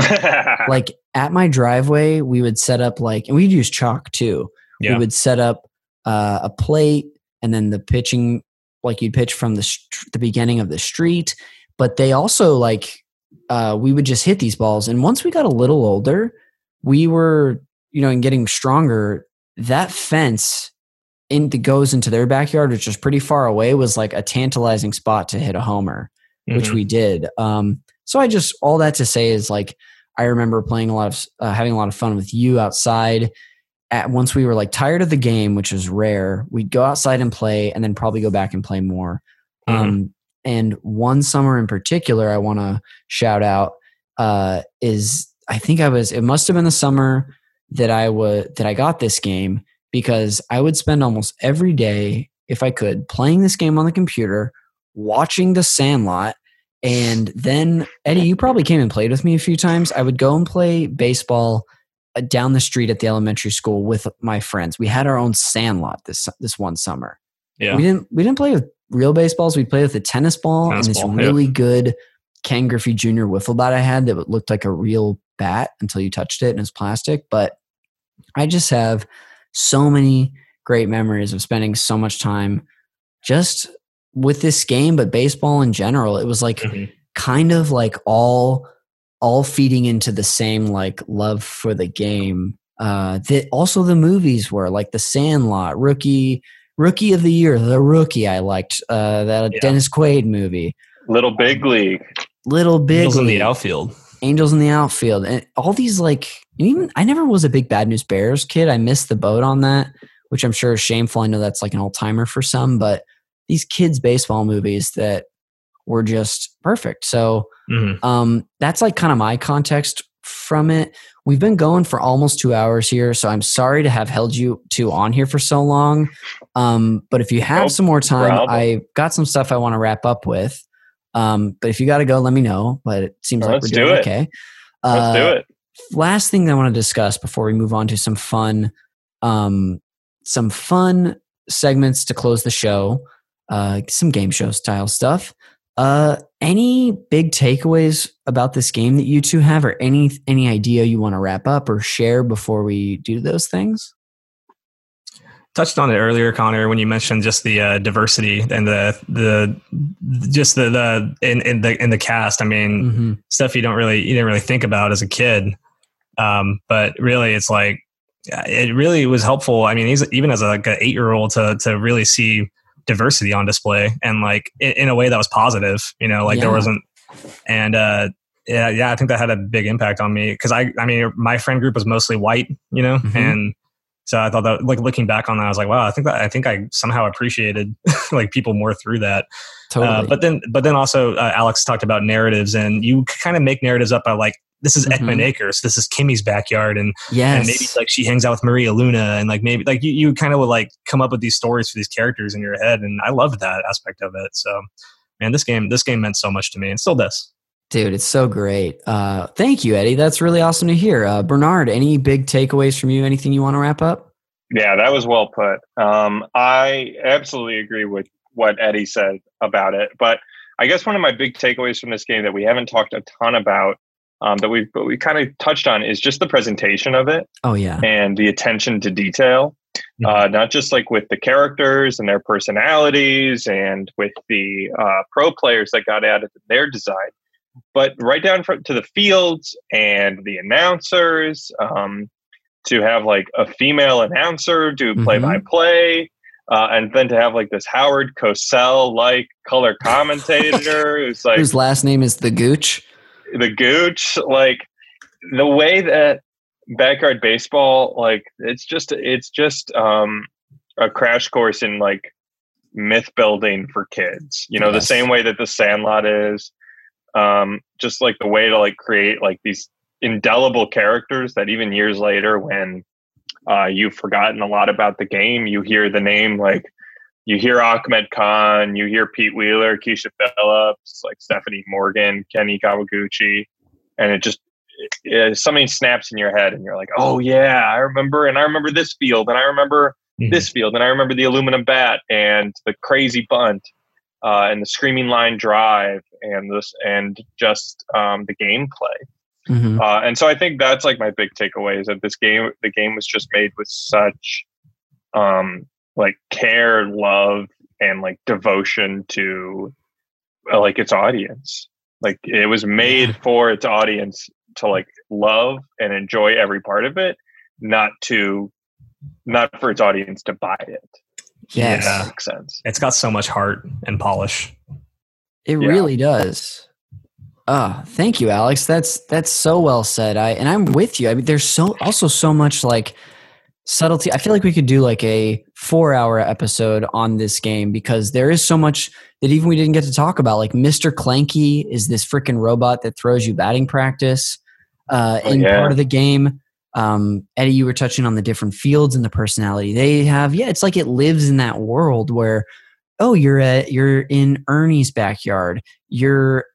Like at my driveway, we would set up like, and we'd use chalk too. Yeah. We would set up uh, a plate, and then the pitching, like you'd pitch from the st- the beginning of the street. But they also like, uh, we would just hit these balls. And once we got a little older, we were, you know, and getting stronger, that fence in that goes into their backyard, which is pretty far away, was like a tantalizing spot to hit a homer, mm-hmm. which we did. Um, so I just, all that to say is like, I remember playing a lot of, uh, having a lot of fun with you outside. At once we were like tired of the game, which is rare, we'd go outside and play, and then probably go back and play more. Mm-hmm. Um, and one summer in particular, I want to shout out, uh, is I think I was, it must've been the summer that I was, that I got this game, because I would spend almost every day, if I could, playing this game on the computer, watching The Sandlot, and then, Eddie, you probably came and played with me a few times. I would go and play baseball down the street at the elementary school with my friends. We had our own Sandlot this this one summer. Yeah, we didn't we didn't play with real baseballs. We played with a tennis ball tennis and this ball, really yeah. good Ken Griffey Junior wiffle bat I had that looked like a real bat until you touched it and it was plastic. But I just have so many great memories of spending so much time just with this game, but baseball in general. It was like mm-hmm. kind of like all all feeding into the same like love for the game. Uh, that also the movies were like The Sandlot, Rookie, Rookie of the Year, The Rookie. I liked uh, that yeah. Dennis Quaid movie, Little Big League, Little Big Angels League. in the Outfield. Angels in the Outfield, and all these like, and even I never was a big Bad News Bears kid. I missed the boat on that, which I'm sure is shameful. I know that's like an old timer for some, but these kids' baseball movies that were just perfect. So mm-hmm. um, that's like kind of my context from it. We've been going for almost two hours here, so I'm sorry to have held you two on here for so long. Um, but if you have no some more time, problem. I got some stuff I want to wrap up with. Um, but if you got to go, let me know. But it seems well, like we're doing do okay. Uh, let's do it. Last thing that I want to discuss before we move on to some fun, um, some fun segments to close the show, uh, some game show style stuff. Uh, any big takeaways about this game that you two have, or any any idea you want to wrap up or share before we do those things? touched on it earlier, Connor, when you mentioned just the uh, diversity and the the just the the in, in the in the cast. I mean, mm-hmm. stuff you don't really you didn't really think about as a kid, um, but really, it's like it really was helpful. I mean, even as a, like an eight year old to to really see diversity on display, and like in, in a way that was positive. You know, like yeah. there wasn't, and uh, yeah, yeah, I think that had a big impact on me because I I mean, my friend group was mostly white. You know, mm-hmm. and so I thought that, like, looking back on that, I was like, wow, I think that, I think I somehow appreciated like people more through that. Totally. Uh, but then, but then also uh, Alex talked about narratives, and you kind of make narratives up by like, this is mm-hmm. Ekman Acres, this is Kimmy's backyard. And, yes. and maybe like she hangs out with Maria Luna, and like, maybe like you, you kind of would like come up with these stories for these characters in your head. And I loved that aspect of it. So man, this game, this game meant so much to me and still does. Dude, it's so great. Uh, thank you, Eddie. That's really awesome to hear. Uh, Bernard, any big takeaways from you? Anything you want to wrap up? Yeah, that was well put. Um, I absolutely agree with what Eddie said about it. But I guess one of my big takeaways from this game that we haven't talked a ton about, um, that we've, but we kind of touched on, is just the presentation of it. Oh, yeah. And the attention to detail. Mm-hmm. Uh, not just like with the characters and their personalities and with the uh, pro players that got added to their design, but right down to the fields and the announcers, um, to have like a female announcer do play by play, and then to have like this Howard Cosell like color commentator who's like, whose last name is the Gooch. The Gooch, like the way that Backyard Baseball, like it's just it's just um, a crash course in like myth building for kids. You know, yes. the same way that The Sandlot is. Um, just like the way to like create like these indelible characters that even years later, when uh, you've forgotten a lot about the game, you hear the name, like you hear Ahmed Khan, you hear Pete Wheeler, Keisha Phillips, like Stephanie Morgan, Kenny Kawaguchi, and it just it, it, something snaps in your head, and you're like, oh yeah, I remember, and I remember this field, and I remember mm-hmm. this field, and I remember the aluminum bat and the crazy bunt. Uh, and the screaming line drive, and this, and just um, the gameplay, mm-hmm. uh, and so I think that's like my big takeaway, is that this game, the game was just made with such um, like care, love, and like devotion to uh, like its audience. Like it was made for its audience to like love and enjoy every part of it, not to, not for its audience to buy it. Yes. Yeah, that makes sense. It's got so much heart and polish. It yeah. really does. Ah, oh, thank you, Alex. That's that's so well said. I and I'm with you. I mean, there's so also so much like subtlety. I feel like we could do like a four-hour episode on this game, because there is so much that even we didn't get to talk about. Like Mister Clanky is this freaking robot that throws you batting practice uh, oh, in yeah. part of the game. Um, Eddie, you were touching on the different fields and the personality they have. Yeah, it's like it lives in that world where, oh, you're at, you're in Ernie's backyard. You're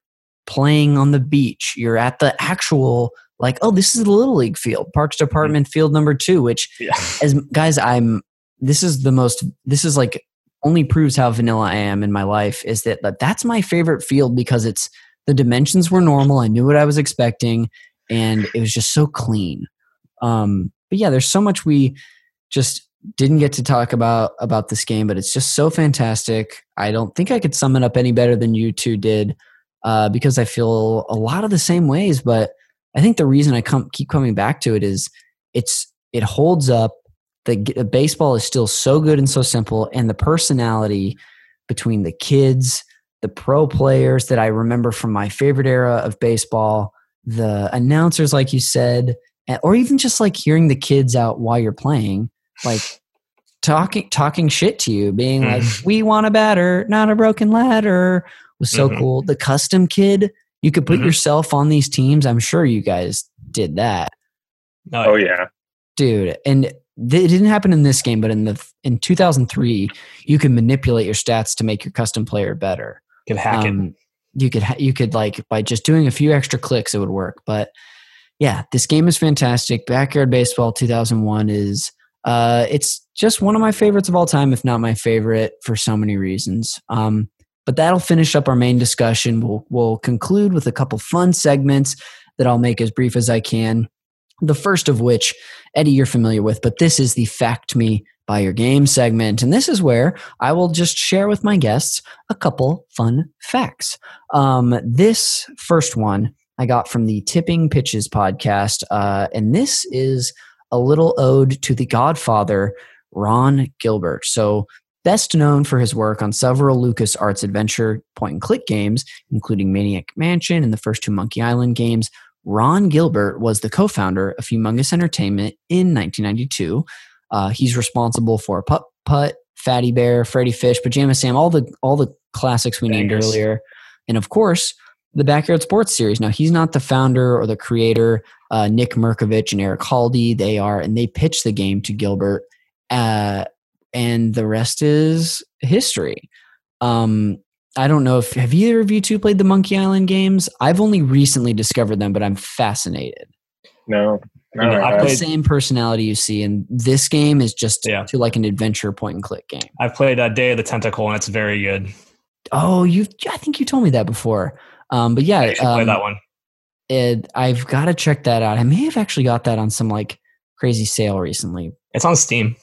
playing on the beach. You're at the actual, like, oh, this is the Little League field, Parks Department mm-hmm. field number two, which yeah. as guys, I'm, this is the most, this is like only proves how vanilla I am in my life, is that like, that's my favorite field because it's, the dimensions were normal. I knew what I was expecting, and it was just so clean. Um, but yeah, there's so much we just didn't get to talk about, about this game, but it's just so fantastic. I don't think I could sum it up any better than you two did, uh, because I feel a lot of the same ways, but I think the reason I come, keep coming back to it is it's, it holds up. The, the baseball is still so good and so simple. And the personality between the kids, the pro players that I remember from my favorite era of baseball, the announcers, like you said, or even just like hearing the kids out while you're playing, like talking talking shit to you, being mm. like, we want a batter, not a broken ladder, was so mm-hmm. cool. The custom kid, you could put mm-hmm. yourself on these teams. I'm sure you guys did that. Oh, yeah. Dude, and th- it didn't happen in this game, but in the in two thousand three, you could manipulate your stats to make your custom player better. You could hack um, it. You could, ha- you could like, by just doing a few extra clicks, it would work, but... yeah, this game is fantastic. Backyard Baseball two thousand one is, uh, it's just one of my favorites of all time, if not my favorite, for so many reasons. Um, but that'll finish up our main discussion. We'll, we'll conclude with a couple fun segments that I'll make as brief as I can. The first of which, Eddie, you're familiar with, but this is the Fact Me By Your Game segment. And this is where I will just share with my guests a couple fun facts. Um, this first one I got from the Tipping Pitches podcast. Uh, and this is a little ode to the Godfather, Ron Gilbert. So best known for his work on several LucasArts adventure point-and-click games, including Maniac Mansion and the first two Monkey Island games, Ron Gilbert was the co-founder of Humongous Entertainment in nineteen ninety-two. Uh, he's responsible for Putt Putt, Fatty Bear, Freddy Fish, Pajama Sam, all the all the classics we Thanks. named earlier, and of course the Backyard Sports series. Now he's not the founder or the creator. Uh, Nick Merkovich and Eric Haldy, they are, and they pitched the game to Gilbert. Uh, and the rest is history. Um, I don't know if have either of you two played the Monkey Island games. I've only recently discovered them, but I'm fascinated. No. You know, I've played the same personality you see, and this game is just yeah. to like an adventure point and click game. I've played uh, Day of the Tentacle, and it's very good. Oh, you! I think you told me that before. Um, but yeah, I um, play that one. It, I've got to check that out. I may have actually got that on some like crazy sale recently. It's on Steam.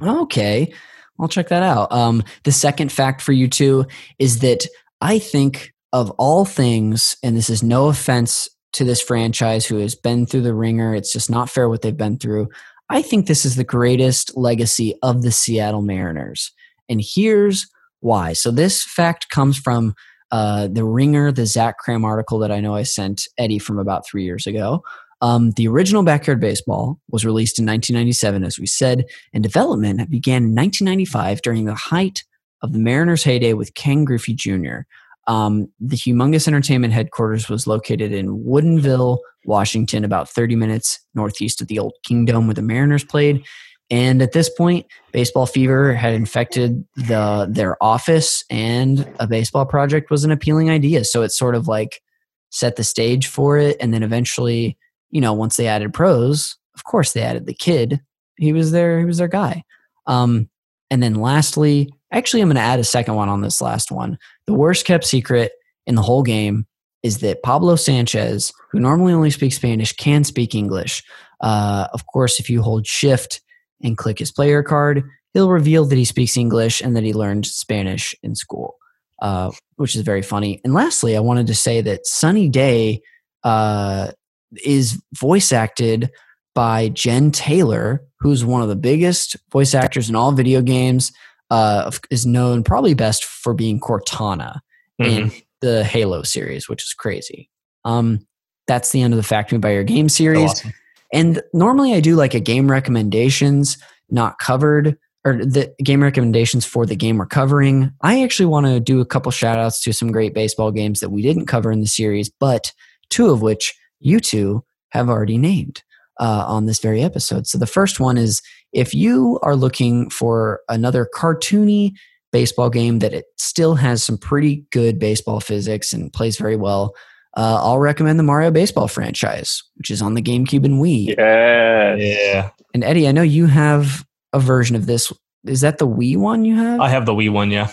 Okay, I'll check that out. Um, the second fact for you two is that I think of all things, and this is no offense to this franchise who has been through the ringer. It's just not fair what they've been through. I think this is the greatest legacy of the Seattle Mariners. And here's why. So this fact comes from uh, the Ringer, the Zach Cram article that I know I sent Eddie from about three years ago. Um, the original Backyard Baseball was released in nineteen ninety-seven, as we said, and development began in nineteen ninety-five during the height of the Mariners' heyday with Ken Griffey Junior Um, the Humongous Entertainment headquarters was located in Woodinville, Washington, about thirty minutes northeast of the Old Kingdom where the Mariners played. And at this point, baseball fever had infected the their office, and a baseball project was an appealing idea. So it sort of like set the stage for it. And then eventually, you know, once they added pros, of course they added the kid. He was their, he was their guy. Um, and then lastly, actually, I'm going to add a second one on this last one. The worst kept secret in the whole game is that Pablo Sanchez, who normally only speaks Spanish, can speak English. Uh, of course, if you hold shift and click his player card, he'll reveal that he speaks English and that he learned Spanish in school, uh, which is very funny. And lastly, I wanted to say that Sunny Day uh, is voice acted by Jen Taylor, who's one of the biggest voice actors in all video games. Uh, is known probably best for being Cortana mm-hmm. in the Halo series, which is crazy. Um, that's the end of the Fact Me By Your Game series. So awesome. And normally I do like a game recommendations not covered, or the game recommendations for the game we're covering. I actually want to do a couple shout outs to some great baseball games that we didn't cover in the series, but two of which you two have already named uh, on this very episode. So the first one is, if you are looking for another cartoony baseball game that it still has some pretty good baseball physics and plays very well, uh, I'll recommend the Mario Baseball franchise, which is on the GameCube and Wii. Yeah, yeah. And Eddie, I know you have a version of this. Is that the Wii one you have? I have the Wii one, yeah.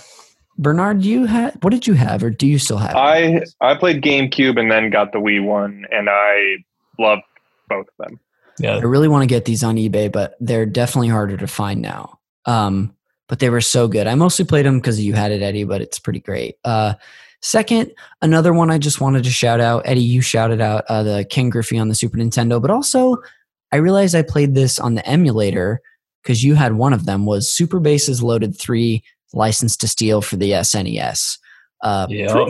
Bernard, you had what did you have, or do you still have? I I played GameCube and then got the Wii one, and I loved both of them. Yeah. I really want to get these on eBay, but they're definitely harder to find now. Um, but they were so good. I mostly played them because you had it, Eddie, but it's pretty great. Uh, second, another one I just wanted to shout out. Eddie, you shouted out uh, the Ken Griffey on the Super Nintendo, but also I realized I played this on the emulator because you had one of them, was Super Bases Loaded three, License to Steal for the S N E S. Uh, yeah.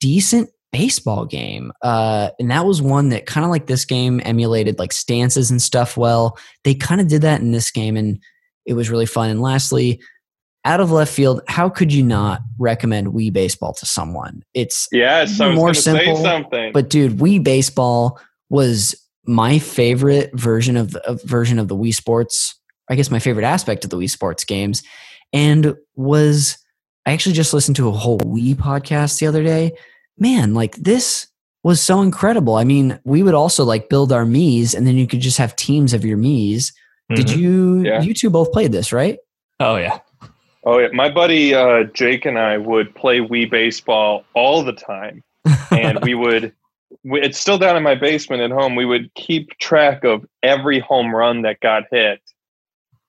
Decent baseball game, uh and that was one that kind of like this game emulated like stances and stuff. Well, they kind of did that in this game, and it was really fun. And lastly, out of left field, how could you not recommend Wii Baseball to someone? It's yeah so more simple, something. But dude, Wii Baseball was my favorite version of the, uh, version of the Wii Sports, I guess my favorite aspect of the Wii Sports games, and was I actually just listened to a whole Wii podcast the other day. Man, like this was so incredible. I mean, we would also like build our Mii's, and then you could just have teams of your Mii's. Mm-hmm. Did you, yeah. you two both played this, right? Oh yeah. Oh yeah. My buddy, uh, Jake and I would play Wii Baseball all the time. And we would, we, it's still down in my basement at home. We would keep track of every home run that got hit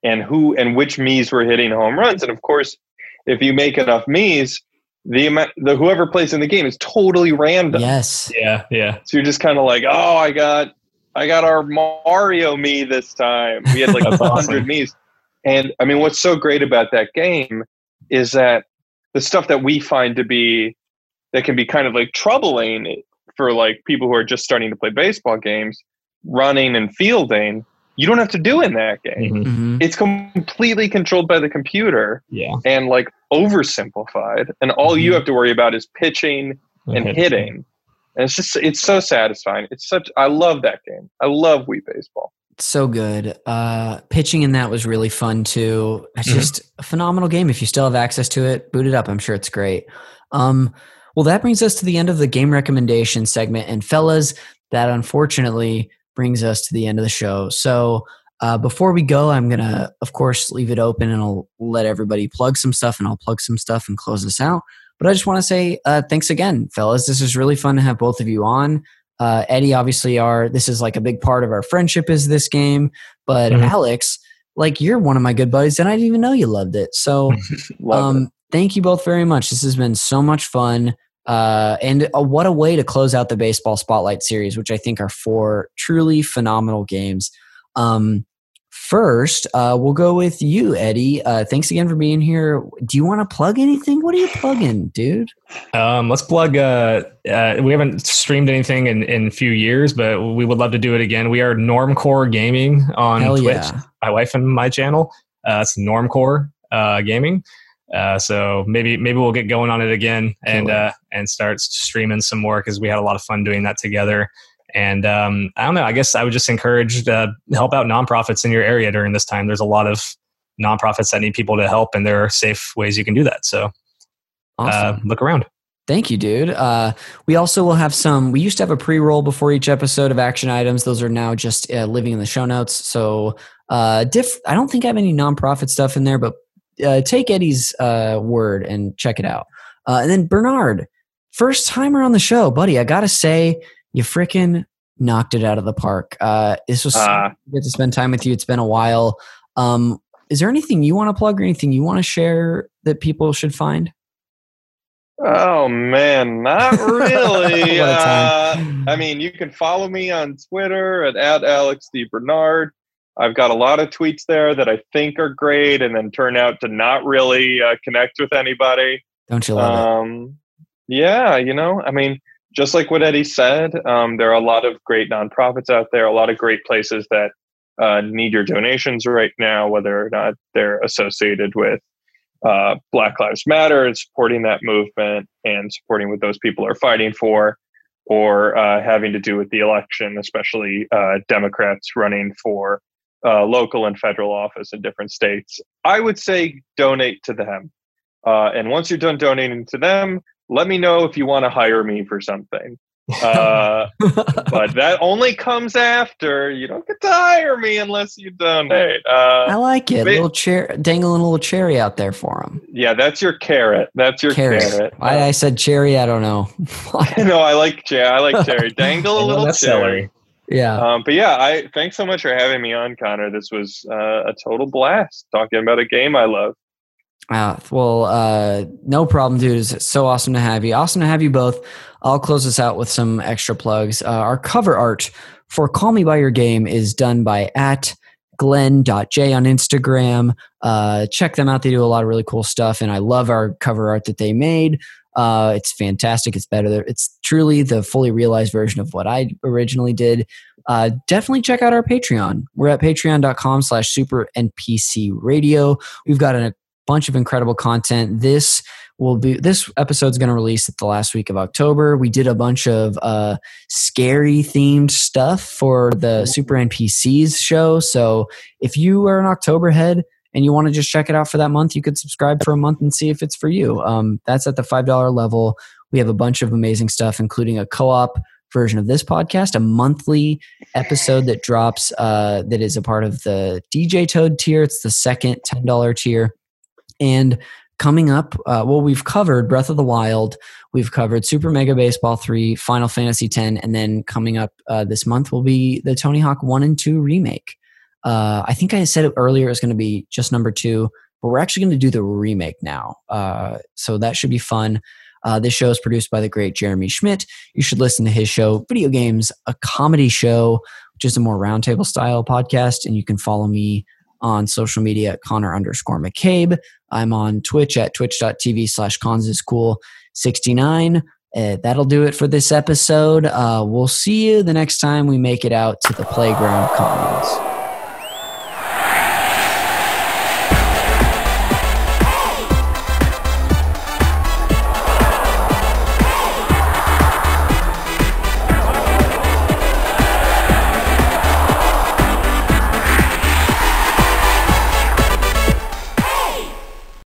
and who and which me's were hitting home runs. And of course, if you make enough me's, the, the whoever plays in the game is totally random. Yes. Yeah. Yeah. So you're just kind of like, oh, I got, I got our Mario me this time. We had like a hundred me's. And I mean, what's so great about that game is that the stuff that we find to be, that can be kind of like troubling for like people who are just starting to play baseball games, running and fielding, you don't have to do in that game. Mm-hmm. It's completely controlled by the computer yeah. and like oversimplified. And all mm-hmm. you have to worry about is pitching and mm-hmm. hitting. And it's just, it's so satisfying. It's such, I love that game. I love Wii baseball. It's so good. Uh, pitching in that was really fun too. It's just mm-hmm. a phenomenal game. If you still have access to it, boot it up. I'm sure it's great. Um, well, that brings us to the end of the game recommendation segment. And fellas, that unfortunately brings us to the end of the show. So uh, before we go, I'm going to, of course, leave it open and I'll let everybody plug some stuff and I'll plug some stuff and close this out. But I just want to say uh, thanks again, fellas. This is really fun to have both of you on. Uh, Eddie, obviously, our, this is like a big part of our friendship is this game. But mm-hmm. Alex, like you're one of my good buddies and I didn't even know you loved it. So um, it. Thank you both very much. This has been so much fun. Uh, and uh, what a way to close out the Baseball Spotlight series, which I think are four truly phenomenal games. Um, first, uh, we'll go with you, Eddie. Uh, thanks again for being here. Do you want to plug anything? What are you plugging, dude? Um, let's plug, uh, uh, we haven't streamed anything in, in a few years, but we would love to do it again. We are Normcore Gaming on Hell Twitch, yeah. my wife and my channel. Uh, it's Normcore, uh, Gaming. Uh, so maybe maybe we'll get going on it again and cool. uh, and start streaming some more because we had a lot of fun doing that together. And um, I don't know. I guess I would just encourage uh, help out nonprofits in your area during this time. There's a lot of nonprofits that need people to help, and there are safe ways you can do that. So awesome. uh, look around. Thank you, dude. Uh, we also will have some, we used to have a pre-roll before each episode of action items. Those are now just uh, living in the show notes. So uh, diff. I don't think I have any nonprofit stuff in there, but Uh, take Eddie's uh, word and check it out. Uh, and then Bernard, first timer on the show, buddy. I gotta say, you freaking knocked it out of the park. Uh, this was uh, so good to spend time with you. It's been a while. Um, is there anything you want to plug or anything you want to share that people should find? Oh man, not really. uh, I mean, you can follow me on Twitter at, at Alex D. Bernard. I've got a lot of tweets there that I think are great and then turn out to not really uh, connect with anybody. Don't you love um, it? Yeah, you know, I mean, just like what Eddie said, um, there are a lot of great nonprofits out there, a lot of great places that uh, need your donations right now, whether or not they're associated with uh, Black Lives Matter and supporting that movement and supporting what those people are fighting for, or uh, having to do with the election, especially uh, Democrats running for Uh, local and federal office in different states. I would say donate to them. Uh, and once you're done donating to them, let me know if you want to hire me for something. Uh, but that only comes after. You don't get to hire me unless you donate. Uh, I like it. But, little cher- dangling a little cherry out there for them. Yeah, that's your carrot. That's your carrot. carrot. I, I said cherry. I don't know. No, I like cherry. I like cherry. Dangle a little cherry. Yeah. Um, but yeah, I thanks so much for having me on, Connor. This was uh, a total blast talking about a game I love. Uh, well, uh, no problem, dude. It's so awesome to have you. Awesome to have you both. I'll close this out with some extra plugs. Uh, our cover art for Call Me By Your Game is done by at glenn dot j on Instagram. Uh, check them out. They do a lot of really cool stuff, and I love our cover art that they made. Uh, it's fantastic. It's better. It's truly the fully realized version of what I originally did. Uh, definitely check out our Patreon. We're at patreon.com slash super NPC radio. We've got a bunch of incredible content. This will be, this episode's going to release at the last week of October. We did a bunch of, uh, scary themed stuff for the Super N P Cs show. So if you are an October head, and you want to just check it out for that month, you could subscribe for a month and see if it's for you. Um, that's at the five dollar level. We have a bunch of amazing stuff, including a co-op version of this podcast, a monthly episode that drops uh, that is a part of the D J Toad tier. It's the second ten dollar tier. And coming up, uh, well, we've covered Breath of the Wild. We've covered Super Mega Baseball three, Final Fantasy ten, and then coming up uh, this month will be the Tony Hawk one and two remake. Uh, I think I said it earlier, it's going to be just number two, but we're actually going to do the remake now. Uh, so that should be fun. Uh, this show is produced by the great Jeremy Schmidt. You should listen to his show, Video Games, a comedy show, which is a more roundtable style podcast. And you can follow me on social media at Connor underscore McCabe. I'm on Twitch at twitch.tv slash consiscool69. Uh, that'll do it for this episode. Uh, we'll see you the next time we make it out to the Playground Commons.